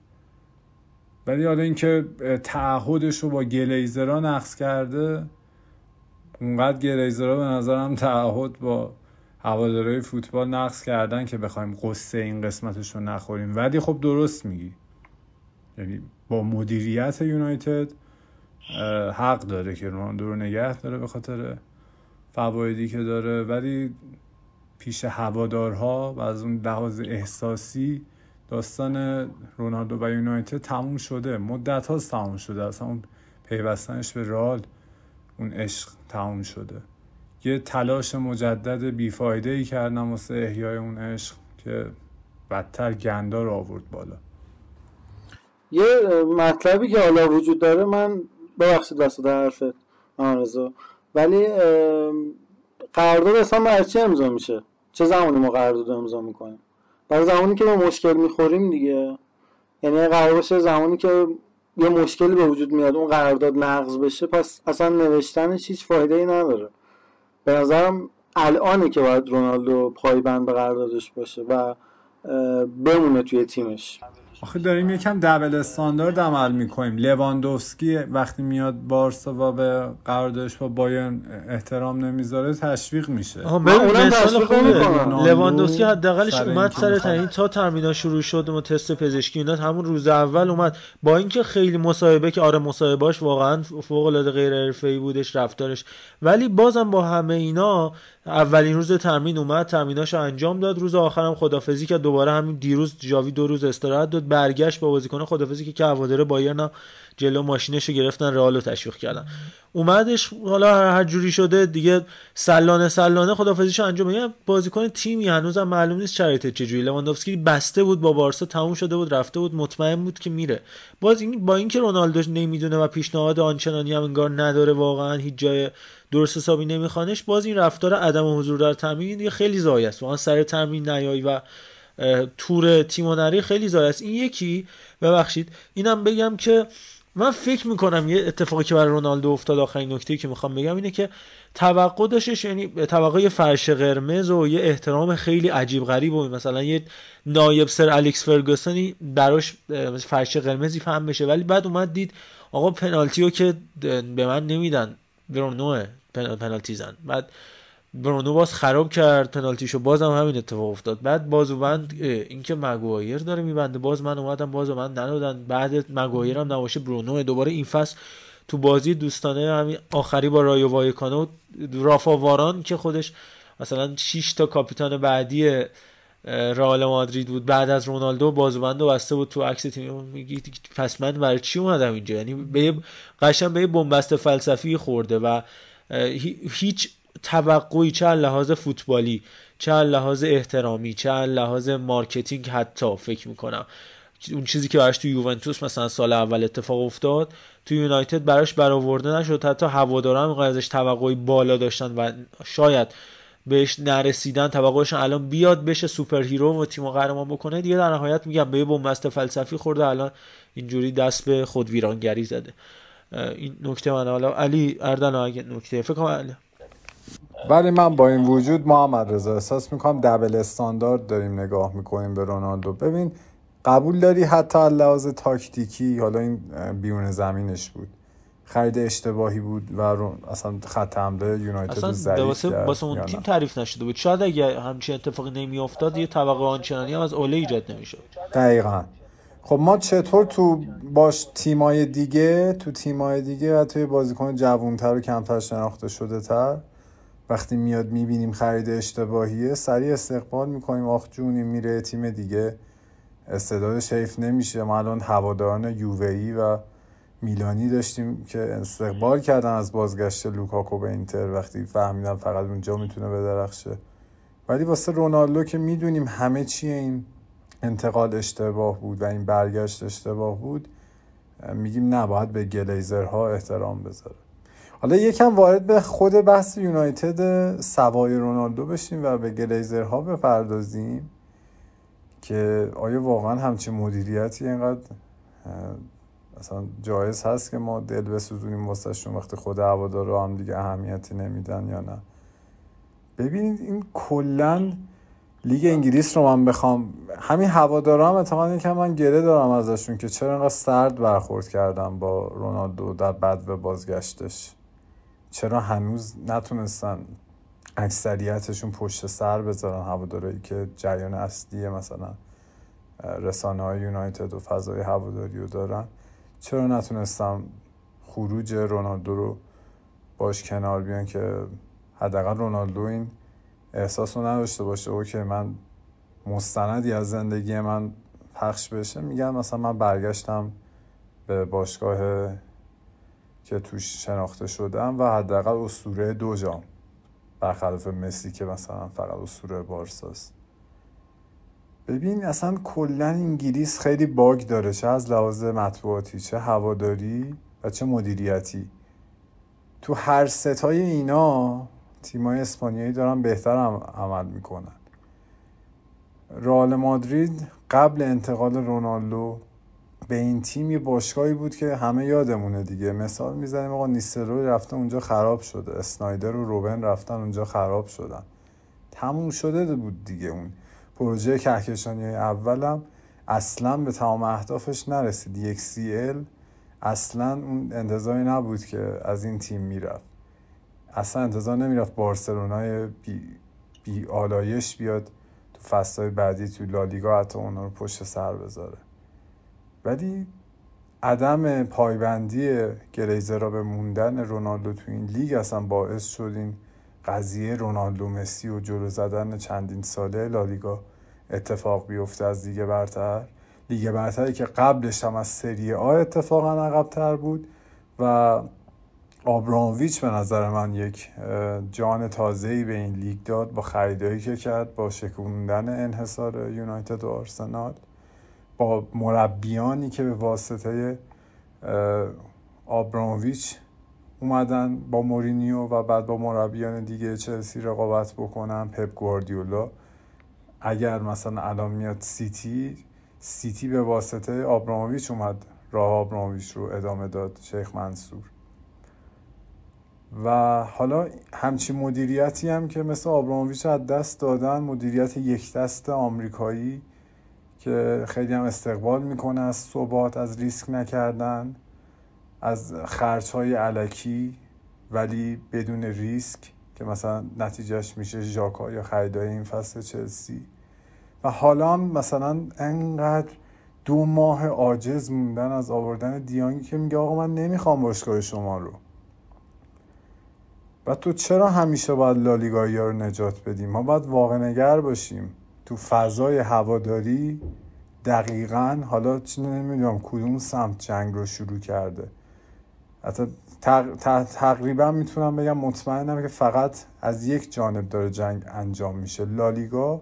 ولی حالا اینکه تعهدش رو با گلیزرها نقص کرده، اونقدر گلیزرها به نظرم تعهد با هوادارهای فوتبال نقص کردن که بخوایم قصه این قسمتش رو نخوریم. ولی خب درست میگی، یعنی با مدیریت یونایتد حق داره که رونالدو رو نگه داره به خاطر فوایدی که داره، ولی پیش هوادارها و از اون لحاظ احساسی داستان رونالدو و یونایتد تموم شده، مدت ها تموم شده، اصلا اون پیوستنش به رئال اون عشق تموم شده. یه تلاش مجدد بیفایده ای کردم واسه احیای اون عشق که بدتر گندا رو آورد بالا. یه مطلبی که حالا وجود داره، من ببخشید واسه حرفت آرزو، ولی قرارداد اصلا هرچی امضا میشه، چه زمانی ما قرارداد امضا میکنیم؟ برای زمانی که ما مشکل میخوریم دیگه، یعنی قرارداد زمانی که یه مشکلی به وجود میاد اون قرارداد نقض بشه، پس اصلا نوشتنش هیچ فایده ای نداره. به نظرم الانه که باید رونالدو پایبند به قراردادش باشه و بمونه توی تیمش. آخه داریم یکم دبل استاندارد عمل میکنیم. لواندوفسکی وقتی میاد بارسا و به قراردادش با بایرن احترام نمیذاره تشویق میشه. اونم تشویق خوبه. لواندوفسکی حداقلش اومد سر تعیین تا ترمینا شروع شد و تست پزشکی اینا همون روز اول اومد، با اینکه خیلی مصاحبه که آره مصاحبهاش واقعا فوق العاده غیر حرفه‌ای بودش رفتارش، ولی بازم با همه اینا اولین روز ترمین اومد ترمیناشو انجام داد، روز آخرم خدافظی کرد، دوباره همین دیروز جاوی 2 روز استراحت داد، برگشت با بازیکن خدافظی که هواداره بایرن جلو ماشینشو گرفتن رئال رو تشویق کردن، اومدش حالا هر جوری شده دیگه سلانه خدافظیشو انجام میده. بازیکن تیمی هنوزم معلوم نیست شرایطش چجوری. لواندوفسکی بسته بود با بارسا، تموم شده بود رفته بود، مطمئن بود که میره. باز این با اینکه رونالدو نمیدونه و پیشنهاد آنچنانی هم انگار نداره، واقعا هیچ جای درست حسابی نمیخوانش، باز این رفتار عدم حضور در تمرین دیگه خیلی ضایع است. اون سر تمرین نیایی و تور تیمونری خیلی ضایع است. این یکی ببخشید اینم بگم که من فکر میکنم یه اتفاقی که برای رونالدو افتاد، آخرین نکته‌ای که میخوام بگم اینه که توقع داشتش، یعنی توقع فرش قرمز و یه احترام خیلی عجیب غریب و مثلا یه نایب سر الکس فرگوسنی براش فرش قرمزی فهم بشه، ولی بعد اومد دید آقا پنالتیو که به من نمیدن، برونو پنالتی زن، بعد برونو باز خراب کرد پنالتیشو، بازم همین اتفاق افتاد. بعد بازوبند این که مگوایر داره میبنده، باز من اومدم بازوبند ندادن، بعد مگوایر هم نباشه برونو دوباره این فصل تو بازی دوستانه همین آخری با رایو وایکانو رافا واران که خودش مثلا 6 تا کاپیتان بعدی رئال مادرید بود بعد از رونالدو، بازوبندو بسته بود تو عکس تیم، میگی پس من برای چی اومدم اینجا؟ یعنی به قشنگ به بنبست فلسفی خورده و هیچ توقعی چه لحاظ فوتبالی، چه لحاظ احترامی، چه لحاظ مارکتینگ حتی فکر میکنم اون چیزی که براش تو یوونتوس مثلا سال اول اتفاق افتاد تو یونایتد براش برآورده نشد. حتی هواداران هم ازش توقعی بالا داشتن و شاید بهش نرسیدن، توقعش الان بیاد بشه سوپر هیرو و تیمو قهرمان بکنه دیگه. در نهایت میگم به بنبست فلسفی خورده، الان اینجوری دست به خود ویرانگری زده. این نکته من. حالا علی اردن اگه نکته فکر کنم، ولی من با این وجود محمد رضا احساس میکنم دبل استاندارد داریم نگاه میکنیم به رونالدو. ببین قبول داری حتی از لحاظ تاکتیکی، حالا این بیرون زمینش بود، خرید اشتباهی بود و اصلا خط حمله یونایتد ضعیف بود، واسه اون تیم تعریف نشده بود. شاید اگه همچین اتفاقی نمیافتاد یه توقع آنچنانی هم از اوله ایجاد نمیشد. دقیقاً. خب ما چطور تو باش تیمای دیگه و توی بازیکن جوان‌تر و کمتر شناخته شده تر وقتی میاد میبینیم خرید اشتباهیه سریع استقبال میکنیم، آخ جونی میره تیم دیگه، استعدادش حیف نمیشه. ما الان هواداران یووه‌ای و میلانی داشتیم که استقبال کردن از بازگشت لوکاکو به اینتر وقتی فهمیدن فقط اونجا میتونه بدرخشه، ولی واسه رونالدو که میدونیم همه چیه، این انتقال اشتباه بود و این برگشت اشتباه بود، میگیم نه باید به گلیزرها احترام بذاره. حالا یکم وارد به خود بحث یونایتد سوای رونالدو بشیم و به گلیزرها بپردازیم که آیا واقعا همچین مدیریتی اینقدر اصلا جایز هست که ما دل بسوزونیم واسهشون وقتی خود هوادارا هم دیگه اهمیتی نمیدن یا نه؟ ببینید این کلا لیگ انگلیس رو من بخوام، همین هوادارا هم احتمالاً که من گله دارم ازشون که چرا اینقدر سرد برخورد کردن با رونالدو در بعد و بازگشتش، چرا هنوز نتونستن اکثریتشون پشت سر بذارن هوادارایی که جریان اصلی مثلا رسانه‌های یونایتد و فضای هواداری رو دارن، چرا نتونستم خروج رونالدو رو باش کنار بیان که حداقل رونالدو این احساس رو نداشته باشه او که من مستندی از زندگی من پخش بشه. میگم مثلا من برگشتم به باشگاه که توش شناخته شدم و حداقل اسطوره دو جام، برخلاف مسی که مثلا فقط اسطوره بارساست. ببین اصلا کلا انگلیس خیلی باگ داره، چه از لحاظ مطبوعاتی، چه هواداری و چه مدیریتی. تو هر ستای اینا تیمای اسپانیایی دارن بهتر عمل میکنن. رئال مادرید قبل انتقال رونالدو به این تیم یه باشگاهی بود که همه یادمونه دیگه، مثال میزنیم آقا نیستروی رفته اونجا خراب شده، اسنایدر و روبن رفتن اونجا خراب شدن، تموم شده بود دیگه. اون پروژه کهکشانی اولم اصلا به تمام اهدافش نرسید، یک CL اصلا اون انتظاری نبود که از این تیم میرفت، اصلا انتظار نمیرفت بارسلونای بی آلایش بیاد تو فصلهای بعدی تو لالیگا حتی اونا رو پشت سر بذاره. ولی عدم پایبندی گلیزرها به موندن رونالدو تو این لیگ اصلا باعث شد این قضیه رونالدو مسی و جلو زدن چندین ساله لالیگا اتفاق بیفته از دیگه برتر. لیگ برتری که قبلش هم از سری آ اتفاقا عقب‌تر بود و آبرامویچ به نظر من یک جان تازه‌ای به این لیگ داد با خریدایی که کرد، با شکوندن انحصار یونایتد و آرسنال، با مربیانی که به واسطه آبرامویچ اومدن با مورینیو و بعد با مربیان دیگه چلسی رقابت بکنن. پپ گواردیولا اگر مثلا الان میاد سیتی به واسطه آبرامویچ اومد، راه آبرامویچ رو ادامه داد شیخ منصور. و حالا همچین مدیریتی هم که مثل آبرامویچ از دست دادن، مدیریت یک دست آمریکایی که خیلی هم استقبال میکنه از ثبات، از ریسک نکردن، از خرچ‌های الکی ولی بدون ریسک که مثلا نتیجهش میشه ژاکا یا خریدای این فصل چلسی. و حالا هم مثلا انقدر 2 ماه عاجز موندن از آوردن دیانگی که میگه آقا من نمیخوام باشگاه شما رو، و تو چرا همیشه باید لالیگایی ها رو نجات بدیم؟ ما باید واقع نگر باشیم تو فضای هواداری. دقیقاً حالا چی نمیدونم کدوم سمت جنگ رو شروع کرده. حتی تقریبا میتونم بگم مطمئنم که فقط از یک جانب داره جنگ انجام میشه. لالیگا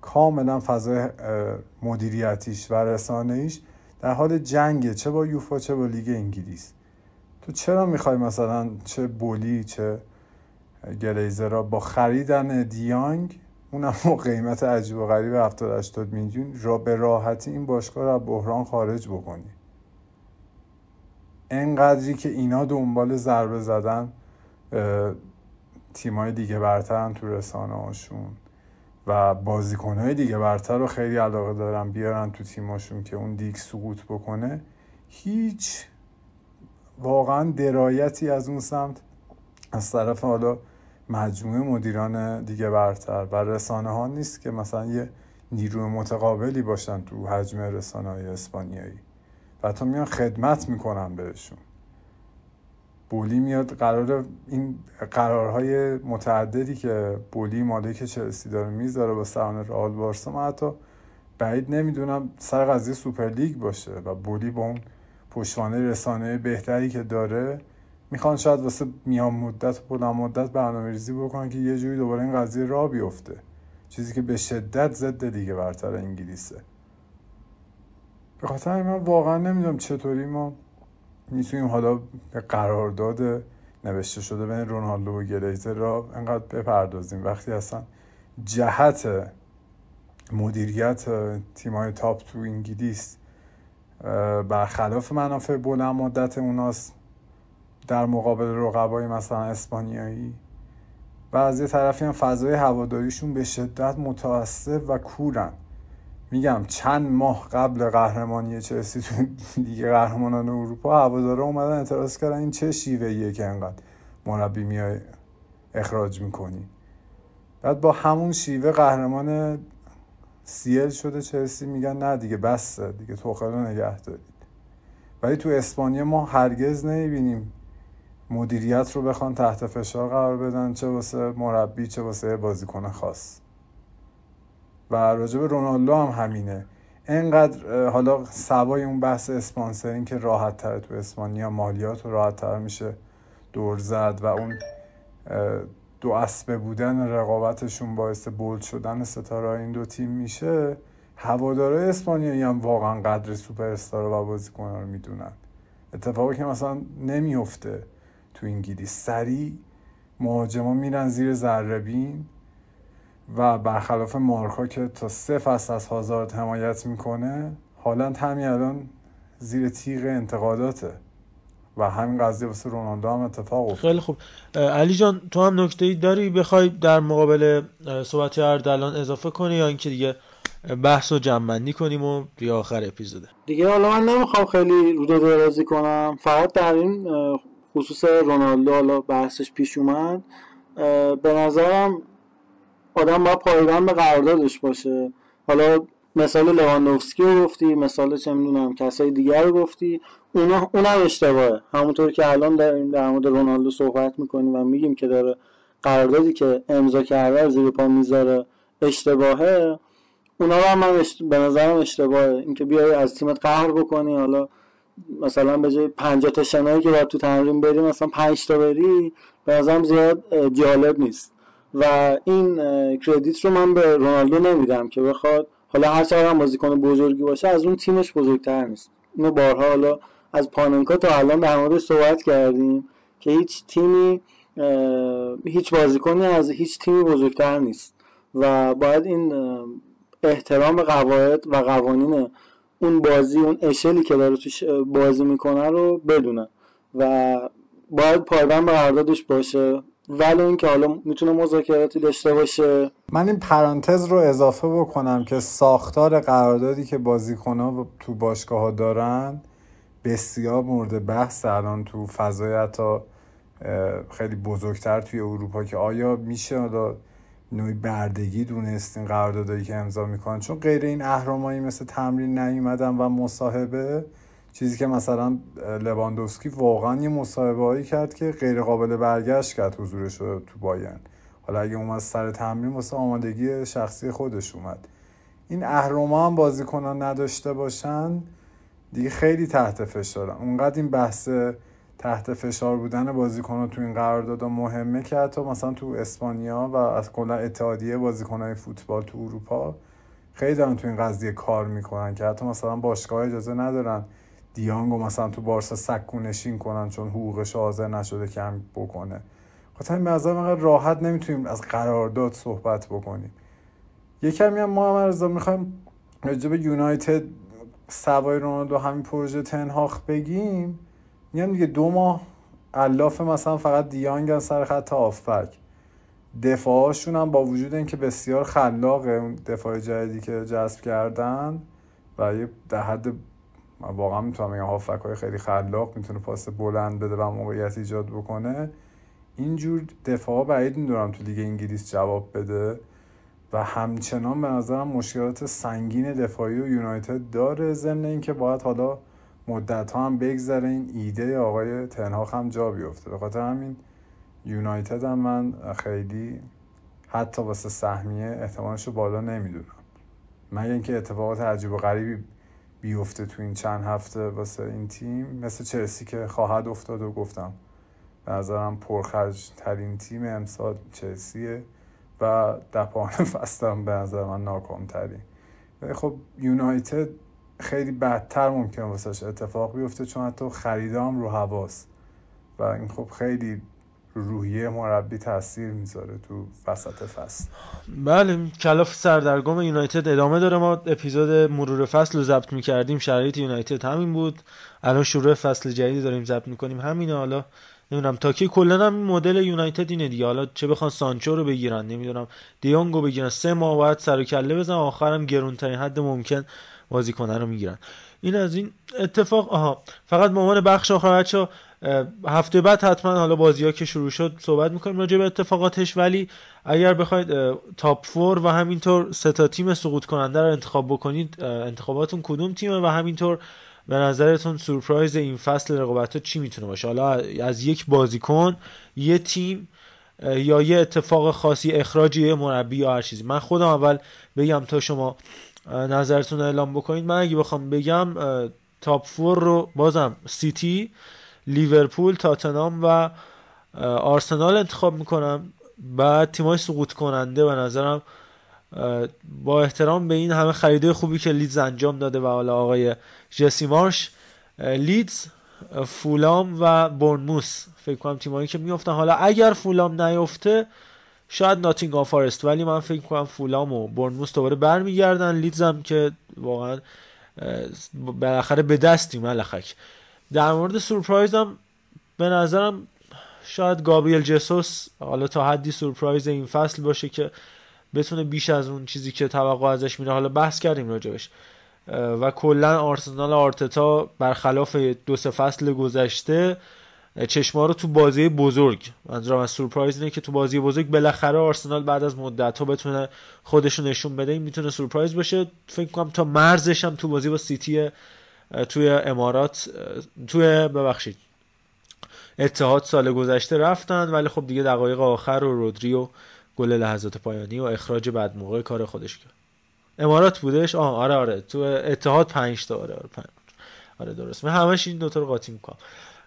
کاملا فضای مدیریتیش و رسانه‌ایش در حال جنگه، چه با یوفا چه با لیگ انگلیس. تو چرا میخوای مثلا چه بولی چه گلیزرا با خریدن دیانگ، اونم با قیمت عجیب و غریب 70-80 میلیون، را به راحتی این باشگاه را بحران خارج بکنی؟ اینقدری که اینا دنبال ضربه زدن تیمای دیگه برترن تو رسانه هاشون و بازیکنهای دیگه برتر رو خیلی علاقه دارن بیارن تو تیماشون که اون دیگ سقوط بکنه، هیچ واقعا درایتی از اون سمت از طرف حالا مجموعه مدیران دیگه برتر و رسانه ها نیست که مثلا یه نیروی متقابلی باشن تو حجم رسانه های اسپانیایی و تا میان خدمت میکنن بهشون. بولی میاد قرار این قرارهای متعددی که بولی مالک چلسی داره میذاره با سهام رئال بارسا، من حتی بعید نمیدونم سر قضیه سوپرلیگ باشه و بولی با اون پشتوانه رسانه بهتری که داره میخوان شاید واسه میان مدت و بلند مدت برنامه‌ریزی بکنن که یه جوری دوباره این قضیه راه بیفته، چیزی که به شدت ضد لیگ برتر انگلیسه. به خاطر من واقعا نمیدونم چطوری ما میتونیم حالا به قرارداد نوشته شده بین رونالدو و گلیزر را انقدر بپردازیم وقتی اصلا جهت مدیریت تیم‌های تاپ تو انگلیس برخلاف منافع بلند مدت اوناست در مقابل رقبای مثلا اسپانیایی، و از یه طرفی هم فضای هواداریشون به شدت متعصب و کورن. میگم چند ماه قبل قهرمانی چلسی تو لیگ قهرمانان اروپا هوادارا اومدن اعتراض کردن این چه شیوهیه که انقدر مربی میای اخراج میکنی. بعد با همون شیوه قهرمان سیل شده چلسی، میگن نه دیگه بسه دیگه توخلو نگه دارید. ولی تو اسپانیا ما هرگز نمیبینیم مدیریت رو بخوان تحت فشار قرار بدن، چه واسه مربی چه واسه بازیکن خاص. و راجع به رونالدو هم همینه. اینقدر حالا سوای اون بحث اسپانسرینگ که راحت تر تو اسپانیا مالیات راحت تر میشه دور زد و اون دو اسبه بودن رقابتشون باعث بولد شدن ستاره این دو تیم میشه، هوادارهای اسپانیایی هم واقعا قدر سوپر استارا و بازیکن‌ها رو میدونن. اتفاقی که مثلا نمیفته تو انگلیس، سریع مهاجما میرن زیر ذره بین و برخلاف مارکا که تا 3 فصل از هازارد حمایت میکنه، هالند همین الان زیر تیغ انتقاداته و همین قضیه واسه رونالدو هم اتفاق افتاد. خیلی خوب علی جان، تو هم نکته‌ای داری بخوای در مقابل صحبت اردلان اضافه کنی یا اینکه دیگه بحثو جمع‌بندی کنیم و توی آخر اپیزوده دیگه؟ حالا من نمیخوام خیلی رو درازی کنم، فقط در این خصوص رونالدو حالا بحثش پیش اومد، به نظرم آدم باید پایبند به قراردادش باشه. حالا مثال لواندوفسکی رو گفتی، مثال چه میدونم کسای دیگر رو گفتی، اونم اشتباهه. همونطور که الان داریم در مورد رونالدو صحبت میکنیم و میگیم که داره قراردادی که امضا کرده زیر پا میذاره اشتباهه، اونا رو هم به نظرم اشتباهه، اینکه بیای از تیمت قهر بکنی، حالا مثلا به جای 50 تا شنایی که باید تو تمرین بری مثلا 5 تا بری، به نظرم زیاد جالب نیست. و این کردیت رو من به رونالدو نمیدم که بخواد حالا هر چقدر هم بازیکن بزرگی باشه از اون تیمش بزرگتر نیست. اینو بارها حالا از پاننکا تا الان در موردش صحبت کردیم که هیچ تیمی، هیچ بازیکنی از هیچ تیمی بزرگتر نیست و باید این احترام قواعد و قوانین اون بازی، اون اشلی که داره توش بازی میکنه رو بدونه و باید پایبند به قراردادش باشه، ولی اینکه حالا میتونه مذاکراتی داشته باشه. من این پرانتز رو اضافه بکنم که ساختار قراردادی که بازیکن‌ها تو باشگاه‌ها دارن بسیار مورد بحث الان تو فضای حتی خیلی بزرگتر توی اروپا که آیا میشه حالا نوعی بردگی دونست این قراردادایی که امضا میکنن، چون غیر این اهرمایی مثل تمرین نیومدن و مصاحبه، چیزی که مثلا لواندوفسکی واقعا یه مصاحبه‌ای کرد که غیر قابل برگشت کرد حضورش رو تو بایرن. حالا اگه اومد سر تمرین واسه آمادگی شخصی خودش اومد. این اهرما هم بازیکنان نداشته باشن دیگه خیلی تحت فشارن. اونقدر این بحث تحت فشار بودن بازیکنان تو این قراردادها مهمه که حتی مثلا تو اسپانیا و از کلا اتحادیه بازیکنان فوتبال تو اروپا خیلی دارن تو این قضیه کار میکنن که حتی مثلا باشگاه‌ها اجازه ندارن دیانگو مثلا تو بارسا سکونشین کنن چون حقوقش حاضر نشده که هم بکنه. خاطر این مزایا واقعا راحت نمیتونیم از قرارداد صحبت بکنیم. یکمی هم ما امروز میخوایم راجع به یونایتد سوای رونالدو همین پروژه تنهاخ بگیم. میگم دیگه 2 ماه الاف مثلا فقط دیانگ سر خط هافبک، دفاعشون هم با وجود اینکه بسیار خلاقه اون دفاع جدیدی که جذب کردن و یه در حد من واقعا میتونم بگم هافبک‌های خیلی خلاق میتونه پاس بلند بده و موقعیت ایجاد بکنه، اینجور دفاعا بعید می‌دونم تو لیگ انگلیس جواب بده و همچنان به نظرم مشکلات سنگین دفاعی و یونایتد داره، ضمن اینکه باید حالا مدت‌ها هم بگذره این ایده آقای تنهاخ هم جا بیفته. به خاطر همین یونایتد هم من خیلی حتی واسه سهمیه احتمالش رو بالا نمیدونم، مگر اینکه اتفاقات عجیب و غریبی بیفته تو این چند هفته واسه این تیم، مثل چلسی که خواهد افتاد و گفتم به نظرم پرخرج ترین تیم امسال چلسیه و در پایان فصلم به نظر من ناکام ترین. خب یونایتد خیلی بدتر ممکنه واسش اتفاق بیفته چون حتی خریدام رو حواس و این خب خیلی روحیه مربی تاثیر میذاره تو وسط فصل. بله، کلاف سردرگم یونایتد ادامه داره. ما اپیزود مرور فصل رو ضبط می‌کردیم، شرایط یونایتد همین بود، الان شروع فصل جدید داریم ضبط می‌کنیم همینه. حالا نمیدونم تا کی کلا هم مدل یونایتد اینه دیگه، حالا چه بخوان سانچو رو بگیرن، نمیدونم دیونگو بگیرن، 3 ماه بعد سر و کله بزنن، آخرام گرون‌ترین حد ممکن بازیکن رو میگیرن. این از این اتفاق. فقط به عنوان بخش آخر بچا هفته بعد حتما حالا بازی‌ها که شروع شد صحبت می‌کنیم راجع به اتفاقاتش، ولی اگر بخواید تاپ 4 و همینطور 3 تا تیم سقوط کننده رو انتخاب بکنید، انتخاباتون کدوم تیمه و همینطور به نظرتون سورپرایز این فصل رقابت‌ها چی میتونه باشه؟ حالا از یک بازیکن، یه تیم یا یه اتفاق خاصی، اخراج یه مربی یا هر چیزی. من خودم اول بگم تا شما نظرتون رو اعلام بکنید. من اگه بخوام بگم تاپ 4 رو بازم سیتی، لیورپول، تاتنهام و آرسنال انتخاب میکنم. بعد تیمای سقوط کننده به نظرم با احترام به این همه خریده خوبی که لیدز انجام داده و حالا آقای جسی مارش، لیدز، فولام و بورنموث فکر کنم تیمایی که میافتن. حالا اگر فولام نیافته شاید ناتینگهام فارست، ولی من فکر کنم فولام و بورنموث دوباره برمیگردن. لیدز هم که واقعا بالاخره به دست اومد لخک. در مورد سورپرایز هم به نظرم شاید گابریل جسوس حالا تا حدی سورپرایز این فصل باشه که بتونه بیش از اون چیزی که توقع ازش میره، حالا بحث کردیم راجبش، و کلا آرسنال آرتتا برخلاف 2-3 فصل گذشته چشما رو تو بازی بزرگ، منظورم از سورپرایز اینه که تو بازی بزرگ بالاخره آرسنال بعد از مدت‌ها بتونه خودش رو نشون بده، این میتونه سورپرایز باشه. فکر کنم تا مرزش هم تو بازی با سیتی توی امارات، توی ببخشید اتحاد سال گذشته رفتن، ولی خب دیگه دقایق آخر و رودریو گل لحظات پایانی و اخراج بعد موقع کار خودش کرد. امارات بودش. آره تو اتحاد 5 تا. آره درست. من همش این دوتا رو قاطی میکنم.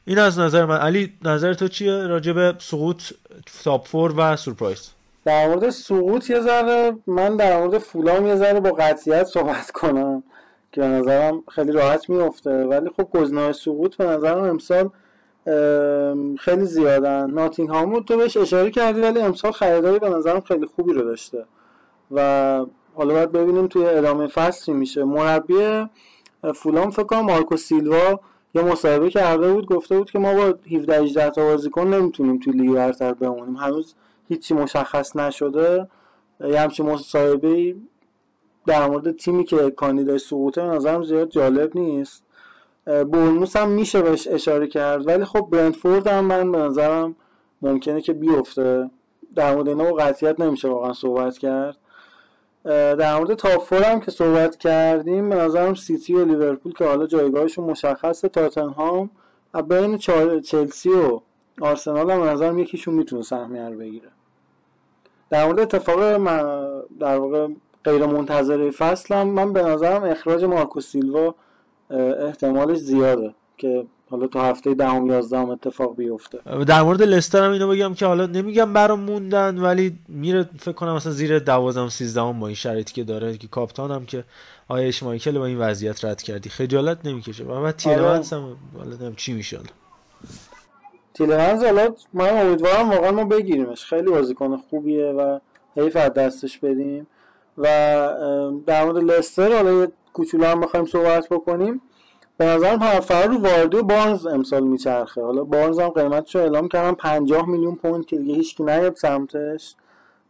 این از نظر من. علی نظر تو چیه راجع به سقوط تاپ 4 و سورپرایز؟ در مورد سقوط یه ذره، من در مورد فولام یه ذره با قطعیت صحبت کنم که به نظرم خیلی راحت میفته، ولی خب گزینه‌های سقوط به نظرم امسال خیلی زیادن. ناتینگهام تو بهش اشاره کردی، ولی امسال خریداری به نظرم خیلی خوبی رو داشته و حالا باید ببینیم توی ادامه فصل چی میشه. مربی فولام فکر کنم مارکو سیلوا یه مصاحبه کرده بود، گفته بود که ما با 17 18 تا بازیکن نمیتونیم توی لیگ برتر بمونیم، هنوز هیچی مشخص نشده. یه همچین مصاحبه‌ای در مورد تیمی که کاندیدای سقوطه به نظرم زیاد جالب نیست. بورنموث هم میشه بهش اشاره کرد، ولی خب برنتفورد هم من به نظرم ممکنه که بیفته. در مورد اینا با قطعیت نمیشه واقعا صحبت کرد. در مورد تاپ فور هم که صحبت کردیم، به نظرم سیتی و لیورپول که حالا جایگاهشون مشخصه، تاتنهام بین چلسی و آرسنال هم به نظرم یکیشون میتونه سهمیه رو بگیره. در مورد اتفاق در واقع غیر منتظره فصل هم، من به نظرم اخراج مارکو سیلوا احتمالش زیاده که حالا تو هفته 10 و 11 اتفاق بیفته. در مورد لستر هم اینو بگم که حالا نمیگم برام موندن، ولی میره فکر کنم مثلا زیر 12 و 13 با این شرایطی که داره، که کاپتان هم که آیش مایکل با این وضعیت رد کردی خجالت نمیکشه. بعد تیلمنس هم حالا نمیدونم چی میشه. تیلمنس حالا من امیدوارم واقعا ما بگیریمش، خیلی بازیکن خوبیه و حیف از دستش بدیم. و در مورد لستر حالا یه کوچولو هم بخوایم صحبت بکنیم، به نظرم فرار رو واردو بارنز امسال میچرخه. حالا بارنز هم قیمتشو اعلام کردن 50 میلیون پوند که دیگه هیچکی نیاد سمتش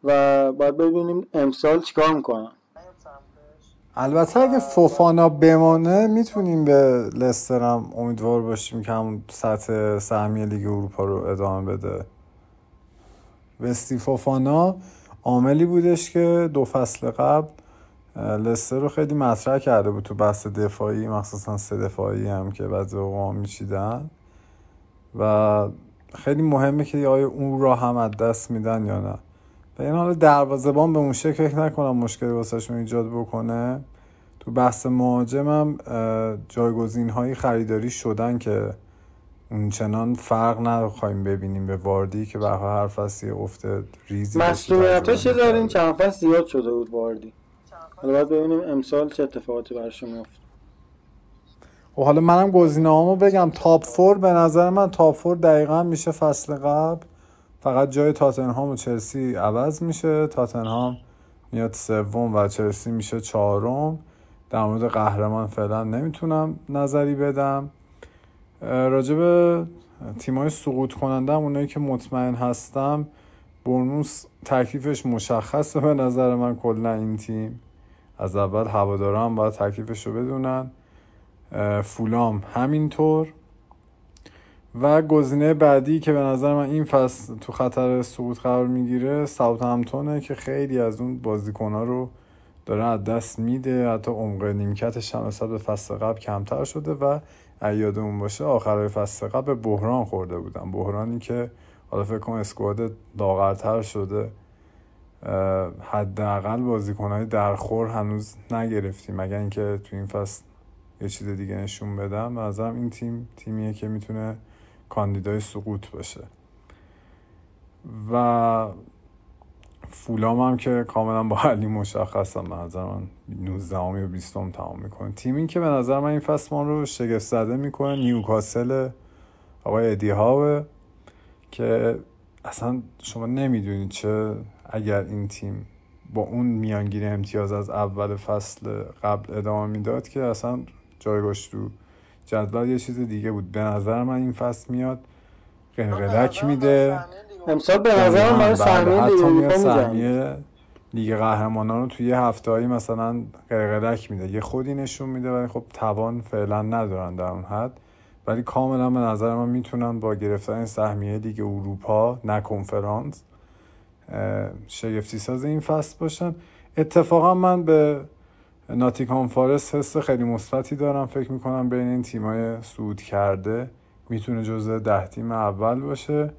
و باید ببینیم امسال چیکار میکنن. البته اگه فوفانا بمانه میتونیم به لستر هم امیدوار باشیم که همون سطح سهمیه لیگ اروپا رو ادامه بده. وستی فوفانا عاملی بودش که 2 فصل قبل لستر رو خیلی مطرح کرده بود تو بحث دفاعی، مخصوصا 3 دفاعی هم که بعضی وقتا میچیدن و خیلی مهمه که آیا اون را هم از دست میدن یا نه. و این حالا دروازه‌بان به اون شکل فکر نکنم مشکلی واسهشون ایجاد بکنه. تو بحث مهاجم هم جایگزین‌های خریداری شدن که اونچنان فرق نخواهیم ببینیم به واردی که برای هر فصلی افته ریزی مسئولیتش دارین. چند فصل زیاد شده بود واردی، حالا باید ببینیم امسال چه اتفاقاتی برشون میفته. خب حالا منم گزینه‌هامو بگم. تاپ فور به نظر من تاپ فور دقیقاً میشه فصل قبل، فقط جای تاتنهام و چلسی عوض میشه. تاتنهام میاد 3م و چلسی میشه 4م. در مورد قهرمان فعلا نمیتونم نظری بدم. راجب تیمای سقوط کننده هم اونایی که مطمئن هستم، برنوس تکلیفش مشخصه به نظر من. کلا این تیم از اول هوادارا هم باید تکلیفش رو بدونن، فولام همینطور. و گزینه بعدی که به نظر من این فصل تو خطر سقوط قرار میگیره ساوثهامپتونه که خیلی از اون بازیکن‌ها رو داره از دست میده، حتی عمق نیمکتش هم نسبت به فصل قبل کمتر شده و یادمون باشه آخرای فصل قبل به بحران خورده بودن، بحرانی که حالا فکر کنم اسکواد داغرتر شده، حداقل بازیکن‌های درخور هنوز نگرفتیم، مگر اینکه تو این فصل یه چیز دیگه نشون بدم. از هم این تیم تیمیه که میتونه کاندیدای سقوط باشه و فولام هم که کاملا با علی مشخصم به نظر من 19 و 20 تمام میکنه. تیمی که به نظر من این فصل ما رو شگفت زده میکنه نیوکاسل آقای ادی هاو، که اصلا شما نمیدونید چه اگر این تیم با اون میانگین امتیاز از اول فصل قبل ادامه میداد که اصلا جایگاهش تو جدول یه چیز دیگه بود. به نظر من این فصل میاد قلقلک میده امسال. به نظر من سهمیه لیگ قهرمانان رو توی یه هفته‌ای مثلا قلقلک میده، یه خودی نشون میده، ولی خب توان فعلا ندارن در اون حد، ولی کاملا به نظر من میتونن با گرفتن سهمیه لیگ اروپا نه کنفرانس شگفتی ساز این فصل باشن. اتفاقا من به ناتینگهام فارست حس خیلی مثبتی دارم، فکر میکنم بین این تیمای صعود کرده میتونه جزو 10 تیم اول باشه.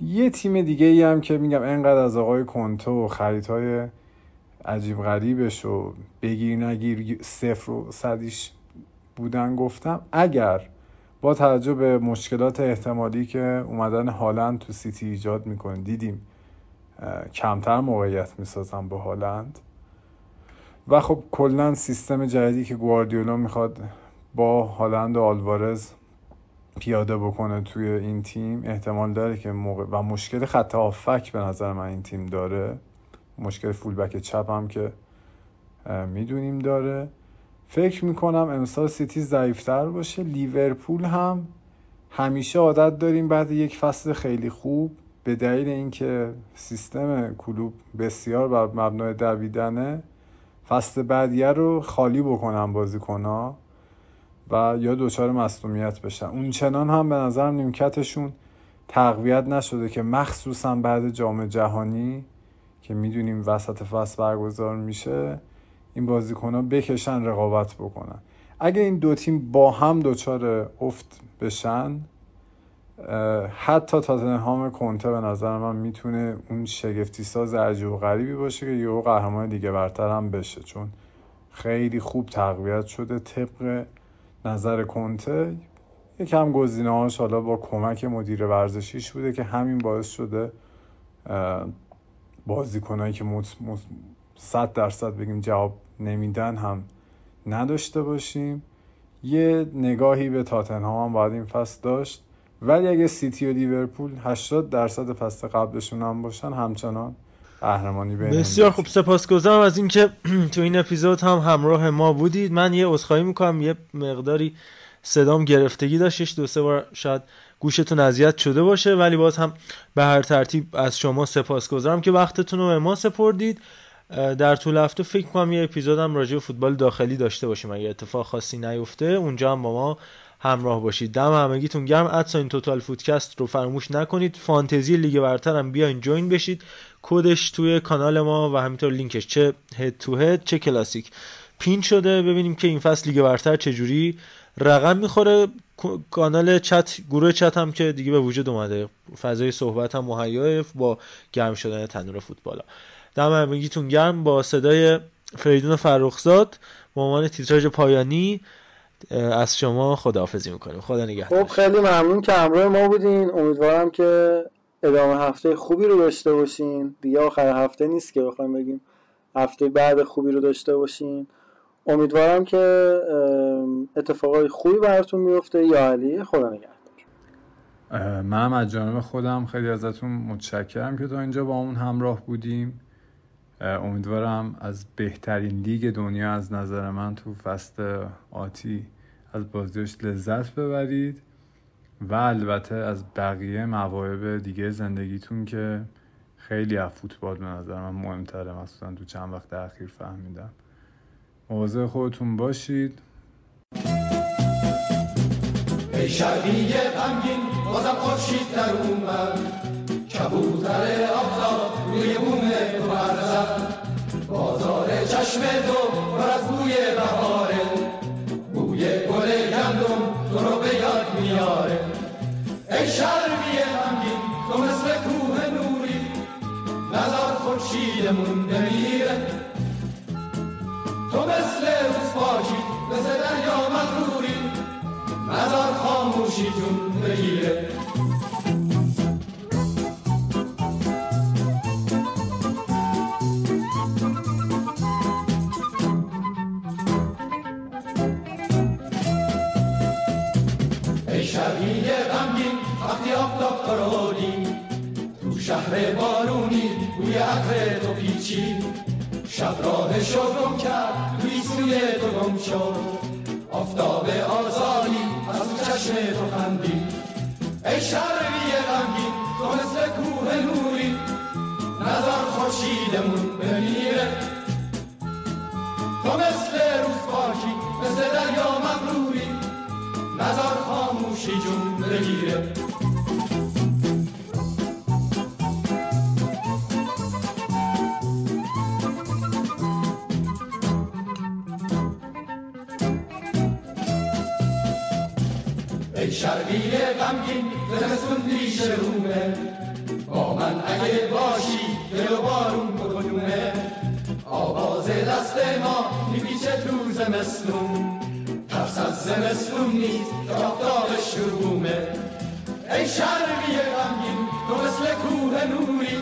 یه تیم دیگه ای هم که میگم انقدر از آقای کنته و خریدهای عجیب غریبش و بگیر نگیر صفر و صدیش بودن، گفتم اگر با توجه به مشکلات احتمالی که اومدن هالند تو سیتی ایجاد میکنه، دیدیم کمتر موقعیت میسازن با هالند و خب کلن سیستم جدیدی که گواردیولا میخواد با هالند و آلوارز پیاده بکنه توی این تیم احتمال داره که و مشکل خط هافک به نظر من این تیم داره، مشکل فولبک چپ هم که میدونیم داره. فکر میکنم امسال سیتی ضعیفتر باشه. لیورپول هم همیشه عادت داریم بعد یک فصل خیلی خوب به دلیل اینکه سیستم کلوب بسیار بر مبنای دویدنه، فصل بعدیه رو خالی بکنن بازیکن‌ها و یا دوچار مصدومیت بشن. اون چنان هم به نظرم نیمکتشون تقویت نشده که مخصوصا بعد جام جهانی که میدونیم وسط فصل برگزار میشه این بازیکن‌ها بکشن رقابت بکنن. اگه این دو تیم با هم دوچار افت بشن، حتی تاتنهام کنته به نظر من میتونه اون شگفتی ساز عجیب و غریبی باشه که یهو قهرمان لیگ برتر هم بشه، چون خیلی خوب تقویت شده طبق نظر کنته. یکم گزینه‌هاش حالا با کمک مدیر ورزشیش بوده که همین باعث شده بازیکنایی که 100% بگیم جواب نمیدن هم نداشته باشیم. یه نگاهی به تاتنهام هم باید این فصل داشت، ولی اگه سیتی و لیورپول 80% فصل قبلشون هم باشن همچنان قهرمانی بینیم. بسیار خوب، سپاسگزارم از اینکه تو این اپیزود هم همراه ما بودید. من یه عذرخواهی میکنم، یه مقداری صدام گرفتگی داشت، 2-3 بار شاید گوشتون اذیت شده باشه، ولی باز هم به هر ترتیب از شما سپاسگزارم که وقتتون رو به ما سپردید. در طول هفته فکر کنم یه اپیزود هم راجع به فوتبال داخلی داشته باشیم اگه اتفاق خاصی نیفته، اونجا هم با ما همراه باشید. دم همگیتون گرم. ادساین توتال فودکست رو فراموش نکنید. فانتزی لیگ برتر هم بیاین جوین بشید، کدش توی کانال ما و همینطور لینکش چه هد تو هد چه کلاسیک پین شده. ببینیم که این فصل لیگ برتر چه جوری رقم میخوره. کانال چت، گروه چت هم که دیگه به وجود اومده، فضای صحبت هم مهیاه با گرم شدن تنور فوتبالا. دم همگیتون گرم. با صدای فریدون فرخزاد به عنوان تیتراژ پایانی از شما خداحافظی میکنیم. خدا نگهدار. خب خیلی ممنون که همراه ما بودین. امیدوارم که ادامه هفته خوبی رو داشته باشین. دیگه آخر هفته نیست که بخوام بگیم هفته بعد خوبی رو داشته باشین. امیدوارم که اتفاقای خوبی براتون میفته. یا علی، خدا نگهدار. منم از جانب خودم خیلی ازتون متشکرم که تا اینجا با همون همراه بودیم. امیدوارم از بهترین لیگ دنیا از نظر من تو فصل آتی از بازیش لذت ببرید و البته از بقیه مواهب دیگه زندگیتون که خیلی از فوتبال به نظر من مهمتره، مخصوصا تو چند وقت اخیر فهمیدم. مواظب خودتون باشید. ای شبیه غمگین بازم خورشید در اومد، کبوتر آفتاب روی بوم تو برزد، بازار چشم تو پر از بوی بهاره، بوی گل گندم تو رو به یاد میاره. ای شرمی غمگین تو مثل کوه نوری، نظر خورشیدمون نمیره، تو مثل روز پاکی مثل دریا مغروری، نظر خاموشی جون بگیره. شهر بارونی روی عطر تو پیچی، شب راهش رو گم کرد توی سوی تو گم شد، آفتاب آزاری از اون چشم تو خندید. ای شرمی غمگین تو مثل کوه نوری، نظر خورشیدمون بمیره، تو مثل روز پاکی مثل دریا مغروری، نظر خاموشی جون بگیره. شربیل غمگین زمستون پیش رومه، با من اگه باشی دل و بارون بکنومه، آواز دست ما میپیچه تو زمستون، ترس از زمستون نیست که آفتاب شرومه. ای شرقی غمگین تو مثل کوه نوری،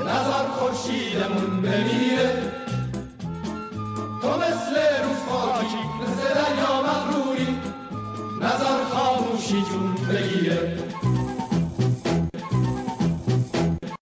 نظر خورشیدمون بمیره